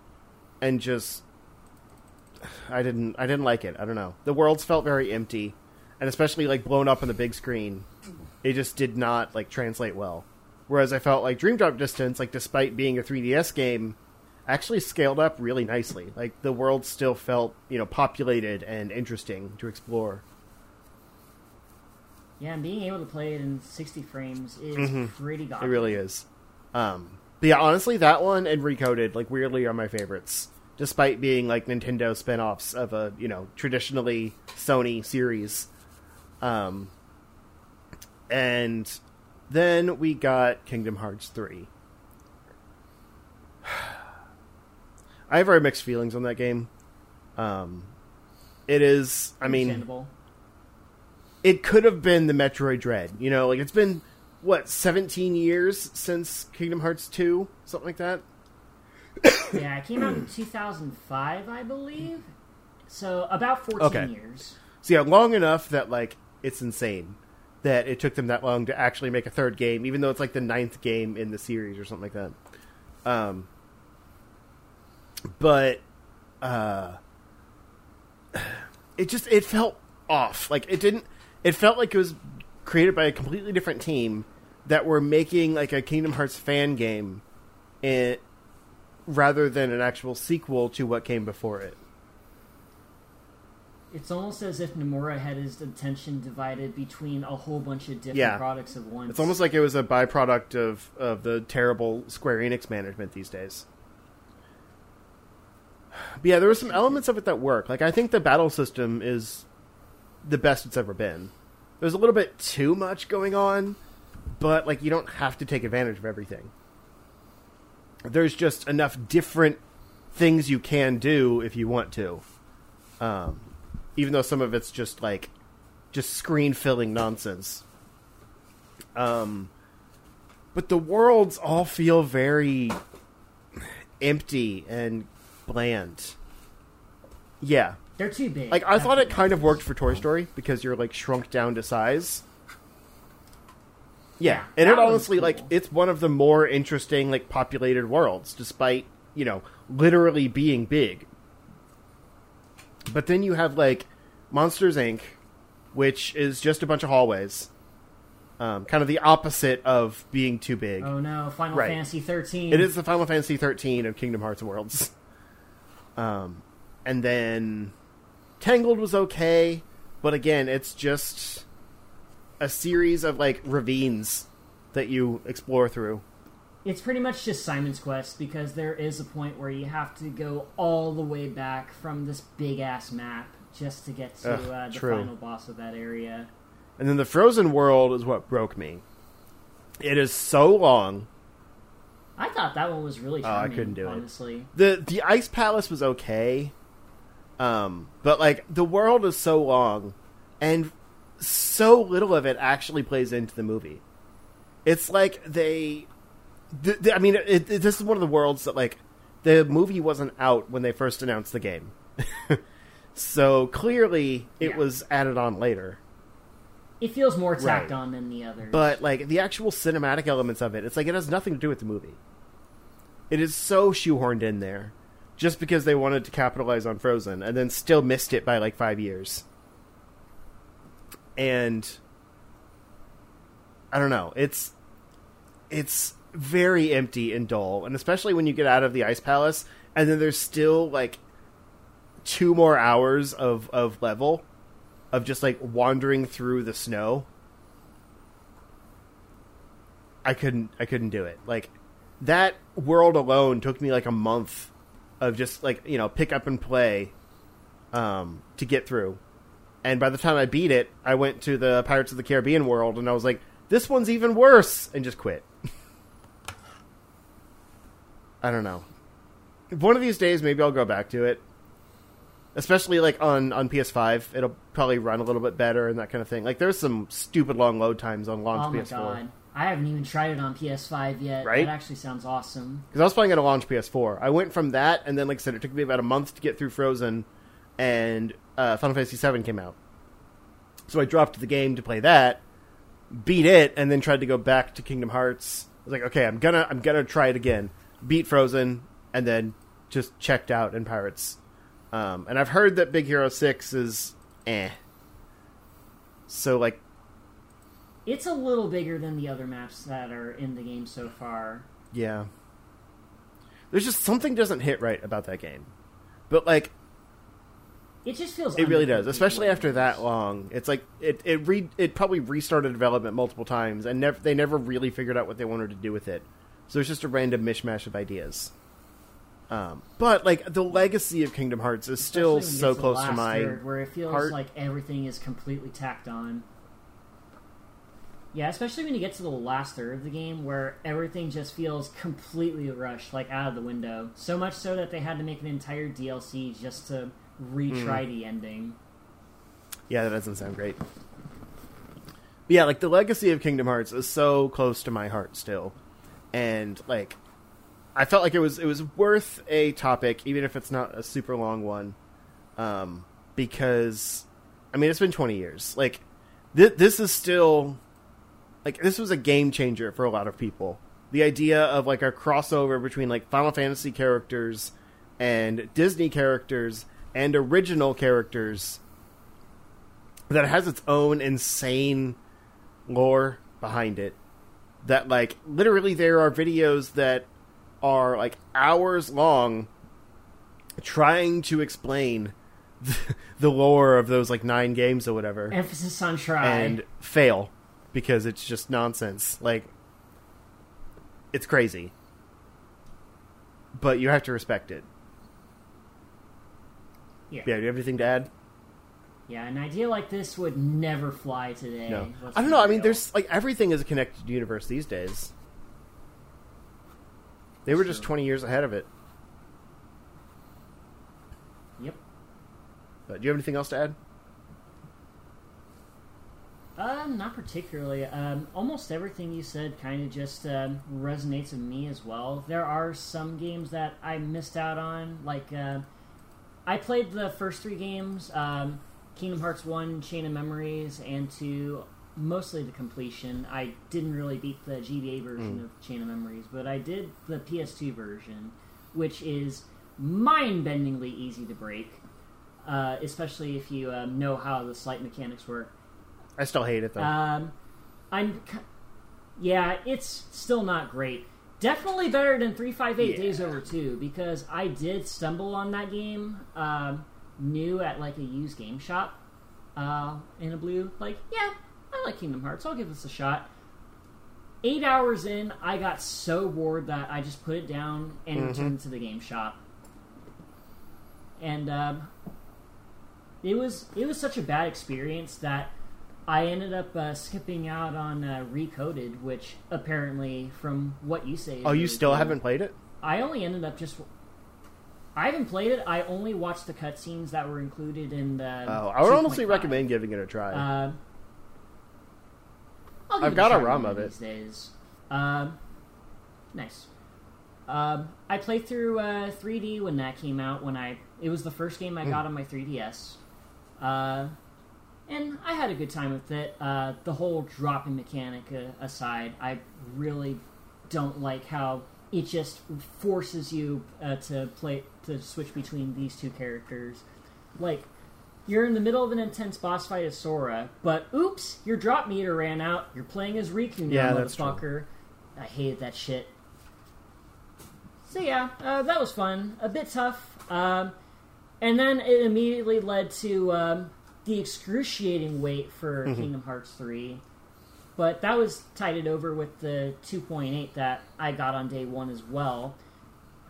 and just I didn't I didn't like it. I don't know. The worlds felt very empty, and especially like blown up on the big screen, it just did not like translate well. Whereas I felt like Dream Drop Distance, like despite being a three D S game, actually scaled up really nicely. Like the world still felt, you know, populated and interesting to explore. Yeah, and being able to play it in sixty frames is mm-hmm. pretty god. It really is. Um, but yeah, honestly, that one and Recoded, like, weirdly are my favorites. Despite being, like, Nintendo spin-offs of a, you know, traditionally Sony series. Um, and then we got Kingdom Hearts three. I have very mixed feelings on that game. Um, it is, I mean... It could have been the Metroid Dread, you know, like it's been, what, seventeen years since Kingdom Hearts two, something like that? Yeah, it came out in two thousand five, I believe, so about fourteen okay. years. So yeah, long enough that, like, it's insane that it took them that long to actually make a third game, even though it's like the ninth game in the series or something like that. Um, but, uh, it just, it felt off, like, it didn't... It felt like it was created by a completely different team that were making like a Kingdom Hearts fan game in, rather than an actual sequel to what came before it. It's almost as if Nomura had his attention divided between a whole bunch of different yeah. products at once. It's almost like it was a byproduct of, of the terrible Square Enix management these days. But yeah, there were some elements of it that work. Like, I think the battle system is... the best it's ever been. There's a little bit too much going on, but like you don't have to take advantage of everything. There's just enough different things you can do if you want to. Um, even though some of it's just like just screen-filling nonsense. Um, but the worlds all feel very empty and bland. Yeah. They're too big. Like, I thought it kind of worked for Toy Story, because you're, like, shrunk down to size. Yeah, and it honestly, like, it's one of the more interesting, like, populated worlds, despite, you know, literally being big. But then you have, like, Monsters, Incorporated, which is just a bunch of hallways. Um, kind of the opposite of being too big. Oh, no, Final right. Fantasy thirteen. It is the Final Fantasy thirteen of Kingdom Hearts Worlds. Um, and then Tangled was okay, but again, it's just a series of, like, ravines that you explore through. It's pretty much just Simon's Quest, because there is a point where you have to go all the way back from this big-ass map just to get to Ugh, uh, the true. final boss of that area. And then the Frozen World is what broke me. It is so long. I thought that one was really charming, oh, I couldn't do honestly. It. The, the Ice Palace was okay, um, but, like, the world is so long, and so little of it actually plays into the movie. It's like they, th- th- I mean, it, it, this is one of the worlds that, like, the movie wasn't out when they first announced the game. So clearly it yeah. was added on later. It feels more tacked right. on than the others. But, like, the actual cinematic elements of it, it's like it has nothing to do with the movie. It is so shoehorned in there just because they wanted to capitalize on Frozen and then still missed it by, like, five years. And I don't know, it's it's very empty and dull, and especially when you get out of the Ice Palace, and then there's still, like, two more hours of, of level of just, like, wandering through the snow. I couldn't I couldn't do it. Like, that world alone took me, like, a month of just, like, you know, pick up and play um, to get through. And by the time I beat it, I went to the Pirates of the Caribbean world, and I was like, this one's even worse, and just quit. I don't know. One of these days, maybe I'll go back to it. Especially, like, on, on P S five, it'll probably run a little bit better and that kind of thing. Like, there's some stupid long load times on launch P S four. Oh, my God. I haven't even tried it on P S five yet. Right? That actually sounds awesome. Because I was playing it on launch P S four. I went from that, and then, like I said, it took me about a month to get through Frozen, and Uh, Final Fantasy seven came out. So I dropped the game to play that, beat it, and then tried to go back to Kingdom Hearts. I was like, okay, I'm gonna I'm gonna try it again. Beat Frozen, and then just checked out in Pirates. Um, and I've heard that Big Hero six is eh. So, like, it's a little bigger than the other maps that are in the game so far. Yeah. There's just something doesn't hit right about that game. But, like, it just feels. It really does, especially after that long. It's like it it re, it probably restarted development multiple times, and never they never really figured out what they wanted to do with it. So it's just a random mishmash of ideas. Um, but, like, the legacy of Kingdom Hearts is still so close to my heart, where it feels like everything is completely tacked on. Yeah, especially when you get to the last third of the game, where everything just feels completely rushed, like out of the window. So much so that they had to make an entire D L C just to retry mm. the ending. Yeah, that doesn't sound great. But yeah, like, the legacy of Kingdom Hearts is so close to my heart still, and, like, I felt like it was it was worth a topic, even if it's not a super long one, um, because, I mean, it's been twenty years. Like, th- this is still, like, this was a game changer for a lot of people. The idea of, like, a crossover between, like, Final Fantasy characters and Disney characters and original characters that has its own insane lore behind it. That, like, literally there are videos that are, like, hours long trying to explain the, the lore of those, like, nine games or whatever. Emphasis on try. And fail, because it's just nonsense. Like, it's crazy. But you have to respect it. Yeah. yeah, do you have anything to add? Yeah, an idea like this would never fly today. No. I don't know, I mean, there's, like, everything is a connected universe these days. They were just twenty years ahead of it. Yep. But do you have anything else to add? Um, not particularly. Um, almost everything you said kind of just uh, resonates with me as well. There are some games that I missed out on. Like, uh, I played the first three games, um, Kingdom Hearts one, Chain of Memories, and two, mostly to completion. I didn't really beat the G B A version mm. of Chain of Memories, but I did the P S two version, which is mind-bendingly easy to break, uh, especially if you um, know how the slight mechanics work. I still hate it, though. Um, I'm, yeah, it's still not great. Definitely better than three fifty-eight yeah. Days Over two, because I did stumble on that game um, new at, like, a used game shop uh, in a blue. Like, yeah, I like Kingdom Hearts. I'll give this a shot. Eight hours in, I got so bored that I just put it down and mm-hmm. returned to the game shop. And um, it was it was such a bad experience that I ended up uh, skipping out on uh, Recoded, which apparently, from what you say... Oh, you still cool. haven't played it? I only ended up just... I haven't played it. I only watched the cutscenes that were included in the... Oh, I would honestly recommend giving it a try. Uh, I'll give I've it got a, a ROM of it. These days. Uh, nice. Uh, I played through uh, three D when that came out. When I It was the first game I mm. got on my three D S. Uh... And I had a good time with it. Uh, the whole dropping mechanic uh, aside, I really don't like how it just forces you uh, to play to switch between these two characters. Like, you're in the middle of an intense boss fight as Sora, but oops, your drop meter ran out. You're playing as Riku now, yeah, that's motherfucker. True. I hated that shit. So yeah, uh, that was fun. A bit tough. Um, and then it immediately led to... Um, the excruciating wait for mm-hmm. Kingdom Hearts three, but that was tied it over with the two point eight that I got on day one as well.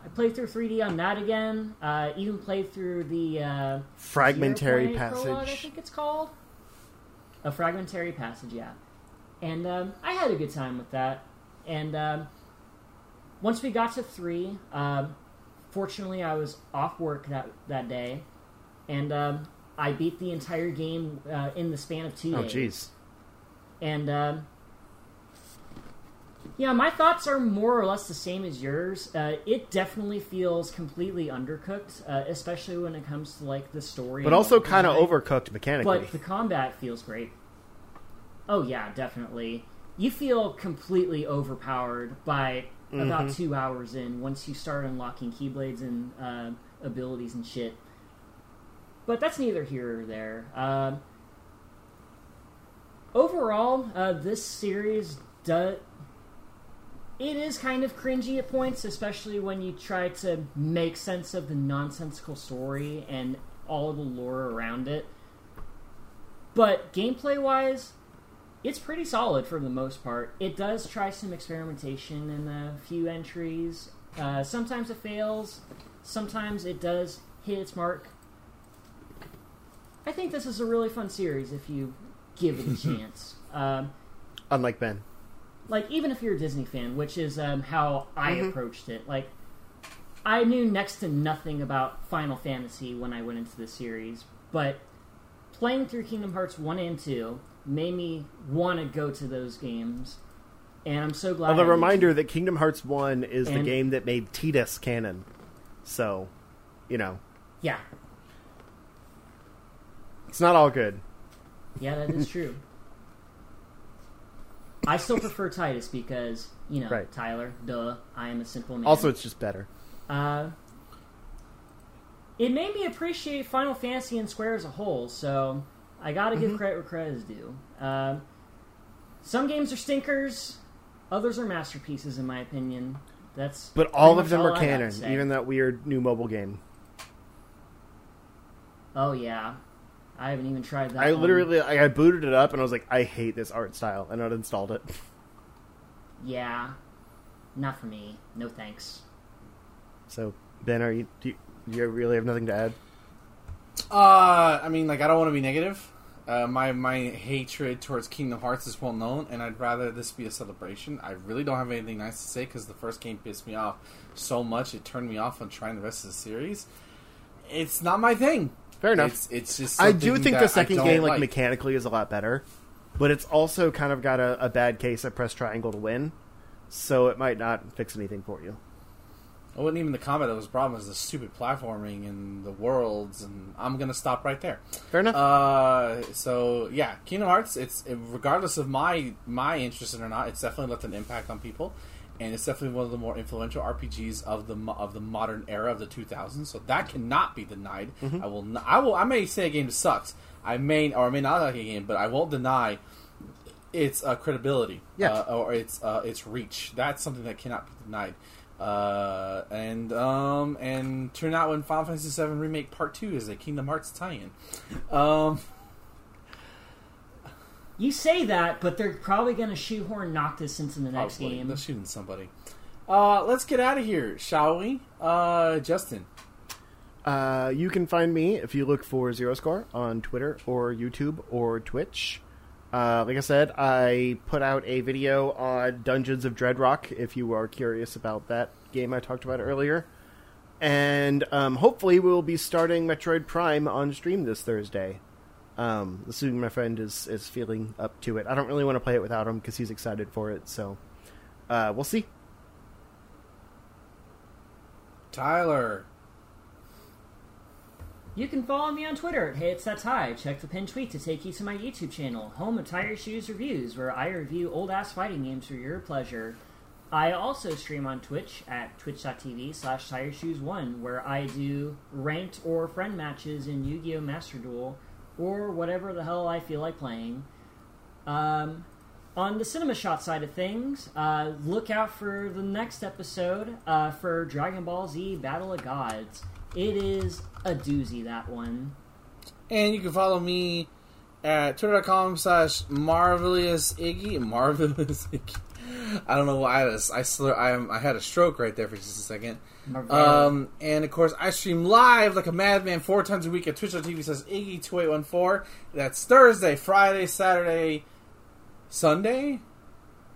I played through three D on that again, uh, even played through the uh, Fragmentary Passage, prologue, I think it's called. A Fragmentary Passage, yeah. And um, I had a good time with that. And um, once we got to three, uh, fortunately I was off work that, that day, and um, I beat the entire game uh, in the span of two days. Oh, jeez. And, uh, yeah, my thoughts are more or less the same as yours. Uh, it definitely feels completely undercooked, uh, especially when it comes to, like, the story. But also kind of overcooked mechanically. But the combat feels great. Oh, yeah, definitely. You feel completely overpowered by mm-hmm. about two hours in once you start unlocking keyblades and uh, abilities and shit. But that's neither here or there. Uh, overall, uh, this series does... It is kind of cringy at points, especially when you try to make sense of the nonsensical story and all of the lore around it. But gameplay-wise, it's pretty solid for the most part. It does try some experimentation in a few entries. Uh, sometimes it fails. Sometimes it does hit its mark. I think this is a really fun series if you give it a chance. Um, Unlike Ben. Like, even if you're a Disney fan, which is um, how I mm-hmm. approached it. Like, I knew next to nothing about Final Fantasy when I went into this series, but playing through Kingdom Hearts one and two made me want to go to those games, and I'm so glad... Well, the reminder that Kingdom Hearts one is and, the game that made Tidus canon. So, you know. Yeah. It's not all good. Yeah, that is true. I still prefer Tidus because, you know, right. Tyler, duh, I am a simple man. Also, it's just better. Uh, it made me appreciate Final Fantasy and Square as a whole, so I gotta mm-hmm. give credit where credit is due. Uh, some games are stinkers, others are masterpieces, in my opinion. That's But all of them all are canon, even that weird new mobile game. Oh, yeah. I haven't even tried that. I one. literally, I booted it up and I was like, I hate this art style, and I uninstalled it. Yeah, not for me. No thanks. So, Ben, are you? Do you, do you really have nothing to add? Uh, I mean, like, I don't want to be negative. Uh, my my hatred towards Kingdom Hearts is well known, and I'd rather this be a celebration. I really don't have anything nice to say because the first game pissed me off so much it turned me off on trying the rest of the series. It's not my thing. Fair enough. It's, it's just I do think the second game, like, like mechanically is a lot better. But it's also kind of got a, a bad case of press triangle to win, so it might not fix anything for you. It wasn't even the combat that was the problem. It was the stupid platforming and the worlds, and I'm going to stop right there. Fair enough. Uh, so, yeah, Kingdom Hearts, it's it, regardless of my, my interest in it or not, it's definitely left an impact on people, and it's definitely one of the more influential R P Gs of the of the modern era of the two thousands, so that cannot be denied. Mm-hmm. I will not, I will. I may say a game sucks, I may or I may not like a game, but I won't deny its uh, credibility yeah. uh, or its uh, its reach. That's something that cannot be denied. Uh, and um, and turn out when Final Fantasy seven Remake Part two is a Kingdom Hearts tie-in. Um, you say that, but they're probably going to shoehorn Noctis into the next probably. game. They're shooting somebody. Uh, let's get out of here, shall we? Uh, Justin. Uh, you can find me if you look for Zero Score on Twitter or YouTube or Twitch. Uh, like I said, I put out a video on Dungeons of Dreadrock, if you are curious about that game I talked about earlier. And um, hopefully we'll be starting Metroid Prime on stream this Thursday. Um, assuming my friend is, is feeling up to it. I don't really want to play it without him because he's excited for it, so uh, we'll see. Tyler. You can follow me on Twitter at HeyItSatsHigh. Check the pinned tweet to take you to my YouTube channel, Home of Tire Shoes Reviews, where I review old-ass fighting games for your pleasure. I also stream on Twitch at twitch dot t v slash tire shoes one, where I do ranked or friend matches in Yu-Gi-Oh! Master Duel, or whatever the hell I feel like playing. Um, on the Cinema Shot side of things, uh, look out for the next episode uh, for Dragon Ball Z Battle of Gods. It is a doozy, that one. And you can follow me at twitter dot com slash marvelous iggy. Marvelous Iggy. I don't know why I was, I, slur, I I had a stroke right there for just a second. Um, and of course, I stream live like a madman four times a week at twitch dot t v slash iggy two eight one four. That's Thursday, Friday, Saturday, Sunday,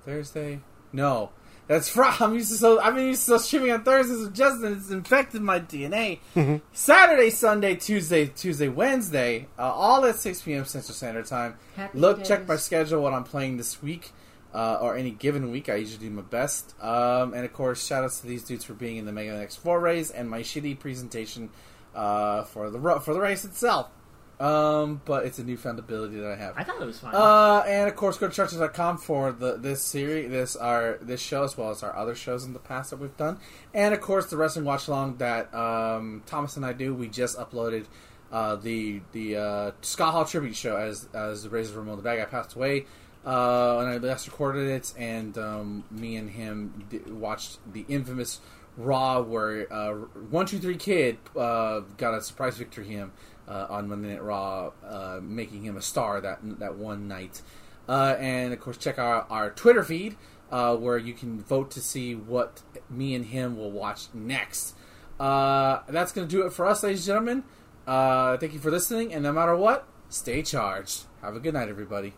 Thursday. No. That's from. I'm used to so. I've been used to streaming on Thursdays with Justin. It's infected my D N A. Mm-hmm. Saturday, Sunday, Tuesday, Tuesday, Wednesday, uh, all at six p.m. Central Standard Time. Happy Look, days. Check my schedule. What I'm playing this week, uh, or any given week. I usually do my best. Um, and of course, shout outs to these dudes for being in the Mega Man X four race and my shitty presentation uh, for the for the race itself. Um, but it's a newfound ability that I have. I thought it was fine. Uh, and of course, go to charged shot dot com for the this series, this our this show, as well as our other shows in the past that we've done, and of course the wrestling watch along that um, Thomas and I do. We just uploaded uh, the the uh, Scott Hall tribute show as as the Razor Ramon the Bad Guy passed away, uh, and I last recorded it, and um, me and him d- watched the infamous Raw where uh, one two three Kid uh, got a surprise victory him. Uh, on Monday Night Raw, uh, making him a star that that one night. Uh, and, of course, check our, our Twitter feed, uh, where you can vote to see what me and him will watch next. Uh, that's going to do it for us, ladies and gentlemen. Uh, thank you for listening, and no matter what, stay charged. Have a good night, everybody.